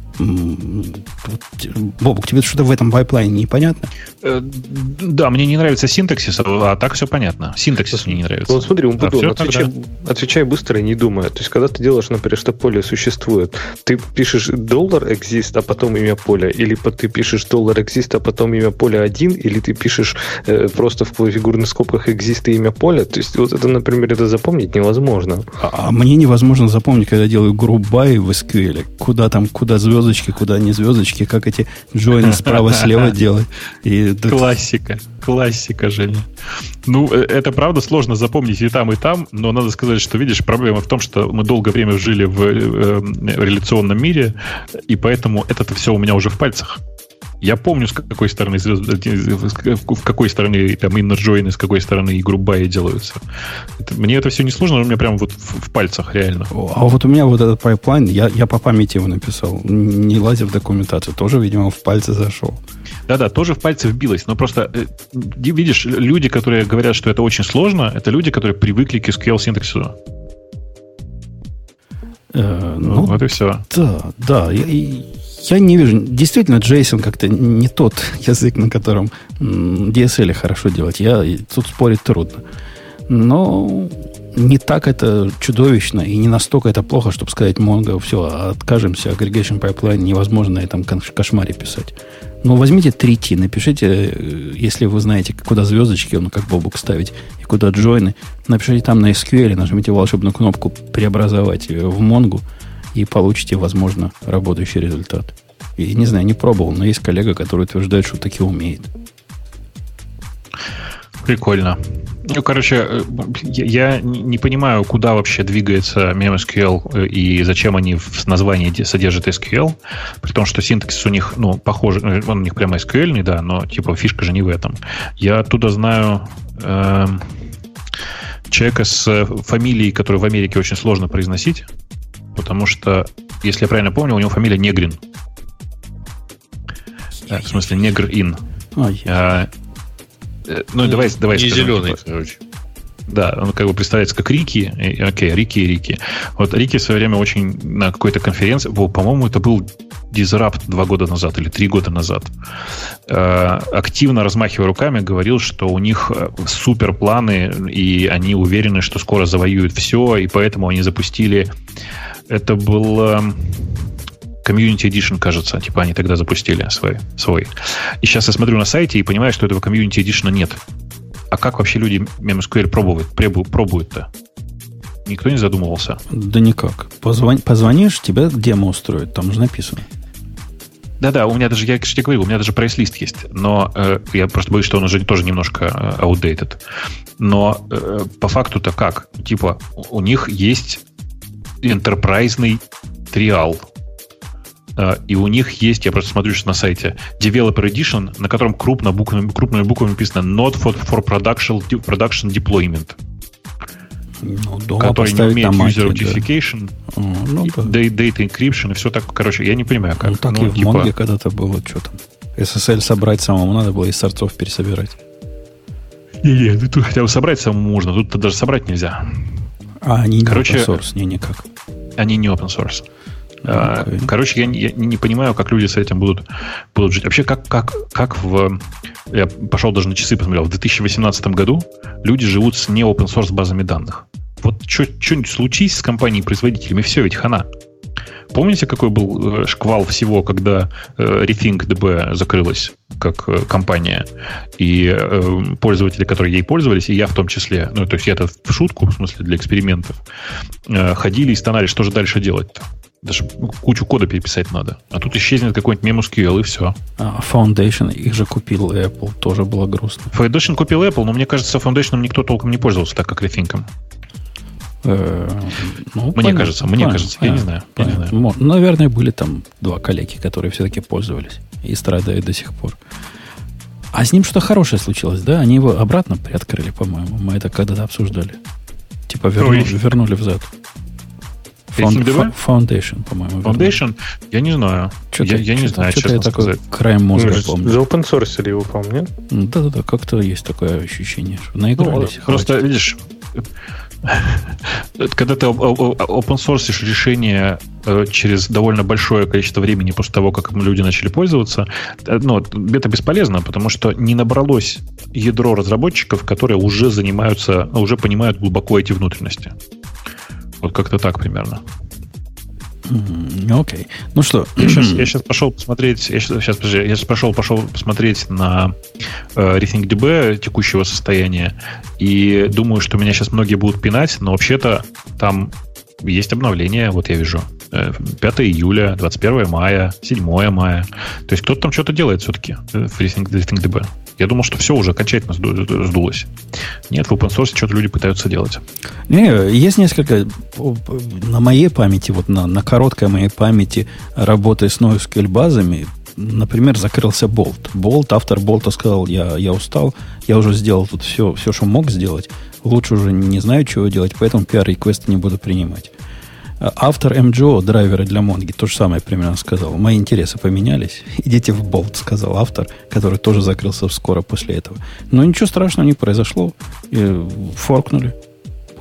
Бобок, тебе что-то в этом пайплайне непонятно? Да, мне не нравится синтаксис, а так все понятно. Синтаксис мне не нравится. Вот смотри, Умбудон, отвечай, отвечай быстро и не думая. То есть, когда ты делаешь, например, что поле существует, ты пишешь доллар exist, а потом имя поля, или ты пишешь доллар exist, а потом имя поля один, или ты пишешь э, просто в фигурных скобках exist и имя поля. То есть, вот это, например, это запомнить невозможно. А, а мне невозможно запомнить, когда я делаю group by в эс кью эль. Куда там, куда звездочки, куда не звездочки, как эти джойны справа-слева делать. Классика. Классика, Женя. Ну, это правда сложно запомнить и там, и там, но надо сказать, что, видишь, проблема в том, что мы долгое время жили в, э, в реляционном мире, и поэтому это-то все у меня уже в пальцах. Я помню, с какой стороны в какой стороне там inner join и с какой стороны и group by делаются. Это, мне это все не сложно, но у меня прям вот в, в пальцах реально. А вот у меня вот этот пайплайн, я, я по памяти его написал, не лазя в документацию, тоже, видимо, в пальцы зашел. Да-да, тоже в пальцы вбилось, но просто, видишь, люди, которые говорят, что это очень сложно, это люди, которые привыкли к эс кью эль-синтаксису. Э, ну, вот и все. Да, да, я... Я не вижу. Действительно, JSON как-то не тот язык, на котором ди эс эль хорошо делать. Я, тут спорить трудно. Но не так это чудовищно и не настолько это плохо, чтобы сказать Mongo, все, откажемся, агрегейшн пайплайн, невозможно на этом кошмаре писать. Но возьмите три ти, напишите, если вы знаете, куда звездочки, ну, как бобок ставить, и куда джойны, напишите там на эс кью эль, нажмите волшебную кнопку «Преобразовать» в Mongo, и получите, возможно, работающий результат. Я не знаю, не пробовал, но есть коллега, который утверждает, что таки умеет. Прикольно. Ну, короче, я не понимаю, куда вообще двигается MemSQL и зачем они в названии содержат эс кью эль, при том, что синтаксис у них, ну, похож, он у них прямо эс кью эль-ный, да, но, типа, фишка же не в этом. Я оттуда знаю... Э, человека с фамилией, которую в Америке очень сложно произносить, потому что, если я правильно помню, у него фамилия Негрин. В смысле, Негрин. А, ну, давай, давай не скажем. Не зеленый, типа, короче. Да, он как бы представляется как Рики. Окей, Рики и Рики. Вот Рики в свое время очень на какой-то конференции... По-моему, это был Disrupt два года назад или три года назад. Активно размахивая руками, говорил, что у них супер планы, и они уверены, что скоро завоюют все, и поэтому они запустили... Это был... Community Edition, кажется. Типа они тогда запустили свой. свой. И сейчас я смотрю на сайте и понимаю, что этого Community Edition нет. А как вообще люди MemSQL пробуют, пробуют-то? Никто не задумывался. Да никак. Позвони, позвонишь, тебя демо устроят. Там же написано. Да-да, у меня даже, я тебе говорил, у меня даже прайс-лист есть. Но э, я просто боюсь, что он уже тоже немножко э, outdated. Но э, по факту-то как? Типа у них есть энтерпрайзный триал. Э, и у них есть, я просто смотрю сейчас на сайте, Developer Edition, на котором крупно буквами, крупными буквами написано Not for, for production, production Deployment. Ну, дома который не умеет user authentication, да. Ну, да. Data encryption и все так. Короче, я не понимаю, как. Ну, так ну, и типа... в Монге когда-то было, что там. эс эс эль собрать самому надо было, из сорцов пересобирать. Не-не, тут хотя бы собрать самому можно, тут-то даже собрать нельзя. А они не Короче, open source, не никак. Они не open source. Okay. Короче, я не, я не понимаю, как люди с этим будут, будут жить. Вообще, как, как, как в... Я пошел даже на часы, посмотрел. В две тысячи восемнадцатом году люди живут с не open-source базами данных. Вот что-нибудь случись с компанией-производителями, все ведь хана. Помните, какой был шквал всего, когда RethinkDB закрылась как компания? И пользователи, которые ей пользовались, и я в том числе, ну, то есть я-то в шутку, в смысле, для экспериментов, ходили и стонали, что же дальше делать-то? Даже кучу кода переписать надо. А тут исчезнет какой-нибудь MemSQL и все. А Foundation, их же купил Apple. Тоже было грустно. Foundation купил Apple, но мне кажется, Foundation никто толком не пользовался, так как Rethink'ом. Мне кажется, мне кажется. Я не знаю. Наверное, были там два коллеги, которые все-таки пользовались и страдают до сих пор. А с ним что-то хорошее случилось, да? Они его обратно приоткрыли, по-моему. Мы это когда-то обсуждали. Типа вернули взад. Found, Foundation, по-моему. Foundation? Я не знаю. Что-то, я, я не знаю, что-то честно сказать. Краем мозга ну, помню. За open-source его помню. Да-да-да, как-то есть такое ощущение, что наигрались. Ну, просто, видишь, Когда ты опенсорсишь решение через довольно большое количество времени после того, как люди начали пользоваться, ну, это бесполезно, потому что не набралось ядро разработчиков, которые уже занимаются, уже понимают глубоко эти внутренности. Вот как-то так примерно. Окей. Okay. Ну что, я сейчас, я сейчас пошел посмотреть, я сейчас, сейчас, подожди, я сейчас пошел, пошел посмотреть на э, RethinkDB текущего состояния, и думаю, что меня сейчас многие будут пинать, но вообще-то там есть обновление, вот я вижу. пятого июля, двадцать первого мая, седьмого мая. То есть кто-то там что-то делает все-таки в RethinkDB. Я думал, что все уже окончательно сдулось. Нет, в open source что-то люди пытаются делать. Не, есть несколько на моей памяти, вот на, на короткой моей памяти работы с NoSQL базами. Например, закрылся Bolt. Bolt, автор Болта сказал, я, я устал, я уже сделал тут все, все, что мог сделать. Лучше уже не знаю, чего делать, поэтому пи ар-реквесты не буду принимать. Автор эм джи о, драйвера для Монги, то же самое примерно сказал. Мои интересы поменялись. Идите в Bolt, сказал автор, который тоже закрылся скоро после этого. Но ничего страшного не произошло. Форкнули.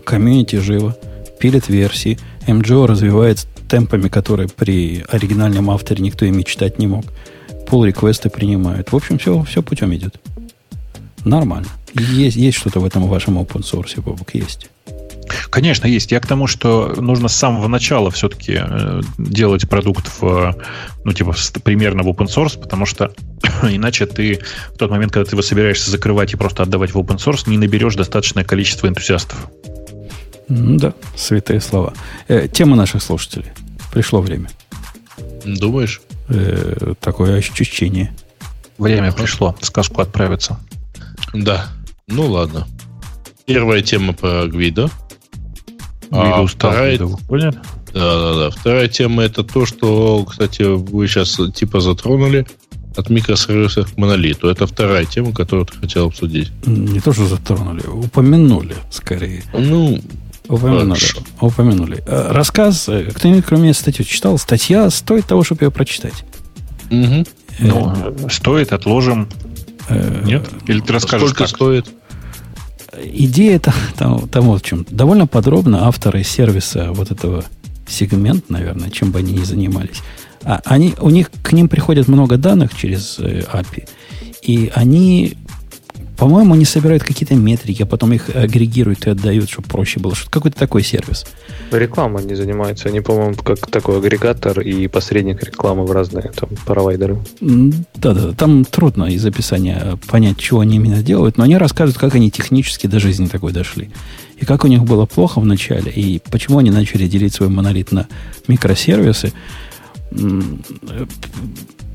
Комьюнити живо. Пилит версии. эм джи о развивается темпами, которые при оригинальном авторе никто и мечтать не мог. Пул-реквесты принимают. В общем, все, все путем идет. Нормально. Есть, есть что-то в этом вашем open source, Бобок, есть. Конечно, есть. Я к тому, что нужно с самого начала все-таки делать продукт в, ну, типа, примерно в open source, потому что иначе ты в тот момент, когда ты его собираешься закрывать и просто отдавать в open source, не наберешь достаточное количество энтузиастов. Да, святые слова. Э, тема наших слушателей. Пришло время. Думаешь? Э, такое ощущение. Время пришло. Сказку отправиться. Да. Ну, ладно. Первая тема про Гвидо. А вторая... Да-да-да. Вторая тема — это то, что, кстати, вы сейчас типа затронули от микросервисов к монолиту. Это вторая тема, которую ты хотел обсудить. Не то, что затронули, упомянули скорее. Ну, упомянули. упомянули. Рассказ, кто-нибудь кроме меня статью читал? Статья стоит того, чтобы ее прочитать. Угу. Ну, стоит, отложим. Нет? Или ты расскажешь, сколько как? Стоит? Идея там, там вот в чем. Довольно подробно авторы сервиса вот этого сегмента, наверное, чем бы они ни занимались, а они, у них к ним приходит много данных через эй пи ай, и они, по-моему, они собирают какие-то метрики, а потом их агрегируют и отдают, чтобы проще было. Что-то какой-то такой сервис. Рекламой они занимаются. Они, по-моему, как такой агрегатор и посредник рекламы в разные там провайдеры. Да-да, там трудно из описания понять, чего они именно делают, но они расскажут, как они технически до жизни такой дошли. И как у них было плохо в начале, и почему они начали делить свой монолит на микросервисы.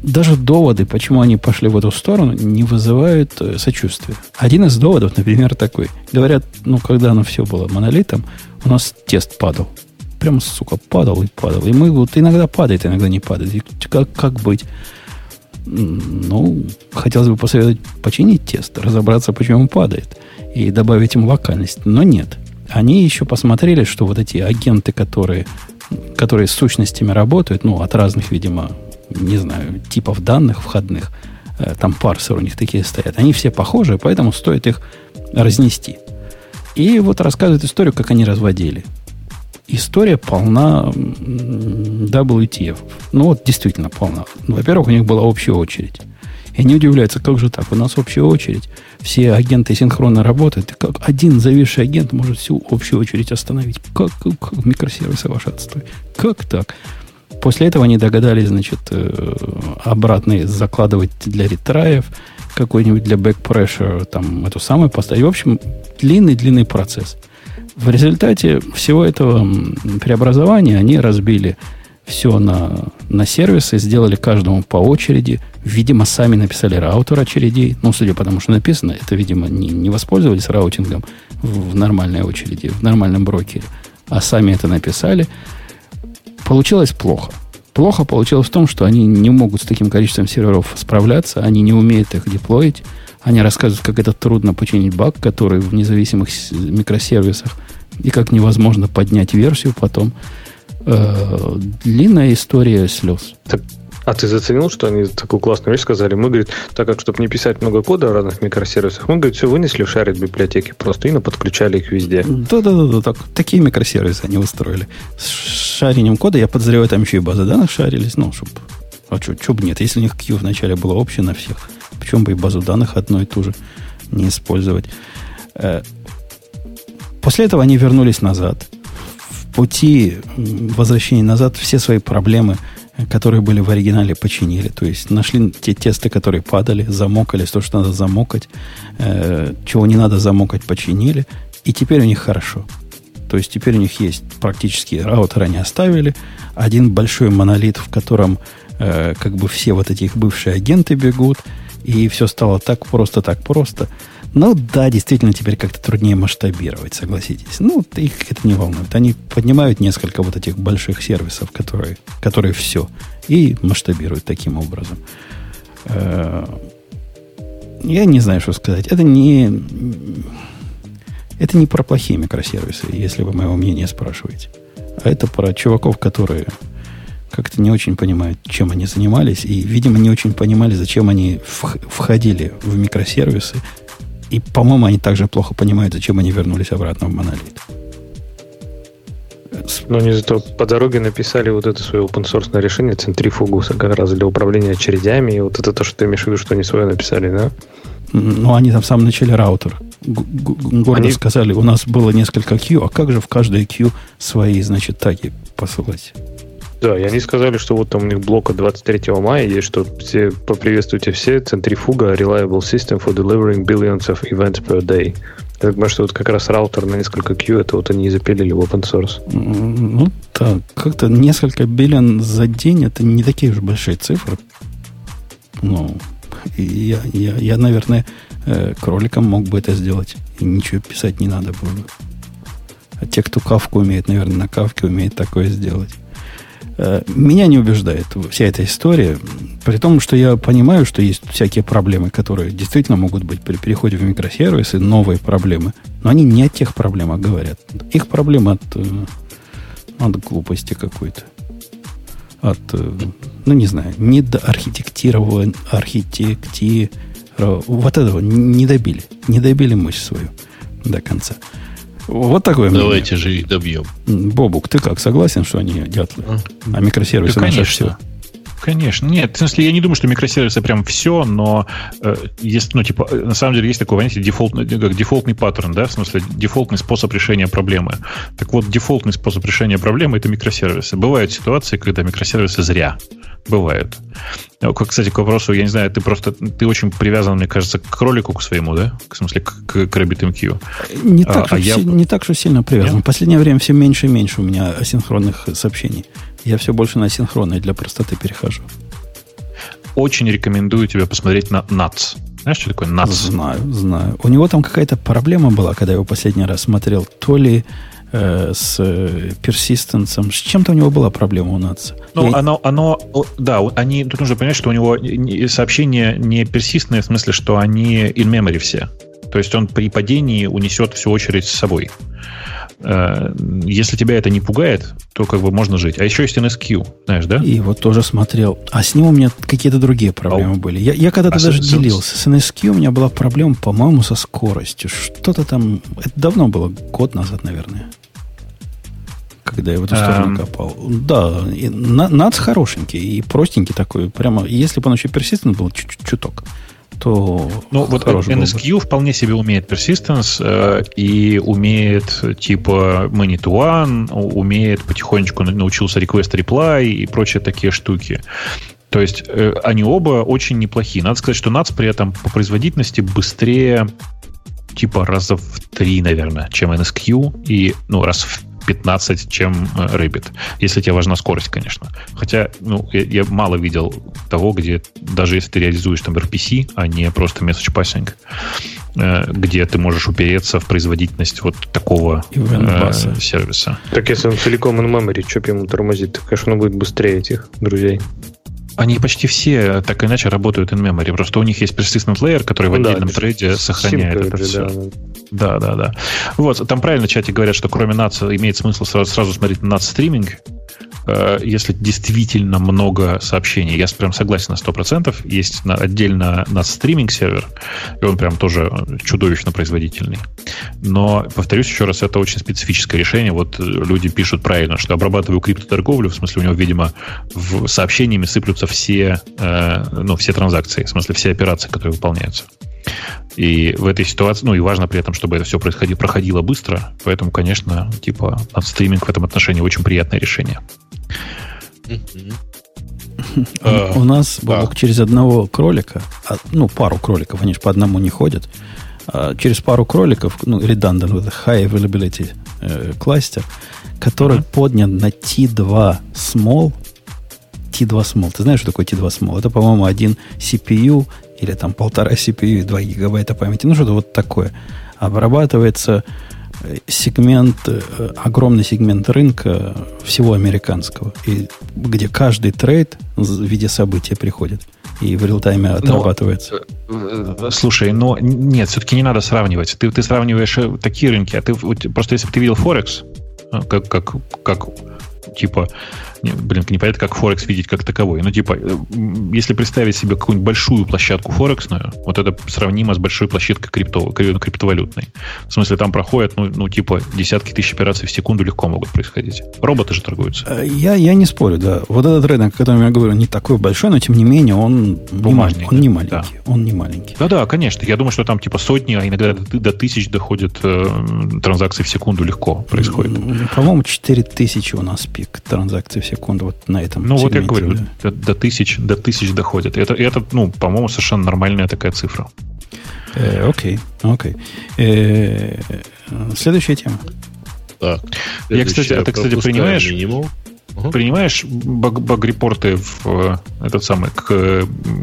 Даже доводы, почему они пошли в эту сторону, не вызывают сочувствия. Один из доводов, например, такой. Говорят, ну, когда оно все было монолитом, у нас тест падал. Прям, сука, падал и падал. И мы вот иногда падает, иногда не падает. И как, как быть? Ну, хотелось бы посоветовать починить тест, разобраться, почему падает, и добавить им локальность. Но нет. Они еще посмотрели, что вот эти агенты, которые... которые с сущностями работают, ну, от разных, видимо, не знаю, типов данных входных, там парсеры у них такие стоят, они все похожи, поэтому стоит их разнести. И вот рассказывают историю, как они разводили. История полна дабл ю ти эф. Ну, вот действительно полна. Во-первых, у них была общая очередь. И они удивляются, как же так, у нас общая очередь, все агенты синхронно работают, и как один зависший агент может всю общую очередь остановить. Как, как микросервисы ваши отстой? Как так? После этого они догадались, значит, обратно закладывать для ретраев, какой-нибудь для backpressure, там, эту самую поставить. В общем, длинный-длинный процесс. В результате всего этого преобразования они разбили все на, на сервисы, сделали каждому по очереди. Видимо, сами написали раутер очередей. Ну, судя по тому, что написано, это, видимо, не, не воспользовались раутингом в, в нормальной очереди, в нормальном брокере, а сами это написали. Получилось плохо. Плохо получилось в том, что они не могут с таким количеством серверов справляться, они не умеют их деплоить, они рассказывают, как это трудно починить баг, который в независимых микросервисах, и как невозможно поднять версию потом. Длинная история слез. А ты заценил, что они такую классную вещь сказали? Мы, говорит, так как, чтобы не писать много кода о разных микросервисах, мы, говорит, все вынесли в шарит библиотеки просто и наподключали их везде. Да-да-да, так, такие микросервисы они устроили. С шарением кода, я подозреваю, там еще и базы данных шарились, ну, чтобы... А что бы нет, если у них Q вначале было общее на всех, почему бы и базу данных одну и ту же не использовать? После этого они вернулись назад. В пути возвращения назад все свои проблемы, которые были в оригинале, починили. То есть нашли те тесты, которые падали, замокались, то, что надо замокать, э, чего не надо замокать, починили. И теперь у них хорошо. То есть теперь у них есть практически раутер, они оставили. Один большой монолит, в котором э, как бы все вот эти их бывшие агенты бегут. И все стало так просто, так просто. Ну да, действительно, теперь как-то труднее масштабировать, согласитесь. Ну, их это не волнует. Они поднимают несколько вот этих больших сервисов, которые, которые все, и масштабируют таким образом. Я не знаю, что сказать. Это не, это не про плохие микросервисы, если вы моего мнения спрашиваете. А это про чуваков, которые как-то не очень понимают, чем они занимались, и, видимо, не очень понимали, зачем они входили в микросервисы. И, по-моему, они также плохо понимают, зачем они вернулись обратно в монолит. Но не зато по дороге написали вот это свое open-source решение, центрифугу, как раз для управления очередями. И вот это то, что ты имеешь в виду, что они свое написали, да? Ну, они там в самом начале раутер. Гордо они... сказали, у нас было несколько Q, а как же в каждой Q свои, значит, таги посылать? Да, и они сказали, что вот там у них блока двадцать третьего мая есть, что все, поприветствуйте все, центрифуга, reliable system for delivering billions of events per day. Я думаю, что вот как раз раутер на несколько Q, это вот они и запилили в open source. Ну, так, как-то несколько биллион за день, это не такие уж большие цифры. Ну, я, я, я наверное, кроликом мог бы это сделать. И ничего писать не надо было. А те, кто кавку умеет, наверное, на кавке умеет такое сделать. Меня не убеждает вся эта история, при том, что я понимаю, что есть всякие проблемы, которые действительно могут быть при переходе в микросервисы, новые проблемы, но они не от тех проблем, а говорят. Их проблемы от, от глупости какой-то, от, ну не знаю, недоархитектирования, архитекти, вот этого не добили, не добили мощь свою до конца. Вот такое мнение. Давайте же их добьем. Бобук, ты как, согласен, что они дятлы? А микросервисы, да, конечно, все? Конечно. Нет, в смысле, я не думаю, что микросервисы прям все, но э, есть, ну, типа, на самом деле есть такой, понимаете, дефолтный, как дефолтный паттерн, да, в смысле, дефолтный способ решения проблемы. Так вот, дефолтный способ решения проблемы – это микросервисы. Бывают ситуации, когда микросервисы зря. Бывают. Кстати, к вопросу, я не знаю, ты просто ты очень привязан, мне кажется, к кролику к своему, да? В смысле, к, к, к RabbitMQ. Не, а, а я... не так, что сильно привязан. Нет? В последнее время все меньше и меньше у меня асинхронных сообщений. Я все больше на асинхронные для простоты перехожу. Очень рекомендую тебе посмотреть на Nuts. Знаешь, что такое Nuts? Знаю, знаю. У него там какая-то проблема была, когда я его последний раз смотрел. То ли... с персистенсом. С чем-то у него была проблема у Nuts. Ну, я... оно, оно, да, они, тут нужно понимать, что у него сообщения не персистные, в смысле, что они in-memory все. То есть он при падении унесет всю очередь с собой. Если тебя это не пугает, то как бы можно жить. А еще есть эн эс кью, знаешь, да? И вот тоже смотрел. А с ним у меня какие-то другие проблемы а, были. Я, я когда-то а даже с, делился. С эн эс кью у меня была проблема, по-моему, со скоростью. Что-то там... Это давно было, год назад, наверное. Когда я в эту сторону копал. Да, Nuts хорошенький и простенький такой. Прямо, если бы он еще персистент был, чуток, то... Ну, вот эн эс кью вполне себе умеет persistence э, и умеет, типа, many-to-one, умеет потихонечку научился request-reply и прочие такие штуки. То есть, э, они оба очень неплохие. Надо сказать, что Nuts при этом по производительности быстрее, типа, раза в три, наверное, чем эн эс кью и, ну, раз в пятнадцать, чем Rabbit. Если тебе важна скорость, конечно. Хотя, ну, я, я мало видел того, где даже если ты реализуешь там эр пи си, а не просто message passing, э, где ты можешь упереться в производительность вот такого э, сервиса. Так если он целиком in-memory, что ему тормозит? Конечно, он будет быстрее этих друзей. Они почти все так или иначе работают in-memory. Просто у них есть persistent layer, который в отдельном да, трейде сохраняет это же, все. Да. да, да, да. Вот, там правильно в чате говорят, что кроме Nuts имеет смысл сразу, сразу смотреть на Nuts стриминг. если действительно много сообщений. Я прям согласен на сто процентов. Есть отдельно наш стриминг-сервер, и он прям тоже чудовищно производительный. Но, повторюсь еще раз, это очень специфическое решение. Вот люди пишут правильно, что обрабатываю криптоторговлю, в смысле у него, видимо, в сообщениями сыплются все, ну, все транзакции, в смысле все операции, которые выполняются. И в этой ситуации, ну и важно при этом, чтобы это все происходило, проходило быстро, поэтому, конечно, типа, стриминг в этом отношении очень приятное решение. У нас, Бабок, через одного кролика, ну, пару кроликов, они же по одному не ходят, через пару кроликов, ну, redundant, high availability кластер, который поднят на ти два смол, ти два смол, ты знаешь, что такое ти два смол? Это, по-моему, один си пи ю, или там полтора си пи ю и два гигабайта памяти, ну что-то вот такое. Обрабатывается сегмент, огромный сегмент рынка всего американского, и где каждый трейд в виде события приходит и в реалтайме отрабатывается. Но, слушай, но нет, все-таки не надо сравнивать. Ты, ты сравниваешь такие рынки, а ты просто если бы ты видел Форекс, как, как, как типа... Блин, непонятно, как Форекс видеть как таковой. Ну, типа, если представить себе какую-нибудь большую площадку форексную, вот это сравнимо с большой площадкой крипто, криптовалютной. В смысле, там проходят, ну, ну, типа, десятки тысяч операций в секунду легко могут происходить. Роботы же торгуются. Я, я не спорю, да. Вот этот рынок, о котором я говорю, не такой большой, но, тем не менее, он не маленький. Он не маленький. Да. Он не маленький. Да-да, конечно. Я думаю, что там, типа, сотни, а иногда до, до тысяч доходят э, транзакций в секунду легко происходит. По-моему, четыре тысячи у нас пик транзакций в секунду. секунду вот на этом. Ну, вот я говорю, до, до, тысяч, до тысяч доходит. Это, это, ну, по-моему, совершенно нормальная такая цифра. Э, окей, окей. Э, следующая тема. Так. Следующая, я, кстати, а ты, кстати, принимаешь, угу. принимаешь баг-репорты в этот самый, к,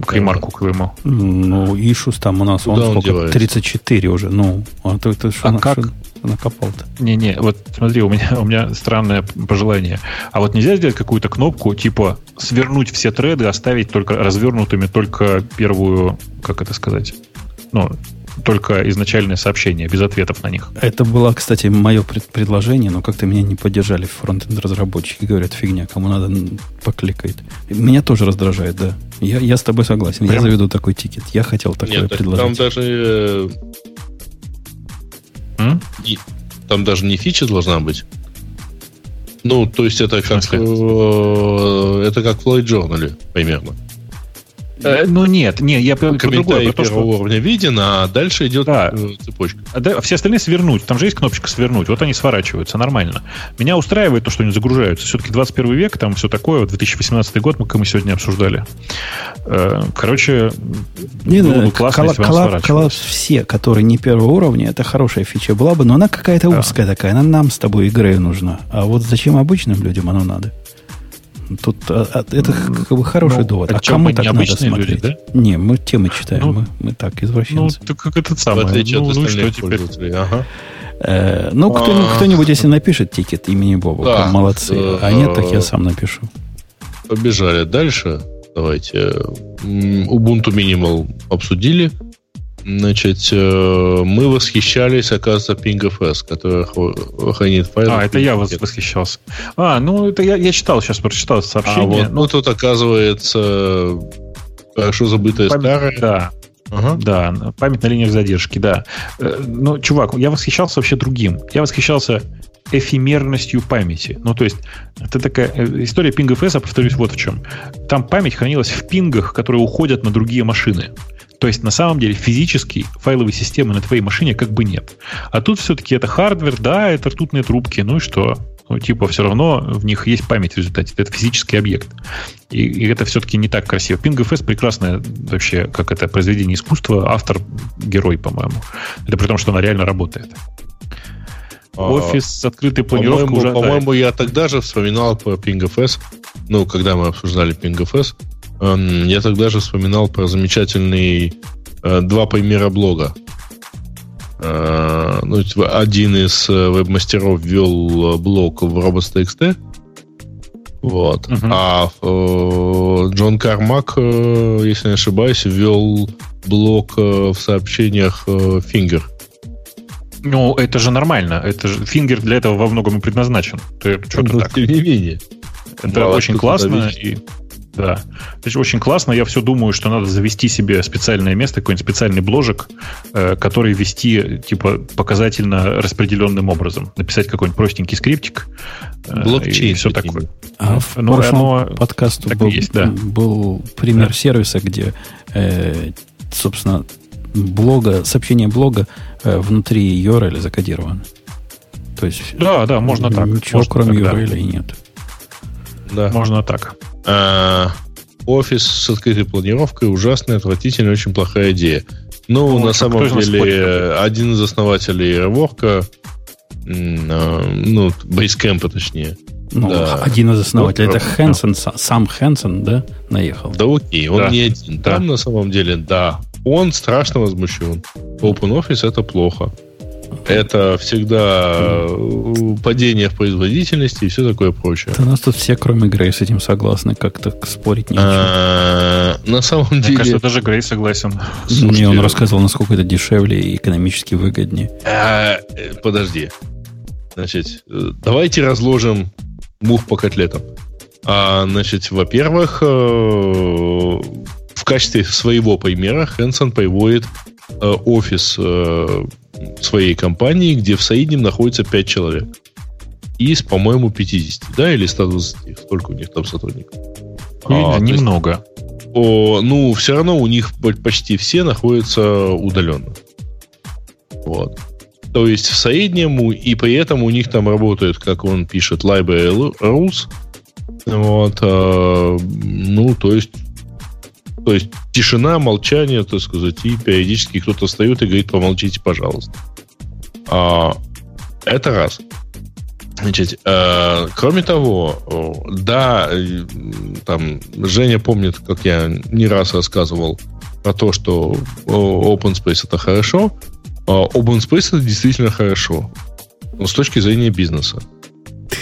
к ремарку, к ему? Ну, ишус там у нас, куда он сколько? Он тридцать четыре уже. Ну, а ты, ты что, а как? Шо... накопал-то. Не-не, вот смотри, у меня, у меня странное пожелание. А вот нельзя сделать какую-то кнопку, типа свернуть все треды, оставить только развернутыми только первую, как это сказать, ну, только изначальное сообщение, без ответов на них. Это было, кстати, мое предложение, но как-то меня не поддержали фронтенд-разработчики. Говорят, фигня, кому надо, покликает. Меня тоже раздражает, да. Я, я с тобой согласен. Прям? Я заведу такой тикет. Я хотел такое Нет, предложить. Там даже... И там даже не фича должна быть. Ну, то есть это как э, это как в LightJournal примерно. Э, ну нет, нет, я про другое. Комментарий первого уровня виден, а дальше идет да. цепочка. А, да, все остальные свернуть. Там же есть кнопочка свернуть. Вот они сворачиваются нормально. Меня устраивает то, что они загружаются. Все-таки двадцать первый век, там все такое. Вот две тысячи восемнадцатый год, мы, как мы сегодня обсуждали. Короче, не, было бы классно, коллап, если бы она сворачивалась. Коллапс все, которые не первого уровня, это хорошая фича была бы, но она какая-то да. узкая такая. Она нам с тобой игрой нужна. А вот зачем обычным людям оно надо? Тут а, это как бы хороший ну, довод. А кому мы так необычные надо смотреть? Люди, да? Не, мы темы читаем, ну, мы, мы так, извращенцы. Ну, так как этот самый. В отличие ну, от остальных ну, пользователей. Ага. Э, ну, а, кто, кто-нибудь, если напишет тикет имени Боба, да, молодцы. Да, а нет, так я сам напишу. Побежали дальше. Давайте. Ubuntu Minimal обсудили. Значит, мы восхищались, оказывается, PingFS, который хранит файлы. А, это я восхищался. А, ну, это я, я читал, сейчас прочитал сообщение. А, вот, ну, ну, тут, оказывается, хорошо забытое память, старое. Да, ага. да, память на линиях задержки, да. Ну, чувак, я восхищался вообще другим. Я восхищался эфемерностью памяти. Ну, то есть, это такая история PingFS, я повторюсь, вот в чем. Там память хранилась в пингах, которые уходят на другие машины. То есть, на самом деле, физически файловой системы на твоей машине как бы нет. А тут все-таки это хардвер, да, это ртутные трубки, ну и что? Ну, типа, все равно в них есть память в результате. Это физический объект. И, и это все-таки не так красиво. PingFS прекрасное вообще, как это, произведение искусства. Автор – герой, по-моему. Это при том, что она реально работает. Офис с открытой планировкой уже... По-моему, я тогда же вспоминал про PingFS. Ну, когда мы обсуждали PingFS, я тогда же вспоминал про замечательные э, два примера блога. Э, ну, один из веб-мастеров вел блог в robots.txt, вот. Uh-huh. а э, Джон Кармак, э, если не ошибаюсь, вел блог э, в сообщениях э, Finger. Ну, это же нормально. Это же Finger для этого во многом и предназначен. Ты, что-то так. Тем не менее. Это Мало очень классно. И, да. Это очень классно. Я все думаю, что надо завести себе специальное место, какой-нибудь специальный бложек, э, который вести типа показательно распределенным образом. Написать какой-нибудь простенький скриптик. Э, Блокчейн. И все такое. А в ну, прошлом оно... подкасту был, есть, да. был пример да. сервиса, где, э, собственно, блога, сообщение блога э, внутри ю ар эл закодировано. То есть да, да, можно ничего, так. Ничего кроме тогда. ю ар эл и нет. Да. Можно так. А, офис с открытой планировкой ужасная, отвратительная, очень плохая идея. Ну, ну на самом деле, один из основателей Реворка, ну, Basecamp, точнее. Ну, да. Один из основателей. Ну, это Хэнсон, да. сам Хэнсон, да, наехал? Да окей, он да. не один. Там да. на самом деле, да, он страшно возмущен. OpenOffice — это плохо. Это всегда падение в производительности и все такое прочее. Да у нас тут все, кроме Грей, с этим согласны. Как-то спорить нечего. А, на самом Мне деле... Мне кажется, даже Грей согласен. Слушайте, Мне он рассказывал, насколько это дешевле и экономически выгоднее. А, подожди. Значит, давайте разложим мух по котлетам. А, значит, во-первых, в качестве своего примера Хэнсон приводит офис своей компании, где в среднем находится пять человек. Из, по-моему, пятьдесят, да, или сто двадцать. Сколько у них там сотрудников? А, немного. Есть, о, ну, все равно у них почти все находятся удаленно. Вот. То есть в среднем, и при этом у них там работают, как он пишет, library rules. Вот. А, ну, то есть То есть тишина, молчание, так сказать, и периодически кто-то встает и говорит: помолчите, пожалуйста. А, это раз. Значит, э, кроме того, да, там Женя помнит, как я не раз рассказывал про то, что OpenSpace — это хорошо. OpenSpace — это действительно хорошо. Но с точки зрения бизнеса.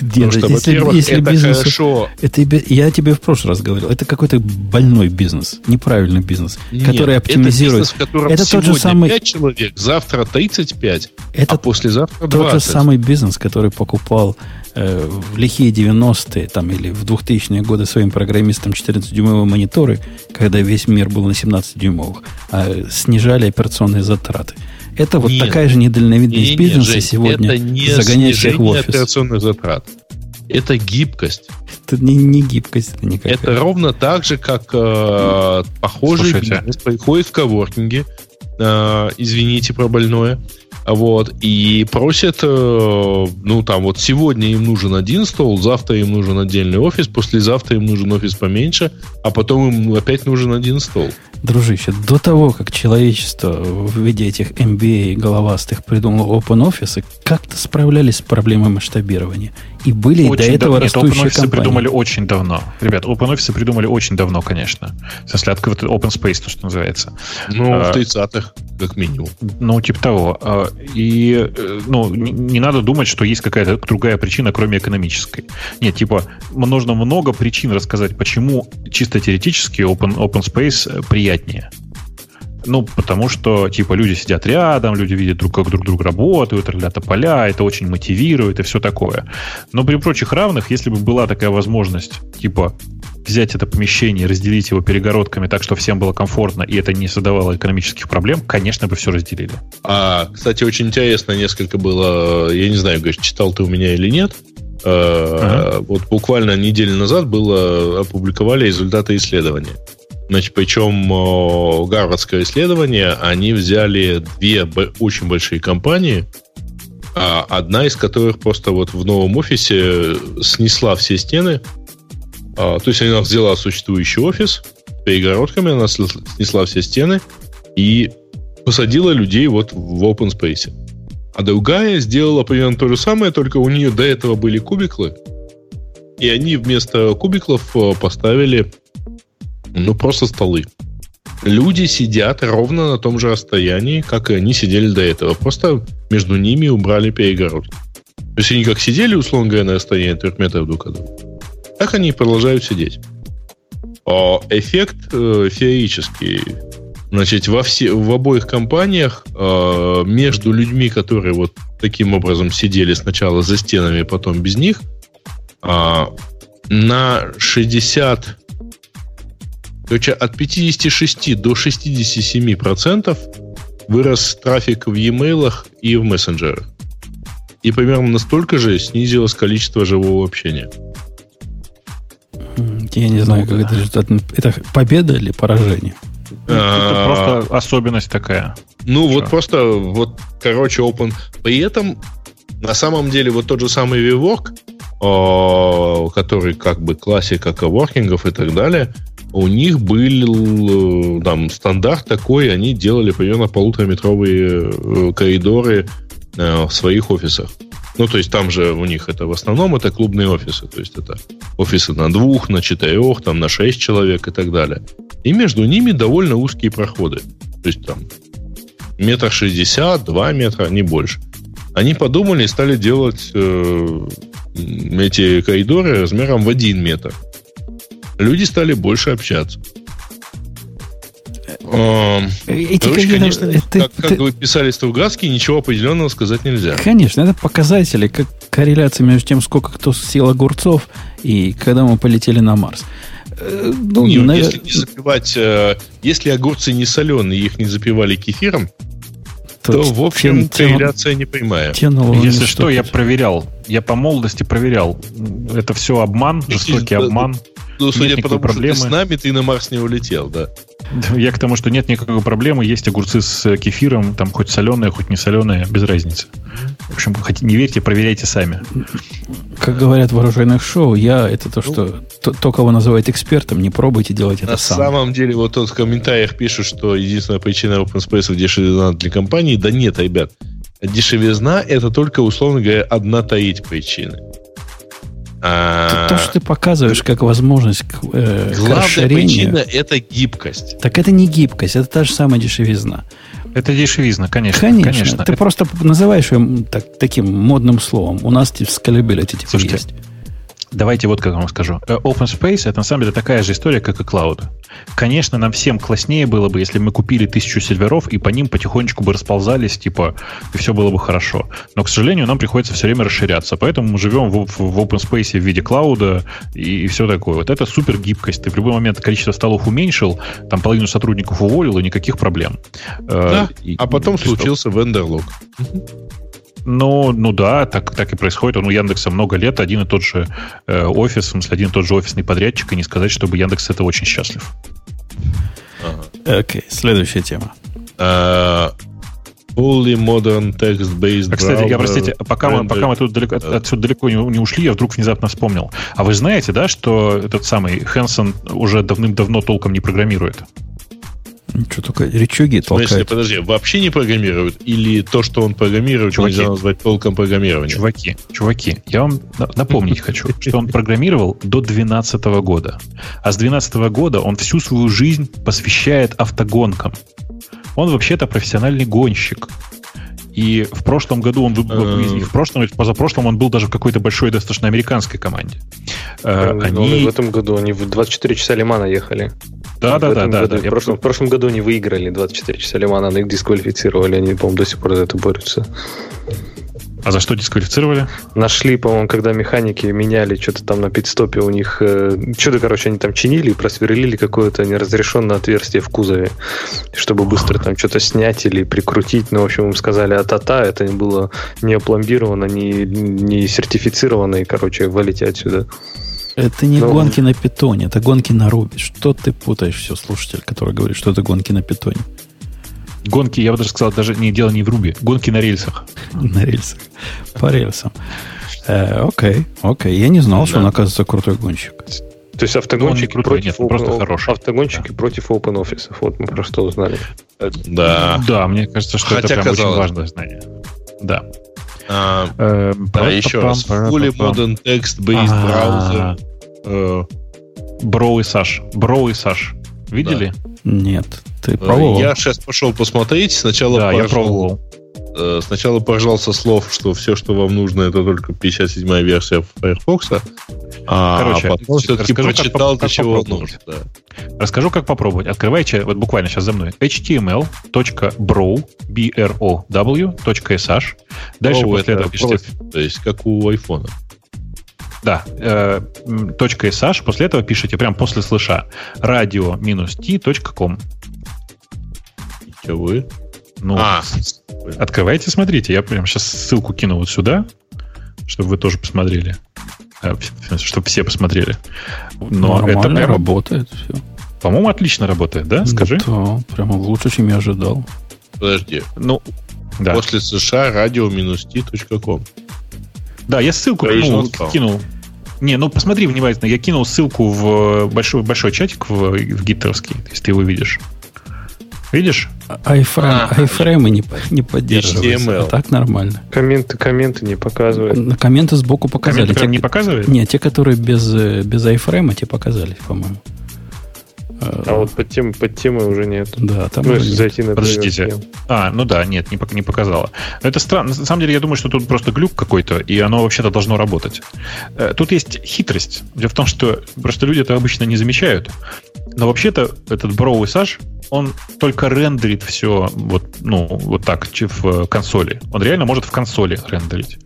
Деда, что, если, если это бизнес, хорошо. Это, я тебе в прошлый раз говорил, это какой-то больной бизнес, неправильный бизнес, Нет, который оптимизирует. Это бизнес, в котором это сегодня тот же самый... пять человек, завтра тридцать пять, это а послезавтра двадцать. Тот же самый бизнес, который покупал э, в лихие девяностые там, или в двухтысячные годы своим программистам четырнадцатидюймовые мониторы, когда весь мир был на семнадцатидюймовых, а снижали операционные затраты. Это вот нет, такая же недальновидность не, бизнеса не, сегодня, загоняющих в офис. Это не снижение операционных затрат. Это гибкость. Это не, не гибкость. Это, никакая. Это ровно так же, как э, похожий Слушайте. бизнес приходит в коворкинге, э, извините про больное, вот, и просят, э, ну там вот сегодня им нужен один стол, завтра им нужен отдельный офис, послезавтра им нужен офис поменьше, а потом им опять нужен один стол. Дружище, до того, как человечество в виде этих эм би эй головастых придумало OpenOffice, как-то справлялись с проблемой масштабирования. И были очень до этого дав... растущие Нет, OpenOffice компании. придумали очень давно. Ребят, OpenOffice придумали очень давно, конечно. В смысле, открыт Open Space, то, что называется. Ну, а, в тридцатых, как минимум. Ну, типа того. И ну, не, не надо думать, что есть какая-то другая причина, кроме экономической. Нет, типа, нужно много причин рассказать, почему чисто теоретически Open, open Space приятен. Ну, потому что, типа, люди сидят рядом, люди видят, друг, как друг друг работают, ребята поля, это очень мотивирует и все такое. Но при прочих равных, если бы была такая возможность, типа, взять это помещение, разделить его перегородками так, что всем было комфортно, и это не создавало экономических проблем, конечно бы все разделили. А, кстати, очень интересно несколько было, я не знаю, Гриш, читал ты у меня или нет, ага. Вот буквально неделю назад было, опубликовали результаты исследования. Значит, причем гарвардское исследование, они взяли две очень большие компании, одна из которых просто вот в новом офисе снесла все стены. То есть она взяла существующий офис, перегородками она снесла все стены и посадила людей вот в open space. А другая сделала примерно то же самое, только у нее до этого были кубиклы, и они вместо кубиклов поставили... Ну, просто столы. Люди сидят ровно на том же расстоянии, как и они сидели до этого. Просто между ними убрали перегородки. То есть они как сидели, условно говоря, на расстоянии трех метров друг от друга, так они и продолжают сидеть. Эффект э, феерический. Значит, во, все, в обоих компаниях э, между людьми, которые вот таким образом сидели сначала за стенами, потом без них, э, на шестьдесят... Короче, от пятьдесят шесть до шестьдесят семь процентов вырос трафик в e-mail и в мессенджерах. И примерно настолько же снизилось количество живого общения. Я не знаю, как это результат. Это победа или поражение? Это просто особенность такая. Ну, вот просто, вот, короче, open. При этом, на самом деле, вот тот же самый WeWork, который как бы классика коворкингов и так далее, у них был там стандарт такой, они делали примерно полутораметровые коридоры в своих офисах. Ну, то есть там же у них это в основном это клубные офисы. То есть это офисы на двух, на четырех, там, на шесть человек и так далее. И между ними довольно узкие проходы. То есть там метр шестьдесят, два метра, не больше. Они подумали и стали делать э, эти коридоры размером в один метр. Люди стали больше общаться. Эти, короче, конечно, конечно, это, как, как это, вы писали Стругацкий, ничего определенного сказать нельзя. Конечно, это показатели, как корреляция между тем, сколько кто съел огурцов и когда мы полетели на Марс. Ну, не, навер... если, не запивать, если огурцы не соленые, их не запивали кефиром, то, то в общем тяну... корреляция не прямая. Если что, я проверял, я по молодости проверял, это все обман, жестокий обман. Ну, судя по тому, что ты с нами, ты на Марс не улетел, да. Я к тому, что нет никакой проблемы. Есть огурцы с кефиром, там хоть соленые, хоть не соленые, без разницы. В общем, не верьте, проверяйте сами. Как говорят в оружейных шоу, я это то, что ну, то, кого называют экспертом, не пробуйте делать это сам. На самом деле, вот тот в комментариях пишет, что единственная причина Open Space — дешевизна для компании. Да нет, ребят, дешевизна — это только, условно говоря, одна таить причина. А... То, что ты показываешь как возможность э, главная причина — это гибкость. Так это не гибкость, это та же самая дешевизна. Это дешевизна, конечно. Конечно, конечно. Ты это... просто называешь ее так, таким модным словом. У нас скалибилити типа Слушайте, есть. Давайте вот как я вам скажу. Open Space — это на самом деле такая же история, как и Cloud. Конечно, нам всем класснее было бы, если мы купили тысячу серверов и по ним потихонечку бы расползались, типа, и все было бы хорошо. Но, к сожалению, нам приходится все время расширяться. Поэтому мы живем в, в Open Space в виде клауда и, и все такое. Вот это супер гибкость. Ты в любой момент количество столов уменьшил, там половину сотрудников уволил, и никаких проблем. Да, и, а потом и, случился вендерлок. Ну, ну да, так, так и происходит. Он у Яндекса много лет, один и тот же э, офис, в смысле, один и тот же офисный подрядчик, и не сказать, чтобы Яндекс это очень счастлив. Ага. Окей, следующая тема. Uh, fully modern text-based. А, кстати, я, простите, пока мы, пока мы тут далеко, от, отсюда далеко не, не ушли, я вдруг внезапно вспомнил. А вы знаете, да, что этот самый Хэнсон уже давным-давно толком не программирует? Что только речуги толкают. Подожди, подожди, вообще не программируют? Или то, что он программирует, чуваки, нельзя назвать толком программирования? Чуваки, чуваки, я вам напомнить хочу, что он программировал до две тысячи двенадцатого года. А с две тысячи двенадцатого года он всю свою жизнь посвящает автогонкам. Он вообще-то профессиональный гонщик. И в прошлом году он выбыл, в прошлом, в позапрошлом он был даже в какой-то большой, достаточно американской команде. Они... В этом году они в двадцать четыре часа Лимана ехали. Да, да, да, да. В, прошлом, в прошлом году они выиграли двадцать четыре часа Лимана, но их дисквалифицировали. Они, по-моему, до сих пор за это борются. А за что дисквалифицировали? Нашли, по-моему, когда механики меняли что-то там на пит-стопе у них. Что-то, короче, они там чинили и просверлили какое-то неразрешенное отверстие в кузове, чтобы быстро там что-то снять или прикрутить. Ну, в общем, им сказали а-та-та, это было не опломбировано, не, не сертифицировано, и, короче, валите отсюда. Это не Но... гонки на питоне, это гонки на руби. Что ты путаешь все, слушатель, который говорит, что это гонки на питоне? Гонки, я бы даже сказал, даже не дело не в руби. Гонки на рельсах. На рельсах. По рельсам. Окей, окей. Я не знал, что он, оказывается, крутой гонщик. То есть автогонщики против open office. Вот мы просто узнали. Да. Да, мне кажется, что это прям очень важное знание. Да. А еще раз. Fully modern text-based browser. Броу и Саш. Броу и Саш. Видели? Нет. Ты пробовал? Я сейчас пошел посмотреть. Сначала да, поржал, я пробовал. Э, сначала поржал со слов, что все, что вам нужно, это только пятьдесят седьмая версия Firefox. А, Короче, а потом все-таки прочитал, как, как чего нужно. Да. Расскажу, как попробовать. Открывайте, вот буквально сейчас за мной, эйч ти эм эл точка броу точка эс аш. Дальше после этого... То есть, как у айфона. Да, э, .sh, после этого пишите, прям после слыша, радио-t точка ком. Че вы? Ну, а. Открывайте, смотрите. Я прям сейчас ссылку кину вот сюда, чтобы вы тоже посмотрели. Чтобы все посмотрели. Но нормально это прям работает все. По-моему, отлично работает, да? Скажи. Да, прямо лучше, чем я ожидал. Подожди. Ну, да. После США радио-t точка ком. Да, я ссылку ну, кинул. Не, ну посмотри внимательно. Я кинул ссылку в большой, большой чатик в, в гиттерский, если ты его видишь. Видишь? Айфреймы не, не поддерживаются. А так нормально. Комменты, комменты не показывают. Комменты сбоку показали. Комменты прям те, не показывают? Нет, те, которые без, без айфрейма, те показались, по-моему. А, а вот под, тем, под темой уже нет. Да, там уже зайти на подождите. А, ну да, нет, не, не показало. Но это странно. На самом деле, я думаю, что тут просто глюк какой-то, и оно вообще-то должно работать. Тут есть хитрость. Дело в том, что просто люди это обычно не замечают. Но вообще-то этот броу и Саш, он только рендерит все вот, ну, вот так в консоли. Он реально может в консоли рендерить.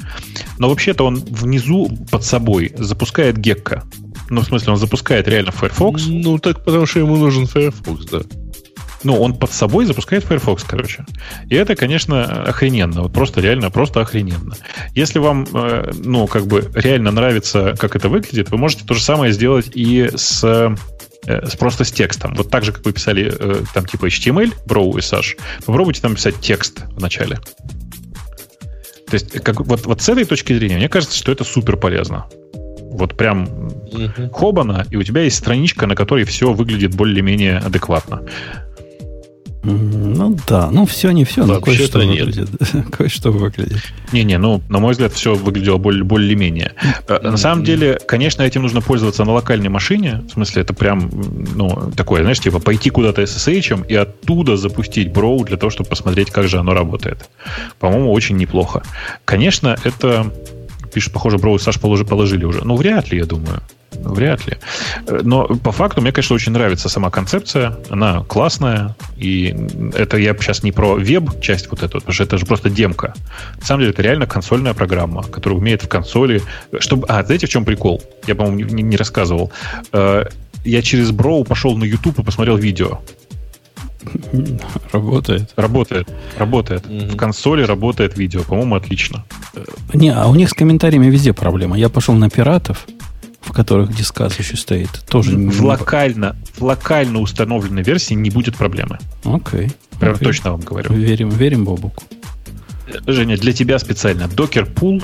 Но вообще-то он внизу под собой запускает Gecko. Ну, в смысле, он запускает реально Firefox. Ну, так потому что ему нужен Firefox, да. Ну, он под собой запускает Firefox, короче. И это, конечно, охрененно. Вот просто реально, просто охрененно. Если вам, э, ну, как бы реально нравится, как это выглядит, вы можете то же самое сделать и с... просто с текстом. Вот так же, как вы писали там типа эйч ти эм эль, Броу и Саш, попробуйте там писать текст в начале. То есть как, вот, вот с этой точки зрения, мне кажется, что это супер полезно. Вот прям uh-huh. хобана, и у тебя есть страничка, на которой все выглядит более-менее адекватно. Ну да, ну все не все, но кое-что выглядит. кое-что выглядит. Не-не, ну, на мой взгляд, все выглядело более, более-менее. На самом деле, конечно, этим нужно пользоваться на локальной машине. В смысле, это прям, ну, такое, знаешь, типа пойти куда-то эс эс эйч-ем и оттуда запустить броу для того, чтобы посмотреть, как же оно работает. По-моему, очень неплохо. Конечно, это... пишут, похоже, броу и Саш положили уже. Ну, вряд ли, я думаю. Вряд ли. Но по факту мне, конечно, очень нравится сама концепция. Она классная. И это я сейчас не про веб-часть вот эту, потому что это же просто демка. На самом деле это реально консольная программа, которая умеет в консоли... Чтобы... А, знаете, в чем прикол? Я, по-моему, не, не рассказывал. Я через броу пошел на YouTube и посмотрел видео. Работает. Работает. Работает. Mm-hmm. В консоли работает видео. По-моему, отлично. Не, а у них с комментариями везде проблема. Я пошел на пиратов, в которых дискас еще стоит. Тоже в, не... локально, в локально установленной версии не будет проблемы. Окей. Okay. Прям okay. Точно вам говорю. Верим, верим Бобуку. Женя, для тебя специально. Докер пул,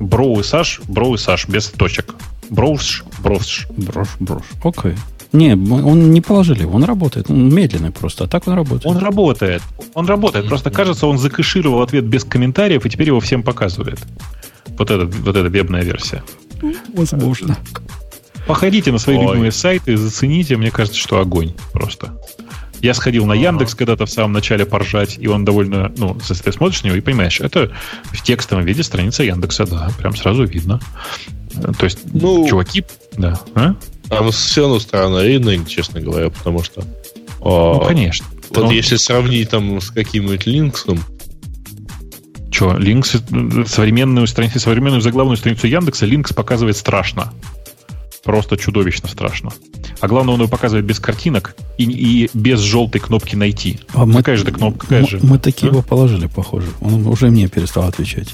броу и Саш, броу и Саш, без точек. Броуш, броуш. Брош, брош. Окей. Okay. Не, он не положили, он работает. Он медленный просто, а так он работает. Он работает. Он работает. Просто кажется, он закэшировал ответ без комментариев, и теперь его всем показывает. Вот эта, вот эта вебная версия. Возможно. Походите на свои Ой. любимые сайты, зацените. Мне кажется, что огонь просто. Я сходил на Яндекс А-а-а. когда-то в самом начале поржать, и он довольно... Ну, ты смотришь на него и понимаешь, это в текстовом виде страница Яндекса, да. Прям сразу видно. То есть, ну, чуваки... Да. А? Там все равно странно рынок, честно говоря, потому что... Ну, а, конечно. Вот но... если сравнить там с каким-нибудь Линксом... Че, Линкс, современную, страницу, современную заглавную страницу Яндекса Линкс показывает страшно. Просто чудовищно страшно. А главное, он его показывает без картинок и, и без желтой кнопки «Найти». А мы, какая же эта кнопка? Какая мы, же? Мы такие а? его положили, похоже. Он уже мне перестал отвечать.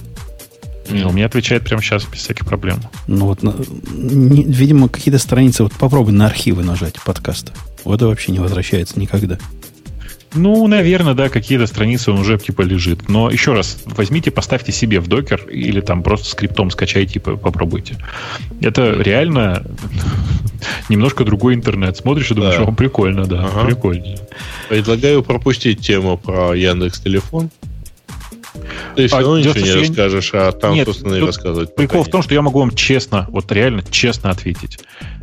Не, у меня отвечает прямо сейчас без всяких проблем. Ну вот, не, видимо, какие-то страницы... Вот попробуй на архивы нажать подкаста. Вот это вообще не возвращается никогда. Ну, наверное, да, какие-то страницы он уже типа лежит. Но еще раз, возьмите, поставьте себе в докер или там просто скриптом скачайте и попробуйте. Это реально немножко другой интернет. Смотришь и думаешь, что прикольно, да, прикольно. Предлагаю пропустить тему про Яндекс.Телефон. Ты все равно а, ничего не расскажешь, я... а там, нет, собственно, и рассказывать. Прикол нет. в том, что я могу вам честно, вот реально честно ответить.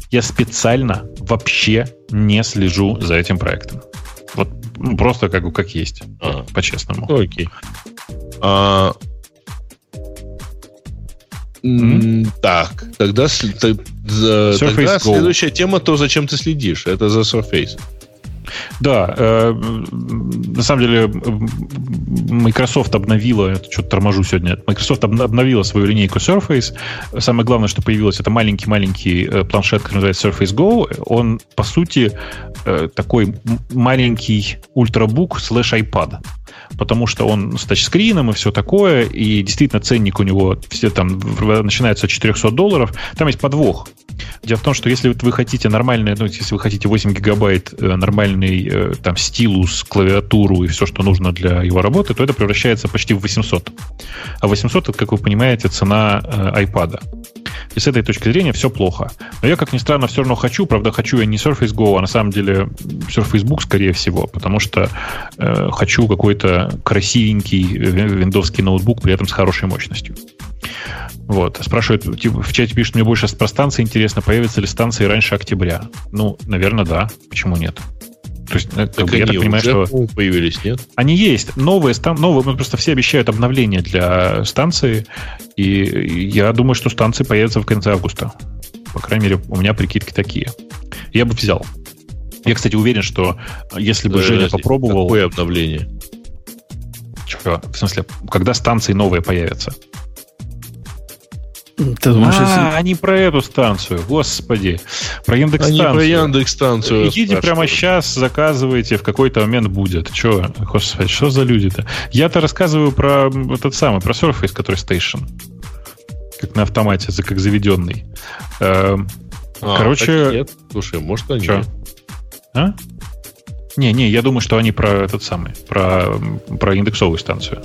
Я специально вообще не слежу за этим проектом. Вот ну, просто как, как есть, а, по-честному. Окей. А... Mm-hmm. Так, тогда, тогда, тогда следующая тема, то, зачем ты следишь, это за Surface. Да, э, на самом деле Microsoft обновила, что-то торможу сегодня, Microsoft обновила свою линейку Surface. Самое главное, что появилось, это маленький-маленький планшет, который называется Surface Go. Он, по сути, э, такой маленький ультрабук слэш iPad. Потому что он с тачскрином и все такое, и действительно ценник у него все там начинается от четыреста долларов. Там есть подвох. Дело в том, что если вы хотите нормальное, ну, если вы хотите восемь гигабайт нормальный там стилус, клавиатуру и все, что нужно для его работы, то это превращается почти в восемьсот. А восемьсот, это, как вы понимаете, цена iPad. И с этой точки зрения все плохо. Но я, как ни странно, все равно хочу. Правда, хочу я не Surface Go, а на самом деле Surface Book, скорее всего. Потому что э, хочу какой-то красивенький виндовский ноутбук, при этом с хорошей мощностью. Вот. Спрашивают, типа, в чате пишут, мне больше про станции интересно, появятся ли станции раньше октября. Ну, наверное, да. Почему нет? То есть, как так бы, я так понимаю, что появились, нет? Они есть. Новые станции, новые, просто все обещают обновления для станции. И я думаю, что станции появятся в конце августа. По крайней мере, у меня прикидки такие. Я бы взял. Я, кстати, уверен, что если бы да, Женя попробовал... Какое обновление? Чего? В смысле, когда станции новые появятся? Ты думаешь, а, если... они про эту станцию, господи. Про Яндекс-станцию. Они про Яндекс-станцию. Идите прямо сейчас, заказывайте, в какой-то момент будет. Че, господи, что за люди-то? Я-то рассказываю про этот самый, про Surface, который Station. Как на автомате, как заведенный. Короче... А, нет, слушай, может они... Че? А? Не, не, я думаю, что они про этот самый, про, про индексовую станцию.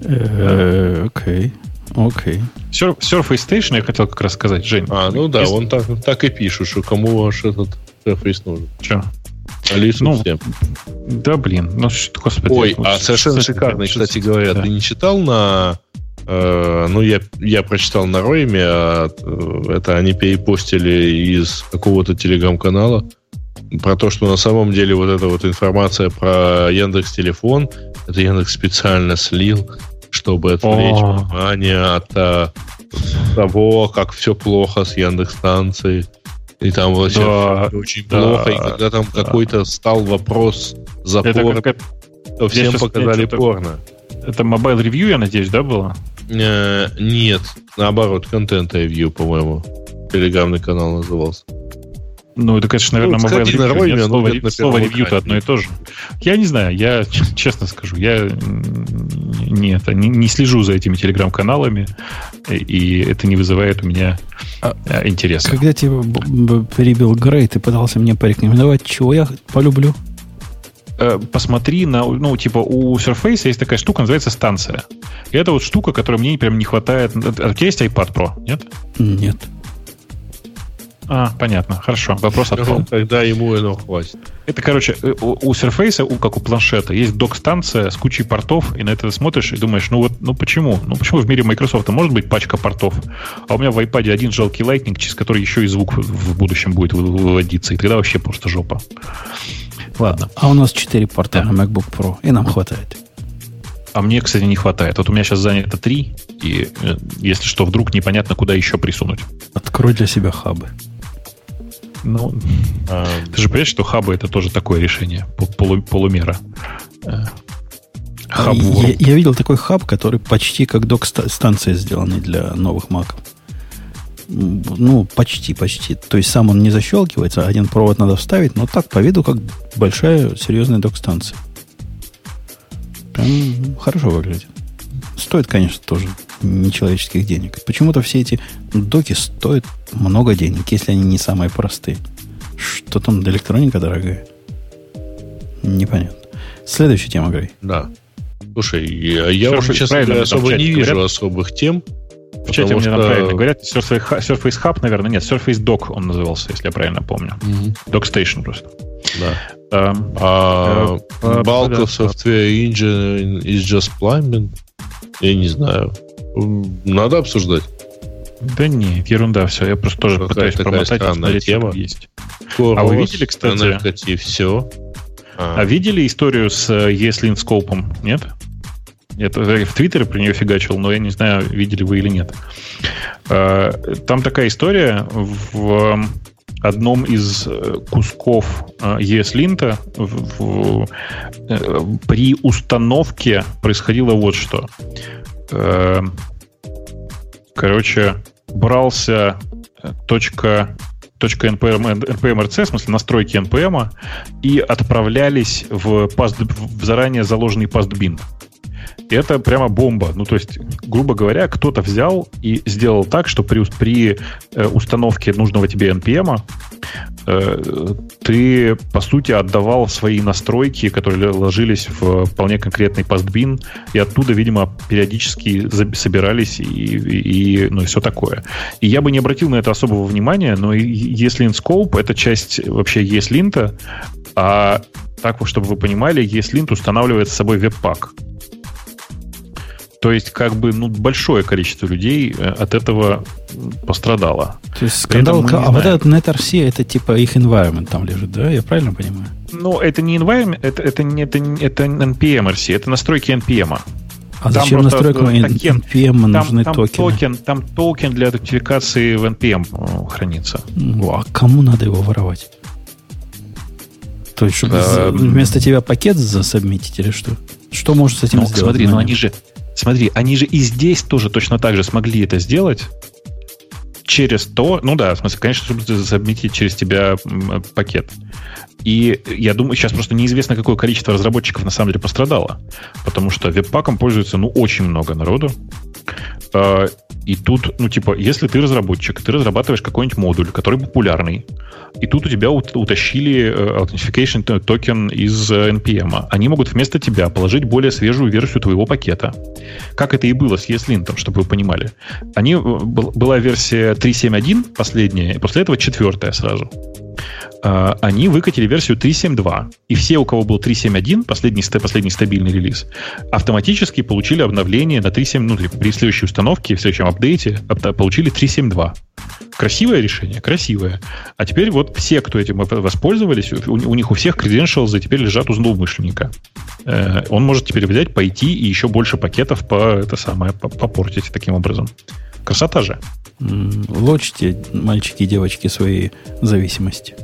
Окей. Окей. Okay. Surface Station я хотел как раз сказать, Жень. А, ну да, он так, так и пишет, что кому ваш этот Surface нужен. Че? Алису ну, всем. Да, блин. Ну, господи. Ой, а совершенно шикарный, кстати говоря. Да. Ты не читал на... Э, ну, я, я прочитал на Ройме, а, это они перепостили из какого-то телеграм-канала про то, что на самом деле вот эта вот информация про Яндекс.Телефон, это Яндекс специально слил, чтобы отвлечь О-о-о. внимание от, от того, как все плохо с Яндекс.Станцией. И там вообще да, очень да, плохо. И когда там да. какой-то стал вопрос за порно, как... то всем сейчас, показали нет, это... порно. Это Mobile Review, я надеюсь, да, было? Э-э- нет, наоборот, Content Review, по-моему. Телеграмный канал назывался. Ну, это, конечно, наверное, ну, Mobile Review. Роль, нет, слово ревью, слово ревью-то одно и то же. Я не знаю, я честно скажу, я нет, не, не слежу за этими телеграм-каналами, и это не вызывает у меня а, интереса. Когда тебя перебил Грей, ты пытался мне порекомендовать, чего я полюблю? Посмотри на, ну, типа, у Surface есть такая штука, называется станция. И это вот штука, которой мне прям не хватает. У тебя есть iPad Pro, нет? Нет. А, понятно, хорошо. Вопрос отпал. Когда ему этого хватит. Это, короче, у, у Surface, у, как у планшета, есть док-станция с кучей портов, и на это смотришь и думаешь, ну вот, ну почему? Ну почему в мире Microsoft может быть пачка портов, а у меня в iPad один жалкий Lightning, через который еще и звук в будущем будет выводиться, и тогда вообще просто жопа. Ладно. А у нас четыре порта да. на MacBook Pro, и нам хватает. А мне, кстати, не хватает. Вот у меня сейчас занято три, и если что, вдруг непонятно, куда еще присунуть. Открой для себя хабы. Ну, а, ты же понимаешь, что хабы это тоже такое решение полу, полумера. Хаб я, я видел такой хаб, который почти как док-станция сделанный для новых маков. Ну, почти, почти. То есть сам он не защелкивается, один провод надо вставить, но так по виду как большая серьезная док-станция. Прям хорошо выглядит. Стоит, конечно, тоже нечеловеческих денег. Почему-то все эти доки стоят много денег, если они не самые простые. Что там, электроника дорогая? Непонятно. Следующая тема, Грей. Да. Слушай, я, я уже, честно говоря, особо не вижу говорят, особых тем. В чате мне что... правильно говорят. Surface, Surface Hub, наверное. Нет, Surface Dock он назывался, если я правильно помню. Mm-hmm. Dock Station просто. Да. Um, uh, uh, bulk uh, of software engine is just plumbing. Я не знаю. Надо обсуждать. Да нет, ерунда все. Я просто тоже какая пытаюсь промотать и смотреть, тема. Есть. Корус, а вы видели, кстати... Энерготи, все. А. а видели историю с ESLint-скопом? Нет? Это в Твиттере про нее фигачил, но я не знаю, видели вы или нет. Там такая история в... одном из кусков и эс-линта в, в, при установке происходило вот что. Короче, брался точка... точка npm-rc, в смысле настройки npm, и отправлялись в, past, в заранее заложенный pastbin. И это прямо бомба. Ну, то есть, грубо говоря, кто-то взял и сделал так, что при, при э, установке нужного тебе npm э, ты, по сути, отдавал свои настройки, которые ложились в вполне конкретный pastbin, и оттуда, видимо, периодически собирались и, и, и, ну, и все такое. И я бы не обратил на это особого внимания, но ESLint Scope — это часть вообще ESLint, а так, чтобы вы понимали, ESLint устанавливает с собой веб-пак. То есть, как бы, ну, большое количество людей от этого пострадало. То есть, скандал, а вот этот NetRC, это типа их environment там лежит, да? Я правильно понимаю? Ну, это не environment, это, это, это, это npm-rc, это настройки npm. А там зачем настройкам npm нужны там, там токены? Токен, там токен для аутентификации в npm хранится. О, а кому надо его воровать? То есть, чтобы а, вместо тебя пакет засабмитить или что? Что может с этим ну, сделать? Смотри, ну они же... Смотри, они же и здесь тоже точно так же смогли это сделать через то... Ну да, в смысле, конечно, чтобы засабмитить через тебя пакет. И я думаю, сейчас просто неизвестно, какое количество разработчиков на самом деле пострадало. Потому что веб-паком пользуется, ну, очень много народу. И тут, ну, типа, если ты разработчик, ты разрабатываешь какой-нибудь модуль, который популярный, и тут у тебя утащили authentication токен из npm. Они могут вместо тебя положить более свежую версию твоего пакета. Как это и было с ESLint, чтобы вы понимали. Они, была версия три семь один последняя, и после этого четвертая сразу. Они выкатили версию три семь два. И все, у кого был три семь один, последний, последний стабильный релиз, автоматически получили обновление на три семь, ну, при следующей установке, в следующем апдейте получили три семь два. Красивое решение? Красивое. А теперь вот все, кто этим воспользовались, у, у них у всех credentials теперь лежат у злоумышленника. Э, он может теперь взять, пойти и еще больше пакетов по, это самое, по, попортить таким образом. Красота же. Лочите, мальчики и девочки, свои зависимости.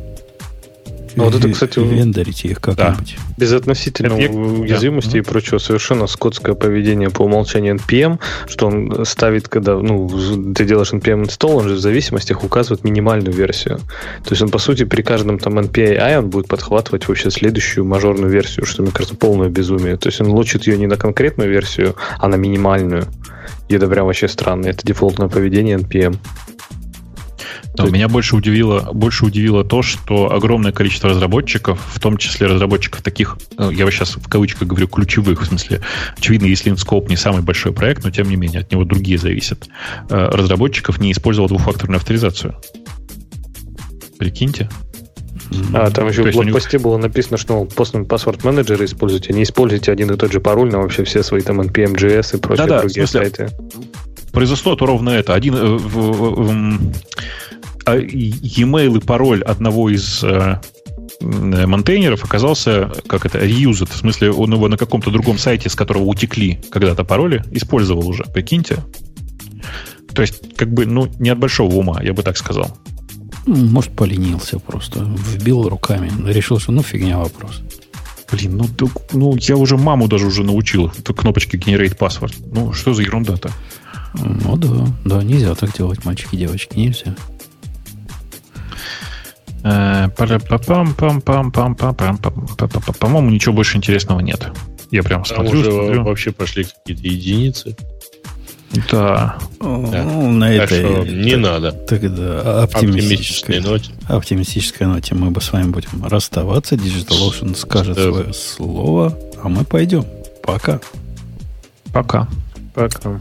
Ну, вот это, кстати, вендорите их как-нибудь. Да. Безотносительно это... уязвимости да. и прочего. Совершенно скотское поведение по умолчанию npm, что он ставит, когда ну, ты делаешь npm install, он же в зависимостях указывает минимальную версию. То есть он, по сути, при каждом там npm он будет подхватывать вообще следующую мажорную версию, что, мне кажется, полное безумие. То есть он лочит ее не на конкретную версию, а на минимальную. И это прям вообще странно. Это дефолтное поведение npm. Да, меня больше удивило, больше удивило то, что огромное количество разработчиков, в том числе разработчиков таких, я вот сейчас в кавычках говорю, ключевых, в смысле, очевидно, ESLint Scope не самый большой проект, но тем не менее, от него другие зависят, разработчиков не использовал двухфакторную авторизацию. Прикиньте. А, там еще в блокпосте них... было написано, что постный паспорт менеджера используйте, не используйте один и тот же пароль на вообще все свои там npm.js и прочие да-да, другие в смысле... сайты. Произошло-то ровно это. Один, э, э, э, э, e-mail и пароль одного из э, монтейнеров оказался, как это, reused. В смысле, он его на каком-то другом сайте, с которого утекли когда-то пароли, использовал уже. Прикиньте. То есть, как бы, ну, не от большого ума, я бы так сказал. Может, поленился просто. Вбил руками. Решил, что ну, фигня вопрос. Блин, ну, ну я уже маму даже уже научил. Кнопочки Generate Password. Ну, что за ерунда-то? Ну да, да, нельзя так делать, мальчики, девочки, нельзя. По-моему, ничего больше интересного нет. Я прям смотрю. Там уже вообще пошли какие-то единицы. Да. На это не надо. Тогда оптимистической ноте. Оптимистической ноте мы бы с вами будем расставаться. DigitalOcean скажет свое слово, а мы пойдем. Пока. Пока. Пока.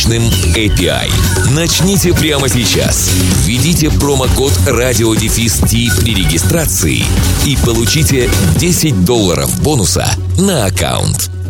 мощным эй пи ай. Начните прямо сейчас. Введите промокод радио дефис ти при регистрации и получите десять долларов бонуса на аккаунт.